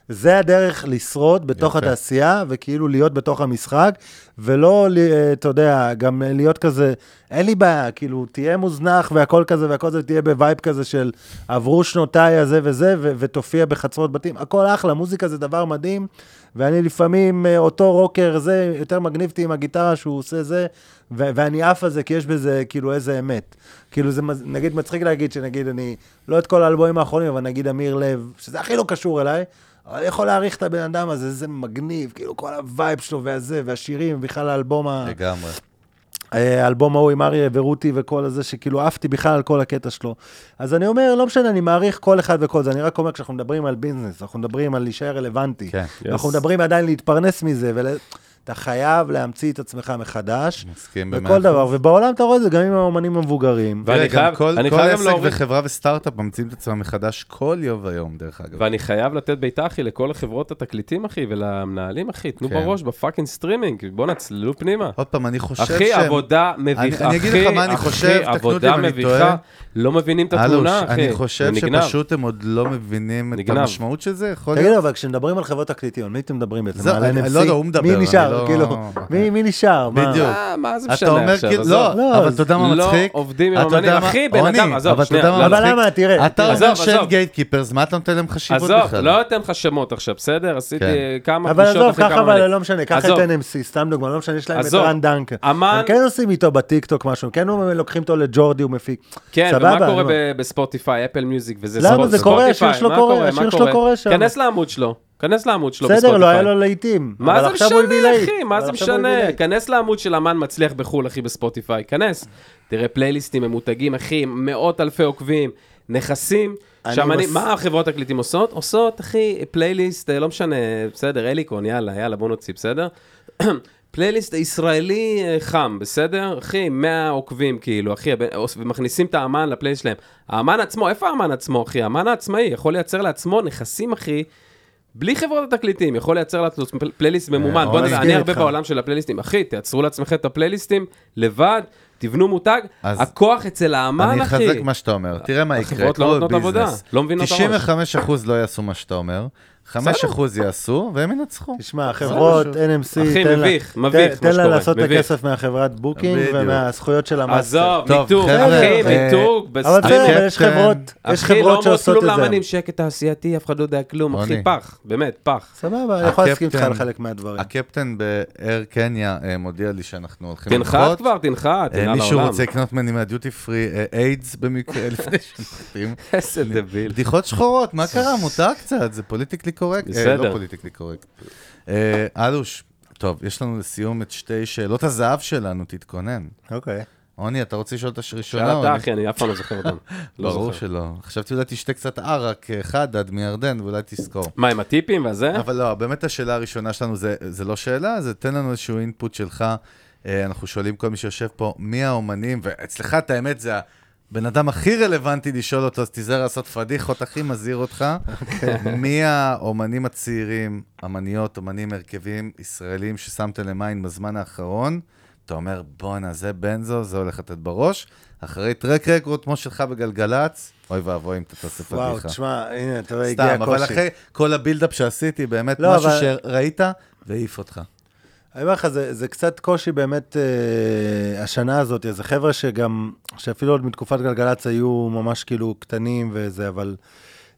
זה הדרך לשרוד בתוך התעשייה, וכאילו להיות בתוך המשחק, ולא, אתה יודע, גם להיות כזה, אין לי בעיה, כאילו, תהיה מוזנח, והכל כזה, והכל זה תהיה בווייב כזה של עברו שנותיי הזה וזה, ותופיע בחצרות בתים, הכל אחלה, מוזיקה זה דבר מדהים, ואני לפעמים, אותו רוקר זה, יותר מגניבתי עם הגיטרה שהוא עושה זה, ואני עף על זה, כי יש בזה, כאילו, איזה אמת. כאילו, זה, נגיד, מצחיק להגיד, שנגיד, אני, לא את כל האלבומים האחרונים, אבל נגיד, אמיר לב, שזה הכי לא קשור אליי, אבל יכול להעריך את הבן אדם הזה, זה מגניב, כאילו כל הווייב שלו והזה, והשירים, בכלל האלבום ה... לגמרי. האלבום ההוא עם אריה ורותי וכל הזה, שכאילו עפתי בכלל על כל הקטע שלו. אז אני אומר, לא משנה, אני מעריך כל אחד וכל זה, אני רק אומר, כשאנחנו מדברים על ביזנס, אנחנו מדברים על להישאר רלוונטי, כן, אנחנו yes. מדברים עדיין להתפרנס מזה, ול... אתה חייב להמציא את עצמך מחדש, וכל דבר, ובעולם אתה רואה את זה גם עם האומנים המבוגרים. ואני חייב, כל עסק וחברה וסטארט-אפ ממציאים את עצמם מחדש כל יום ויום, דרך אגב. ואני חייב לתת ביתה, אחי, לכל החברות התקליטים, אחי, ולמנהלים, אחי, תנו בראש בפאקינג סטרימינג, בוא נצללו פנימה. עוד פעם, אני חושב ש... אחי, עבודה מביכה, אחי, עבודה מביכה, לא מבינים את התמונה, אחי. אני חושב שפשוט הם עוד לא מבינים את המשמעות של זה. תגיד, אבל כשמדברים על חברות תקליטים, מי אתם מדברים? מי נשאר? כאילו, מי נשאר? בדיוק. מה זה משנה עכשיו? לא, אבל אתה יודע מה מצחיק? לא עובדים עם אמנים, אחי, בן אדם, עזוב, שנייה. אבל למה, תראה. אתה אומר שאין גייטקיפרס, מה אתה נותן להם חשיבות בכלל? עזוב, לא נותן לך שמות עכשיו, בסדר? עשיתי כמה פגישות אחרי כמה מלאים. אבל עזוב, ככה, אבל לא משנה, ככה את אן אם סי, סתם דוגמה, לא משנה, יש להם את רן דנקן. הם כן עושים איתו בטיקטוק משהו, כן לוקחים אותו לג'ורדי ומפיק. כן, ומה קורה בספוטיפיי, אפל מיוזיק וזה ספוטיפיי. כנס לעמוד שלו בספוטיפיי. בסדר, לא היה לו לעיתים. מה זה משנה, אחי? מה זה משנה? כנס לעמוד של אמן מצליח בחול, אחי, בספוטיפיי. כנס. תראה פלייליסטים, הם מותגים, אחי, מאות אלפי עוקבים, נכסים. מה החברות הקליטים עושות? עושות, אחי, פלייליסט, לא משנה, בסדר, אליקון, יאללה, יאללה, בוא נוציא, בסדר? פלייליסט הישראלי חם, בסדר? אחי, מאה עוקבים, כאילו, אחי, ומכניסים את האמן לפלייליסט שלהם. האמן עצמו, איפה האמן עצמו, אחי? האמן העצמאי יכול לייצר לעצמו נכסים, אחי, בלי חברות התקליטים, יכול לייצר לעצמכם פלייליסט ממומן. בוא נראה, אני הרבה בעולם של הפלייליסטים. אחי, תייצרו לעצמכם את הפלייליסטים לבד, תבנו מותג, הכוח אצל האמן, אחי. אני אחזק מה שאתה אומר. תראה מה יקרה. החברות לא נותנות עבודה. תשעים וחמישה אחוז לא יעשו מה שאתה אומר. חמישה אחוז יעשו, והם ינצחו. תשמע, חברות אן אם סי, אחי, מביך, מביך. תן לה לעשות את הכסף מהחברת בוקינג ומהזכויות של המאסטר. עזוב, מיתוג, אחי, מיתוג. אבל בסדר, יש חברות, יש חברות שעושות את זה. אחי, לא אומרים שקט העשייתי, אף אחד לא יודע כלום. אחי, פח, באמת, פח. סבבה, אני יכול להסכים איתך לחלק מהדברים. הקפטן באר קניה מודיע לי שאנחנו הולכים ללכות. תנחת כבר, תנחת. מישהו רוצה לקנות מני מהדיוטי פרי איידס במקרה לפני שנחתים. איזה דביל. בדיחות שחורות, מה קרה? מותר קצת, זה פוליטיקלי קורקט. לא פוליטיקלי קורקט. אלוש, טוב, יש לנו לסיום את שתי שאלות הזהב שלנו, תתכונן. אוקיי. עוני, אתה רוצה לשאול את הראשונה? שאלת אחי, אני אף פעם לא זוכר אותם. ברור שלא. חשבתי אולי תשתה קצת ערק חדד מירדן, ואולי תזכור. מה, עם הטיפים וזה? אבל לא, באמת השאלה הראשונה שלנו זה לא שאלה, זה תן לנו איזשהו אינפוט שלך. אנחנו שואלים כל מי שיושב פה, מי האומנים, ואצלך את האמת זה הבן אדם הכי רלוונטי לשאול אותו, אז תיזהר לעשות פדיחות, הכי מזהיר אותך. מי האומנים הצעירים, אמניות, אומנים מרכבים ישראלים ששמתם למיין בזמן האחרון, אתה אומר, בוא נעשה בנזו, זה הולך לתת בראש, אחרי טרק רקורד כמו שלך בגלגלץ, אוי ואבוי אם אתה תעשה פדיחה. וואו, תשמע, הנה, אתה רואה, הגיע קושי. אבל אחרי כל הבילדאפ שעשיתי, באמת משהו שראית והעיף אותך. אני אומר לך, זה, זה קצת קושי באמת אה, השנה הזאת, אז החבר'ה שגם, שאפילו עוד מתקופת גלגלץ היו ממש כאילו קטנים וזה, אבל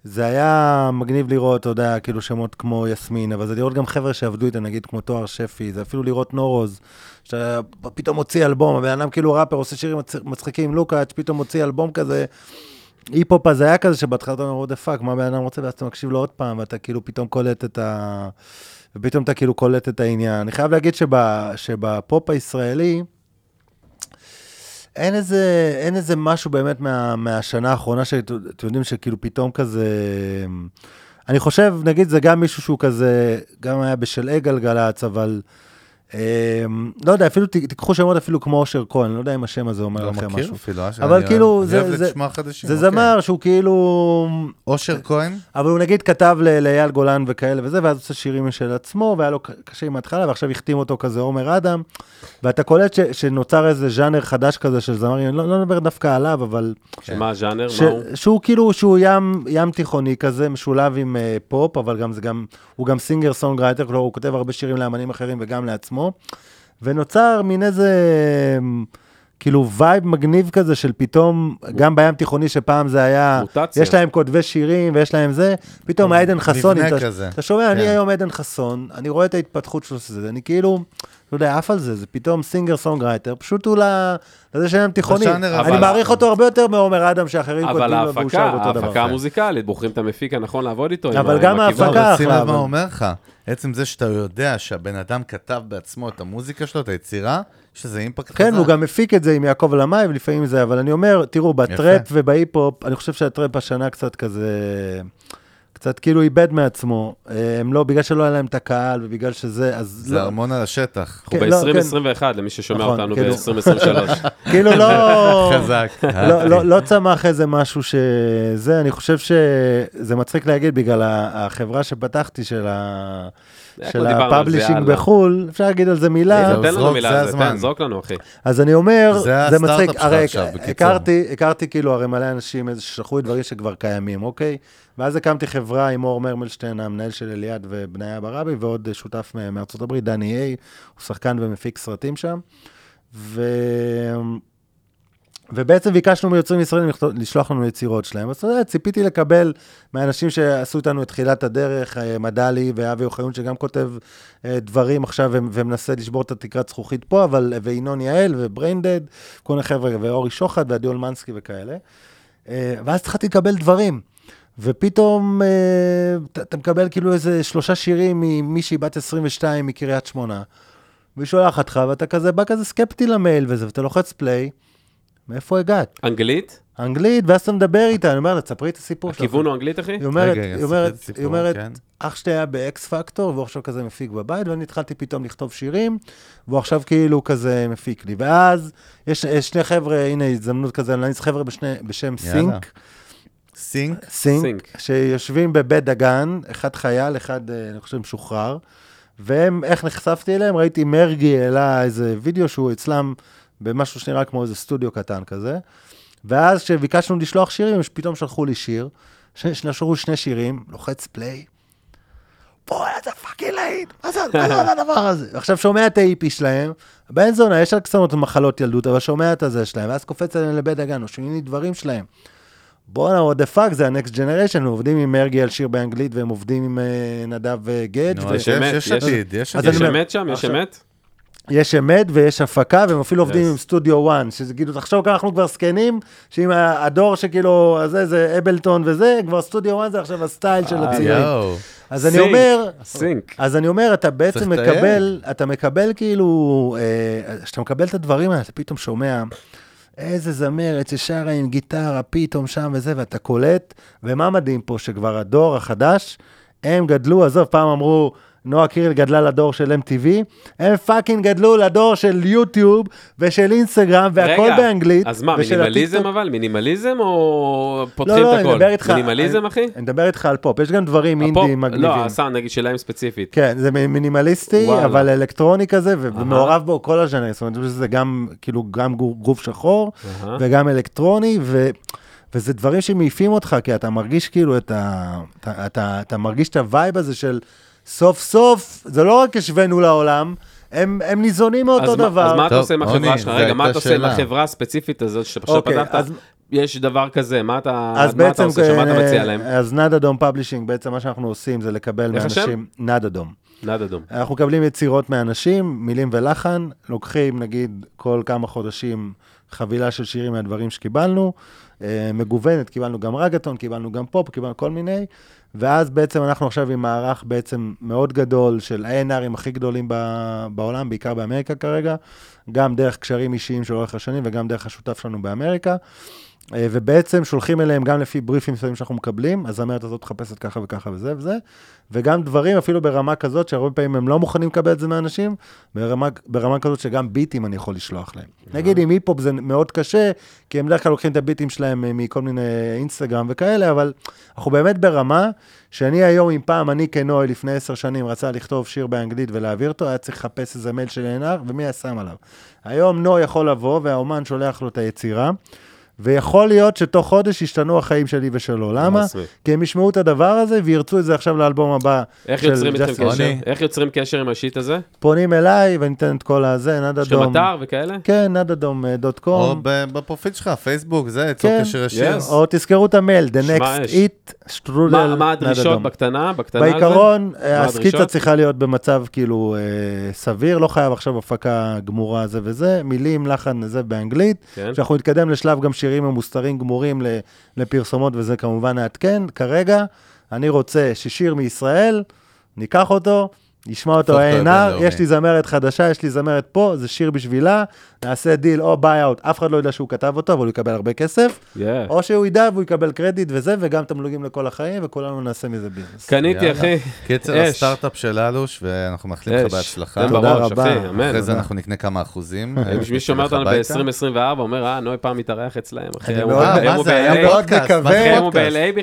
זה היה מגניב לראות, אתה יודע, כאילו שמות כמו יסמין, אבל זה לראות גם חבר'ה שעבדו איתם, נגיד כמו תואר שפי, זה אפילו לראות נורוז, שפתאום הוציא אלבום, הבן אדם כאילו ראפר עושה שירים מצחיקים, לוקאץ', פתאום הוציא אלבום כזה, היפופ הזה היה כזה שבהתחלה אתה אומר, עוד הפאק, מה הבן אדם רוצה, ואז אתה מקשיב לו עוד פעם, ואתה כאילו פתאום קולט את ה... ופתאום אתה כאילו קולט את העניין. אני חייב להגיד שבפופ הישראלי, אין איזה, אין איזה משהו באמת מה, מהשנה האחרונה, שאתם יודעים שכאילו פתאום כזה, אני חושב, נגיד, זה גם מישהו שהוא כזה, גם היה בשלעי גלגלץ, אבל, אה, לא יודע, אפילו, תיקחו שמות אפילו כמו אושר כהן, לא יודע אם השם הזה אומר לא לכם משהו. אפילו, אבל כאילו, זה, זה, זה, חדשים, זה אוקיי. זמר שהוא כאילו... אושר כהן? אבל הוא נגיד כתב ל- ליאל גולן וכאלה וזה, ואז עושה שירים של עצמו, והיה לו קשה עם התחלה, ועכשיו הכתים אותו כזה עומר אדם, ואתה קולט ש- שנוצר איזה ז'אנר חדש כזה של זמר, אני לא, לא נדבר דווקא עליו, אבל... שמה הז'אנר? ש- ש- שהוא כאילו, שהוא ים, ים תיכוני כזה, משולב עם uh, פופ, אבל גם זה גם, הוא גם סינגר סונג רייטר, כלומר, הוא כותב הרבה שירים לאמנים אחרים וגם לעצמו. ונוצר מין איזה כאילו וייב מגניב כזה של פתאום, גם בים תיכוני שפעם זה היה, יש להם כותבי שירים ויש להם זה, פתאום עדן חסון, אתה שומע, אני היום עדן חסון, אני רואה את ההתפתחות שלו, אני כאילו, לא יודע, אף על זה, זה פתאום סינגר סונג רייטר, פשוט הוא לזה שלהם תיכוני, אני מעריך אותו הרבה יותר מעומר אדם שאחרים כותבים לו, אבל ההפקה המוזיקלית, בוחרים את המפיק הנכון לעבוד איתו, אבל גם ההפקה אחלה, מה אומר לך? עצם זה שאתה יודע שהבן אדם כתב בעצמו את המוזיקה שלו, את היצירה, שזה אימפקט. כן, הוא גם מפיק את זה עם יעקב למייב, לפעמים זה, אבל אני אומר, תראו, בטראפ ובהיפ-הופ, אני חושב שהטראפ השנה קצת כזה, קצת כאילו איבד מעצמו, הם לא, בגלל שלא היה להם את הקהל, ובגלל שזה, אז... זה הרמון על השטח. הוא ב-עשרים עשרים ואחת, למי ששומע אותנו ב-עשרים עשרים ושלוש. כאילו לא... חזק. לא צמח איזה משהו שזה, אני חושב שזה מצחיק להגיד, בגלל החברה שפתחתי של ה... של הפאבלישינג בחול, אפשר להגיד על זה מילה. תן לנו מילה, תן, זרוק לנו, אחי. אז אני אומר, זה מצחיק, הרי הכרתי כאילו הרי מלא אנשים ששכחו דברים שכבר קיימים, אוקיי? ואז הקמתי חברה עם אור מרמלשטיין, המנהל של אליעד ובניה ברבי, ועוד שותף מארצות הברית, דני איי, הוא שחקן ומפיק סרטים שם, ו... ובעצם ביקשנו מיוצרים ישראלים לשלוח לנו יצירות שלהם. אז ציפיתי לקבל מהאנשים שעשו איתנו את תחילת הדרך, מדלי ואבי אוחיון, שגם כותב דברים עכשיו ומנסה לשבור את התקרת זכוכית פה, אבל ואינון יעל ובריינדד, כל מיני חבר'ה, ואורי שוחד ועדי אולמנסקי וכאלה. ואז התחלתי לקבל דברים. ופתאום אתה מקבל כאילו איזה שלושה שירים ממישהי בת עשרים ושתיים מקריית שמונה, והיא שולחת לך, ואתה כזה בא כזה סקפטי למייל וזה, ואתה לוחץ פליי, מאיפה הגעת? אנגלית? אנגלית, ואז אתה מדבר איתה, אני אומר לה, תספרי את הסיפור שלך. הכיוון הוא אנגלית, אחי? היא אומרת, אח שלי היה באקס פקטור, והוא עכשיו כזה מפיק בבית, ואני התחלתי פתאום לכתוב שירים, והוא עכשיו כאילו כזה מפיק לי. ואז יש שני חבר'ה, הנה הזדמנות כזה, אני אצל חבר'ה בשם סינק. סינק? סינק, שיושבים בבית דגן, אחד חייל, אחד, אני חושב, משוחרר, והם, איך נחשפתי אליהם? ראיתי מרגי העלה איזה וידאו שהוא אצלם במשהו שנראה כמו איזה סטודיו קטן כזה, ואז כשביקשנו לשלוח שירים, פתאום שלחו לי שיר, שנשרו שני שירים, לוחץ פליי, בואי, אתה פאקי להיט, מה זה הדבר הזה? עכשיו שומע את ה-אי פי שלהם, בן זונה, יש על קצת מחלות ילדות, אבל שומע את הזה שלהם, ואז קופץ עליהם לבית הגן, שומעים לי דברים שלהם, בואנה, what the fuck, זה ה-next generation, הם עובדים עם מרגי על שיר באנגלית, והם עובדים עם נדב גד, יש אמת, יש אמת שם, יש אמת? יש אמת ויש הפקה, והם אפילו עובדים עם סטודיו אחת, שזה כאילו, תחשוב כאן אנחנו כבר סקנים, שאם הדור שכאילו, הזה זה אבלטון וזה, כבר סטודיו אחת זה עכשיו הסטייל של הצעירים. אז אני אומר, אז אני אומר, אתה בעצם מקבל, אתה מקבל כאילו, שאתה מקבל את הדברים האלה, אתה פתאום שומע, איזה זמרת ששרה עם גיטרה, פתאום שם וזה, ואתה קולט, ומה מדהים פה, שכבר הדור החדש, הם גדלו, עזוב, פעם אמרו, נועה קירל גדלה לדור של אם טי וי, הם פאקינג גדלו לדור של יוטיוב ושל אינסטגרם והכל באנגלית. אז מה, מינימליזם אבל? מינימליזם או פותחים את הכל? מינימליזם אחי? אני מדבר איתך על פופ, יש גם דברים אינדיים מגניבים. לא, הסאונד נגיד שלהם ספציפית. כן, זה מינימליסטי, אבל אלקטרוני כזה, ומעורב בו כל הז'אנר, זאת אומרת שזה גם גוף שחור וגם אלקטרוני ו... וזה דברים שמעיפים אותך, כי אתה מרגיש כאילו את ה... אתה, אתה, אתה מרגיש את הווייב הזה של סוף סוף, זה לא רק השווינו לעולם, הם, הם ניזונים מאותו דבר. אז מה אתה עושה עם החברה שלך? רגע, מה אתה עושה עם החברה הספציפית הזאת, שפשוט פתחת, יש דבר כזה, מה אתה עושה, שמה אתה מציע להם? אז נדאדום פאבלישינג, בעצם מה שאנחנו עושים זה לקבל מאנשים... נדאדום. נדאדום. אנחנו מקבלים יצירות מאנשים, מילים ולחן, לוקחים נגיד כל כמה חודשים חבילה של שירים מהדברים שקיבלנו, מגוונת, קיבלנו גם רגטון, קיבלנו גם פופ, קיבלנו כל מיני, ואז בעצם אנחנו עכשיו עם מערך בעצם מאוד גדול של ה-אן ארים הכי גדולים בעולם, בעיקר באמריקה כרגע, גם דרך קשרים אישיים של אורך השנים, וגם דרך השותף שלנו באמריקה, ובעצם שולחים אליהם גם לפי בריפים שאנחנו מקבלים, אז המרת הזאת חפשת ככה וככה וזה וזה, וגם דברים אפילו ברמה כזאת, שהרבה פעמים הם לא מוכנים לקבל את זה מהאנשים, ברמה, ברמה כזאת שגם ביטים אני יכול לשלוח להם. Yeah. נגיד עם היפופ זה מאוד קשה, כי הם דרך כלל לוקחים את הביטים שלהם מכל מיני אינסטגרם וכאלה, אבל אנחנו באמת ברמה, שאני היום עם פעם, אני כנוי לפני עשר שנים, רצה לכתוב שיר באנגלית ולהעביר אותו, היה צריך לחפש איזה מייל של אן אר, ומי ישם עליו. היום נוי יכול לבוא, והאומן שולח לו את היצירה, ויכול להיות שתוך חודש ישתנו החיים שלי ושלו. למה? כי הם ישמעו את הדבר הזה וירצו את זה עכשיו לאלבום הבא. איך יוצרים איתכם קשר? איך יוצרים קשר עם השיט הזה? פונים אליי וניתן את כל הזה, נדאדום. יש לכם אתר וכאלה? כן, נדאדום דוט קום. או בפרופיל שלך, פייסבוק, זה, יצור קשר ישיר. או תזכרו את המייל, the next it, strudel, נדאדום. מה הדרישות בקטנה? בעיקרון, הסקיצה צריכה להיות במצב כאילו סביר, לא חייב עכשיו הפקה גמורה זה וזה, מילים, לחן, זה באנגלית, שאנחנו נתקדם לשלב גם שירים המוסתרים גמורים לפרסומות, וזה כמובן נעדכן. כרגע אני רוצה ששיר מישראל, ניקח אותו, נשמע אותו ה-אן אר, יש לי זמרת חדשה, יש לי זמרת פה, זה שיר בשבילה, נעשה דיל או ביי אאוט, אף אחד לא יודע שהוא כתב אותו, אבל הוא יקבל הרבה כסף, או שהוא ידע והוא יקבל קרדיט וזה, וגם תמלוגים לכל החיים, וכולנו נעשה מזה ביזנס. קניתי, אחי. קיצר הסטארט-אפ של אלוש, ואנחנו מאחלים לך בהצלחה. תודה רבה. אחרי זה אנחנו נקנה כמה אחוזים. מי שאומר אותנו ב-עשרים עשרים וארבע, אומר, אה, נוי פעם מתארח אצלהם, אחי.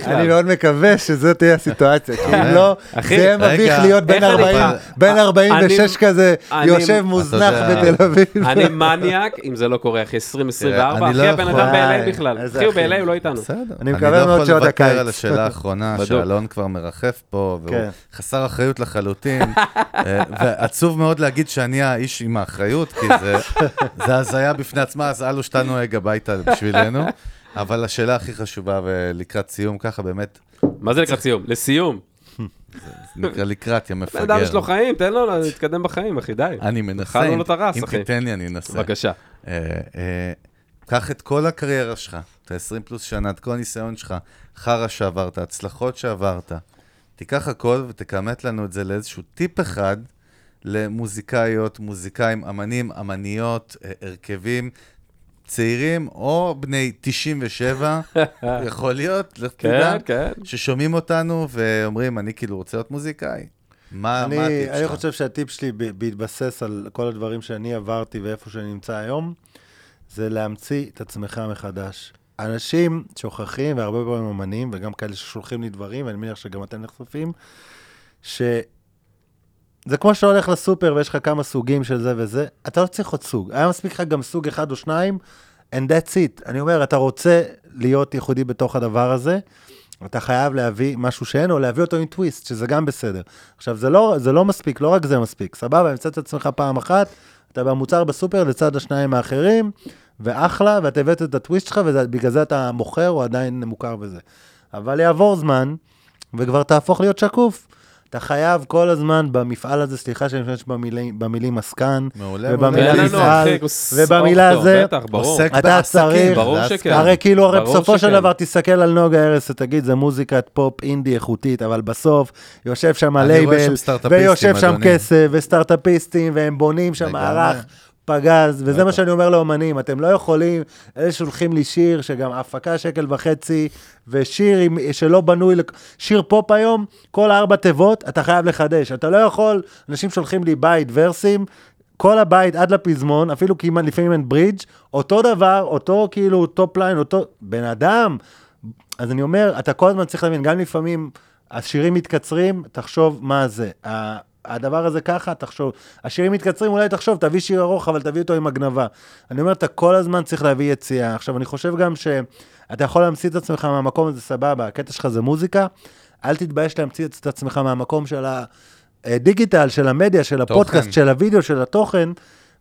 אני מאוד מקווה שזו תהיה הסיטואציה, כי אם לא, זה מביך להיות בין ארבעים בין ארבעים ושש כזה, יושב מוזנח בתל אביב. אני מניאק, אם זה לא קורה, אחי עשרים עשרים וארבע, אחי הבן אדם בעלי בכלל. אחי הוא בעלי, הוא לא איתנו. אני מקווה מאוד שעוד הקיץ. אני לא יכול לבקר על השאלה האחרונה, שאלון כבר מרחף פה, והוא חסר אחריות לחלוטין, ועצוב מאוד להגיד שאני האיש עם האחריות, כי זה הזיה בפני עצמה, אז אלו שאתה נוהג הביתה בשבילנו. אבל השאלה הכי חשובה, ולקראת סיום ככה באמת... מה זה לקראת סיום? לסיום. נקרא לקראת, יא מפגר. אדם יש לו חיים, תן לו להתקדם בחיים, אחי, די. אני מנסה, אם תיתן לי, אני אנסה. בבקשה. קח את כל הקריירה שלך, את ה-עשרים פלוס שנה, את כל הניסיון שלך, חרא שעברת, הצלחות שעברת, תיקח הכל ותכמת לנו את זה לאיזשהו טיפ אחד, למוזיקאיות, מוזיקאים, אמנים, אמניות, הרכבים, צעירים או בני תשעים ושבע, יכול להיות, כן, כן. ששומעים אותנו ואומרים, אני כאילו רוצה להיות מוזיקאי. מה, אני, מה הטיפ שלך? אני חושב שהטיפ שלי בהתבסס על כל הדברים שאני עברתי ואיפה שאני נמצא היום, זה להמציא את עצמך מחדש. אנשים שוכחים, והרבה פעמים אמנים, וגם כאלה ששולחים לי דברים, ואני מניח שגם אתם נחשפים, ש... זה כמו שאתה הולך לסופר ויש לך כמה סוגים של זה וזה, אתה לא צריך עוד סוג. היה מספיק לך גם סוג אחד או שניים, and that's it. אני אומר, אתה רוצה להיות ייחודי בתוך הדבר הזה, אתה חייב להביא משהו שאין, או להביא אותו עם טוויסט, שזה גם בסדר. עכשיו, זה לא, זה לא מספיק, לא רק זה מספיק. סבבה, המצאת את עצמך פעם אחת, אתה במוצר בסופר לצד השניים האחרים, ואחלה, ואתה הבאת את הטוויסט שלך, ובגלל זה אתה מוכר או עדיין מוכר בזה. אבל יעבור זמן, וכבר תהפוך להיות שקוף. אתה חייב כל הזמן במפעל הזה, סליחה שאני חושב שבמילים מסקן, ובמילה מפעל, ובמילה הזה, אתה צריך, הרי כאילו הרי בסופו של דבר תסתכל על נוגה הרס, ותגיד, זה מוזיקת פופ אינדי איכותית, אבל בסוף יושב שם הלייבל, ויושב שם כסף, וסטארט-אפיסטים, והם בונים שם ערך פגז, וזה מה שאני אומר לאומנים, אתם לא יכולים, אלה שולחים לי שיר, שגם הפקה שקל וחצי, ושיר שלא בנוי, שיר פופ היום, כל ארבע תיבות, אתה חייב לחדש, אתה לא יכול, אנשים שולחים לי בית ורסים, כל הבית עד לפזמון, אפילו כמעט לפעמים אין ברידג', אותו דבר, אותו כאילו, טופ ליין, אותו בן אדם, אז אני אומר, אתה כל הזמן צריך להבין, גם לפעמים, השירים מתקצרים, תחשוב מה זה, ה... הדבר הזה ככה, תחשוב, השירים מתקצרים, אולי תחשוב, תביא שיר ארוך, אבל תביא אותו עם הגנבה. אני אומר, אתה כל הזמן צריך להביא יציאה. עכשיו, אני חושב גם שאתה יכול להמציא את עצמך מהמקום הזה, סבבה, הקטע שלך זה מוזיקה, אל תתבייש להמציא את עצמך מהמקום של הדיגיטל, של המדיה, של הפודקאסט, של הוידאו, של התוכן,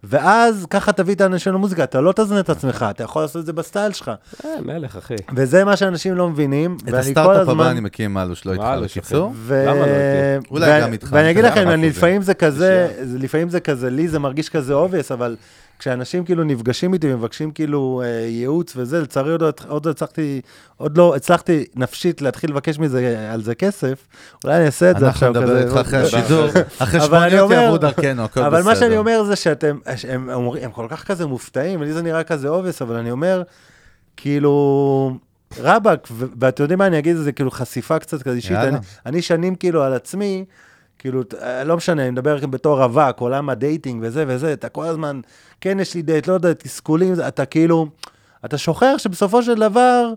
ואז ככה תביא את האנשים למוזיקה, אתה לא תזנה את עצמך, אתה יכול לעשות את זה בסטייל שלך. אה, מלך, אחי. וזה מה שאנשים לא מבינים. את הסטארט-אפ הבא אני מקים מאלוש, לא התחל לקיצור. למה לא התחל? אולי גם התחל. ואני אגיד לכם, לפעמים זה כזה, לפעמים זה כזה, לי זה מרגיש כזה obvious, אבל כשאנשים כאילו נפגשים איתי, מבקשים כאילו ייעוץ וזה, לצערי עוד הצלחתי, עוד לא הצלחתי נפשית להתחיל לבקש מזה, על זה כסף, אולי אני אעשה את זה עכשיו כזה. אנחנו נדבר איתך אחרי השידור, אחרי שמוניות יעברו דרכנו, הכל בסדר. אבל מה שאני אומר זה שאתם, הם כל כך כזה מופתעים, ולי זה נראה כזה אובס, אבל אני אומר, כאילו... רבק, ואתם יודעים מה אני אגיד, זה כאילו חשיפה קצת כזה אישית, אני שנים כאילו על עצמי, כאילו, לא משנה, אני מדבר בתור רווק, עולם הדייטינג וזה וזה, אתה כל הזמן, כן יש לי דייט, לא יודע, תסכולים, אתה כאילו, אתה שוכח שבסופו של דבר,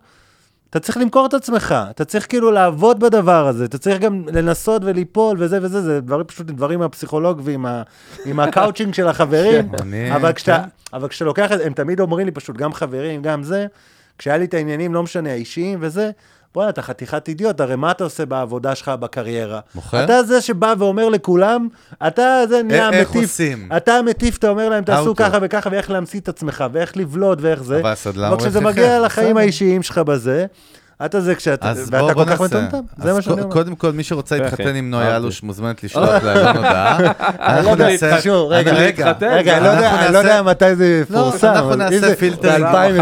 אתה צריך למכור את עצמך, אתה צריך כאילו לעבוד בדבר הזה, אתה צריך גם לנסות וליפול וזה וזה, זה דברים פשוט, דברים מהפסיכולוג ועם הקאוצ'ינג של החברים, אבל כשאתה, אבל כשאתה לוקח, הם תמיד אומרים לי פשוט, גם חברים, גם זה, כשהיה לי את העניינים, לא משנה, האישיים וזה, בואי, אתה חתיכת אידיוט, הרי מה אתה עושה בעבודה שלך בקריירה? מוכר? אתה זה שבא ואומר לכולם, אתה זה נהיה מטיף. איך עושים? אתה מטיף, אתה אומר להם, תעשו ככה וככה, ואיך להמציא את עצמך, ואיך לבלוט, ואיך זה. וכשזה מגיע לחיים האישיים שלך בזה, אתה זה כשאתה, ואתה כל כך מטומטם. זה מה שאני אומר. קודם כל, מי שרוצה להתחתן עם נויה אלוש, מוזמנת לשלוח להם הודעה. אנחנו נעשה... רגע, רגע, רגע, אני לא יודע מתי זה פורסם. אנחנו נעשה פילטר. אלפיים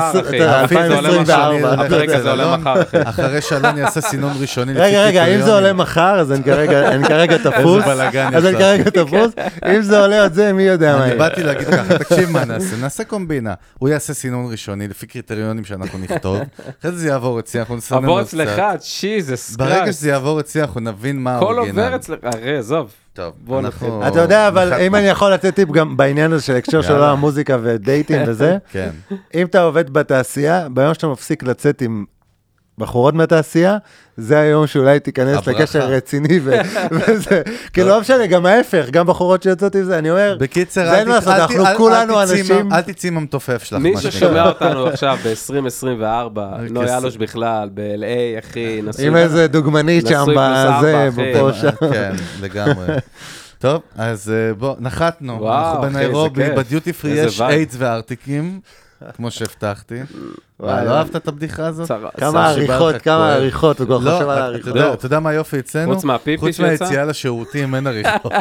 עשרים וארבע. הפרק הזה עולה מחר, אחי. אחרי שאלון יעשה סינון ראשוני. רגע, רגע, אם זה עולה מחר, אז אני כרגע תפוס. אז אני כרגע תפוס. אם זה עולה עוד זה, מי יודע מה. אני באתי להגיד ככה, תקשיב מה נעשה. נעשה קומבינה. הוא יעשה סינון ראשוני לפי קריטריונים שאנחנו נכתוב. אחרי זה יעבור את סינון. עבור אצלך, שיזס קראסט. ברגע שזה יעבור אצלי, אנחנו נבין מה הורגינל. כל עובר אצלך, הרי, עזוב. טוב, בוא נתחיל. אתה יודע, אבל אם אני יכול לתת טיפ גם בעניין הזה של הקשר של המוזיקה ודייטים וזה, אם אתה עובד בתעשייה, ביום שאתה מפסיק לצאת עם בחורות מהתעשייה, זה היום שאולי תיכנס לקשר רציני, וזה, כאילו לא משנה, גם ההפך, גם בחורות שיוצאות עם זה, אני אומר, בקיצר, אל תצאים המתופף שלך. מי ששומע אותנו עכשיו ב-עשרים עשרים וארבע, לא היה לו שבכלל, ב-אל איי, אחי, נשוי. עם איזה דוגמנית שם, בזה, בפושה. כן, לגמרי. טוב, אז בוא, נחתנו, אנחנו בניירובי, בדיוטי פרי יש איידס וארטיקים, כמו שהבטחתי. לא אהבת את הבדיחה הזאת? כמה עריכות, כמה עריכות, וכבר חושב על העריכות. אתה יודע מה יופי אצלנו? חוץ מהפיפי שיצא? חוץ מהיציאה לשירותים, אין עריכות.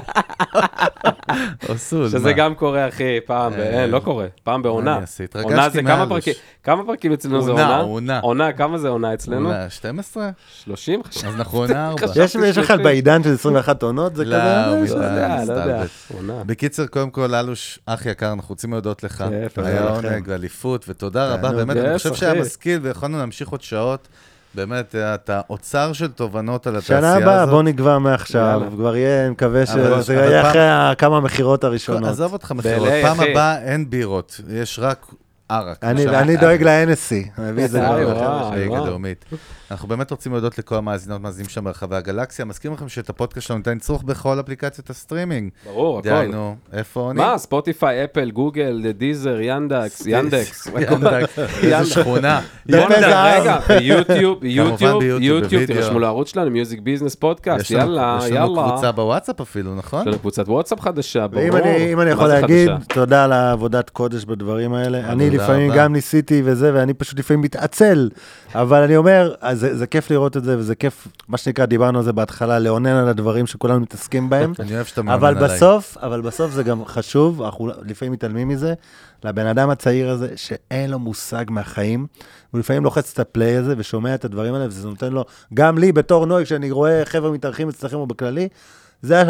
שזה גם קורה, אחי, פעם, לא קורה, פעם בעונה. עונה זה כמה פרקים, כמה פרקים אצלנו זה עונה? עונה, עונה. כמה זה עונה אצלנו? עונה, שתים עשרה? שלושים? אז אנחנו עונה ארבע. יש לך בעידן של עשרים ואחת עונות, זה כזה? לא, מידע, לא יודע. בקיצר, קודם כל, אלוש, אח יקר, אנחנו רוצים להודות לך. היה עונג, אליפות, ותודה רבה, באמת, אני חושב שהיה משכיל, ויכולנו להמשיך עוד שעות. באמת, אתה אוצר של תובנות על התעשייה הזאת. שנה הבאה, בוא נקבע מעכשיו. כבר יהיה, אני מקווה שזה יהיה אחרי כמה המחירות הראשונות. עזוב אותך מחירות. פעם הבאה אין בירות, יש רק ערק. אני דואג ל-אן אס סי. אני מביא את זה גדומית. אנחנו באמת רוצים להודות לכל המאזינות מאזינים שם ברחבי הגלקסיה. מזכירים לכם שאת הפודקאסט שלנו ניתן לצרוך בכל אפליקציות הסטרימינג. ברור, הכל. דיינו, איפה עונים? מה? ספוטיפיי, אפל, גוגל, דיזר, ינדקס, ינדקס. ינדקס, איזו שכונה. רגע, ביוטיוב, ביוטיוב, ביוטיוב, תרשמו לערוץ שלנו, מיוזיק ביזנס פודקאסט, יאללה, יאללה. יש לנו קבוצה בוואטסאפ אפילו, נכון? יש לנו קבוצת וואטסאפ חדשה, ברור. אם אני יכול להגיד, תודה על עבודת קודש בדברים האלה. אני לפעמים גם ניסיתי וזה, ואני פשוט לפעמים מתעצל, אבל אני אומר, זה, זה כיף לראות את זה, וזה כיף, מה שנקרא, דיברנו על זה בהתחלה, לאונן על הדברים שכולנו מתעסקים בהם. אני אוהב שאתה מאמן עליי. בסוף, אבל בסוף זה גם חשוב, אנחנו לפעמים מתעלמים מזה, לבן אדם הצעיר הזה, שאין לו מושג מהחיים, הוא לפעמים לוחץ את הפליי הזה, ושומע את הדברים האלה, וזה נותן לו, גם לי בתור נוי, כשאני רואה חבר'ה מתארחים אצלכם או בכללי, זה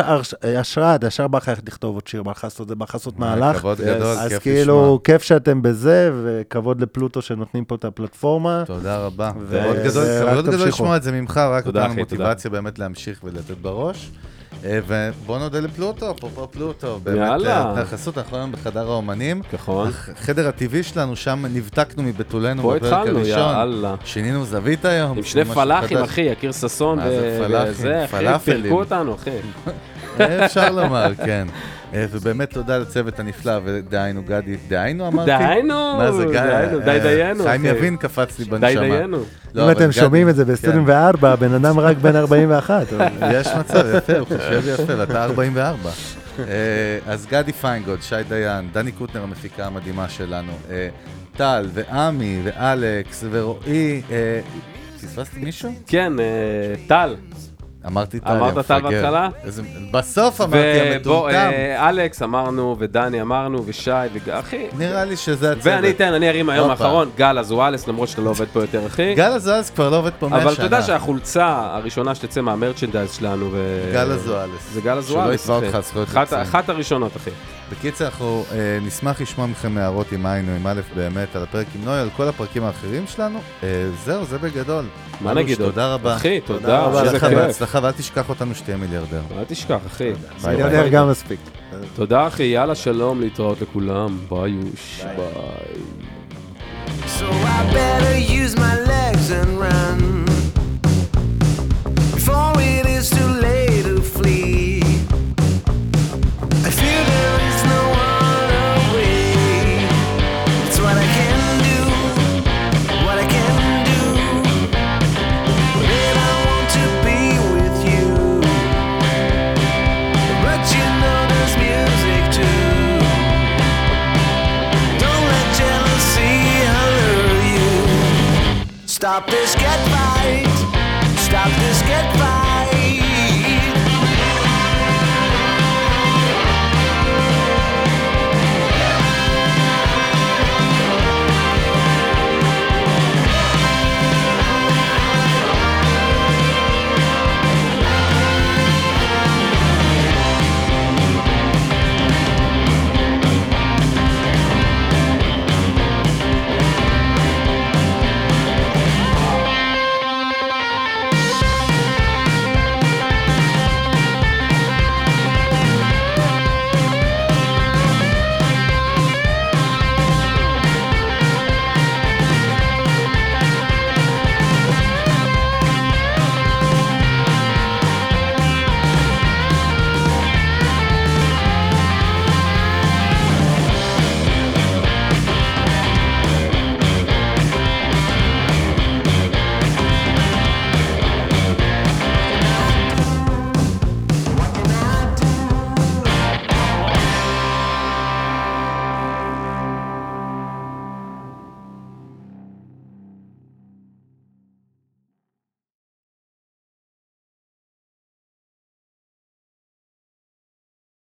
השראה, אתה ישר בא לך לכתוב עוד שיר, בא לך לעשות זה, בא לך לעשות מהלך. כבוד גדול, כיף לשמוע. אז כאילו, כיף שאתם בזה, וכבוד לפלוטו שנותנים פה את הפלטפורמה. תודה רבה. כבוד גדול לשמוע את זה ממך, רק אותנו מוטיבציה באמת להמשיך ולתת בראש. ובוא נודה לפלוטו, פופו פלוטו. יאללה. תחסות, אנחנו היום בחדר האומנים. ככון. החדר הטבעי שלנו, שם נבטקנו מבטולנו. פה התחלנו, יאללה. שינינו זווית היום. עם שני פלאחים, אחי, יקיר ססון. מה זה פלאחים? פלאפלים. פרקו אותנו, אחי. אפשר לומר, כן. ובאמת תודה לצוות הנפלא, ודיינו גדי, דיינו אמרתי? דיינו, דיינו, די דיינו. חיים יבין קפץ לי בנשמה. די דיינו. אם אתם שומעים את זה ב-עשרים וארבע, הבן אדם רק בן ארבעים ואחת. יש מצב, יפה, הוא חושב יפה, אתה ארבעים וארבע. אז גדי פיינגוד, שי דיין, דני קוטנר המפיקה המדהימה שלנו, טל ועמי ואלכס ורועי, תספסתי מישהו? כן, טל. אמרתי טל, אמרת טל בהתחלה? בסוף אמרתי המטומטם. אלכס אמרנו, ודני אמרנו, ושי, ואחי. נראה לי שזה הצוות. ואני אתן, אני ארים היום האחרון, גל אזואלס, למרות שאתה לא עובד פה יותר, אחי. גל אזואלס כבר לא עובד פה מאה שנה. אבל אתה יודע שהחולצה הראשונה שתצא מהמרצ'נדייז שלנו. גל אזואלס. זה גל אזואלס. שלא יתבע אותך זכויות יוצאים. אחת הראשונות, אחי. בקיצר, אנחנו נשמח לשמוע מכם הערות עם היינו, עם א' באמת, על הפרק עם נוי, על כל הפרקים האחרים שלנו. זהו, זה בגדול. מה נגיד? תודה רבה. אחי, תודה רבה. שזה כיף. בהצלחה, ואל תשכח אותנו שתהיה מיליארדר. אל תשכח, אחי. מיליארדר גם מספיק. תודה, אחי. יאללה, שלום, להתראות לכולם. ביוש, ביי. So I better use my legs and run before it is too late to flee. I feel there is no other way. It's what I can do, what I can do. But I want to be with you. But you know there's music too. Don't let jealousy allure you. Stop this get fight. Stop this get fight.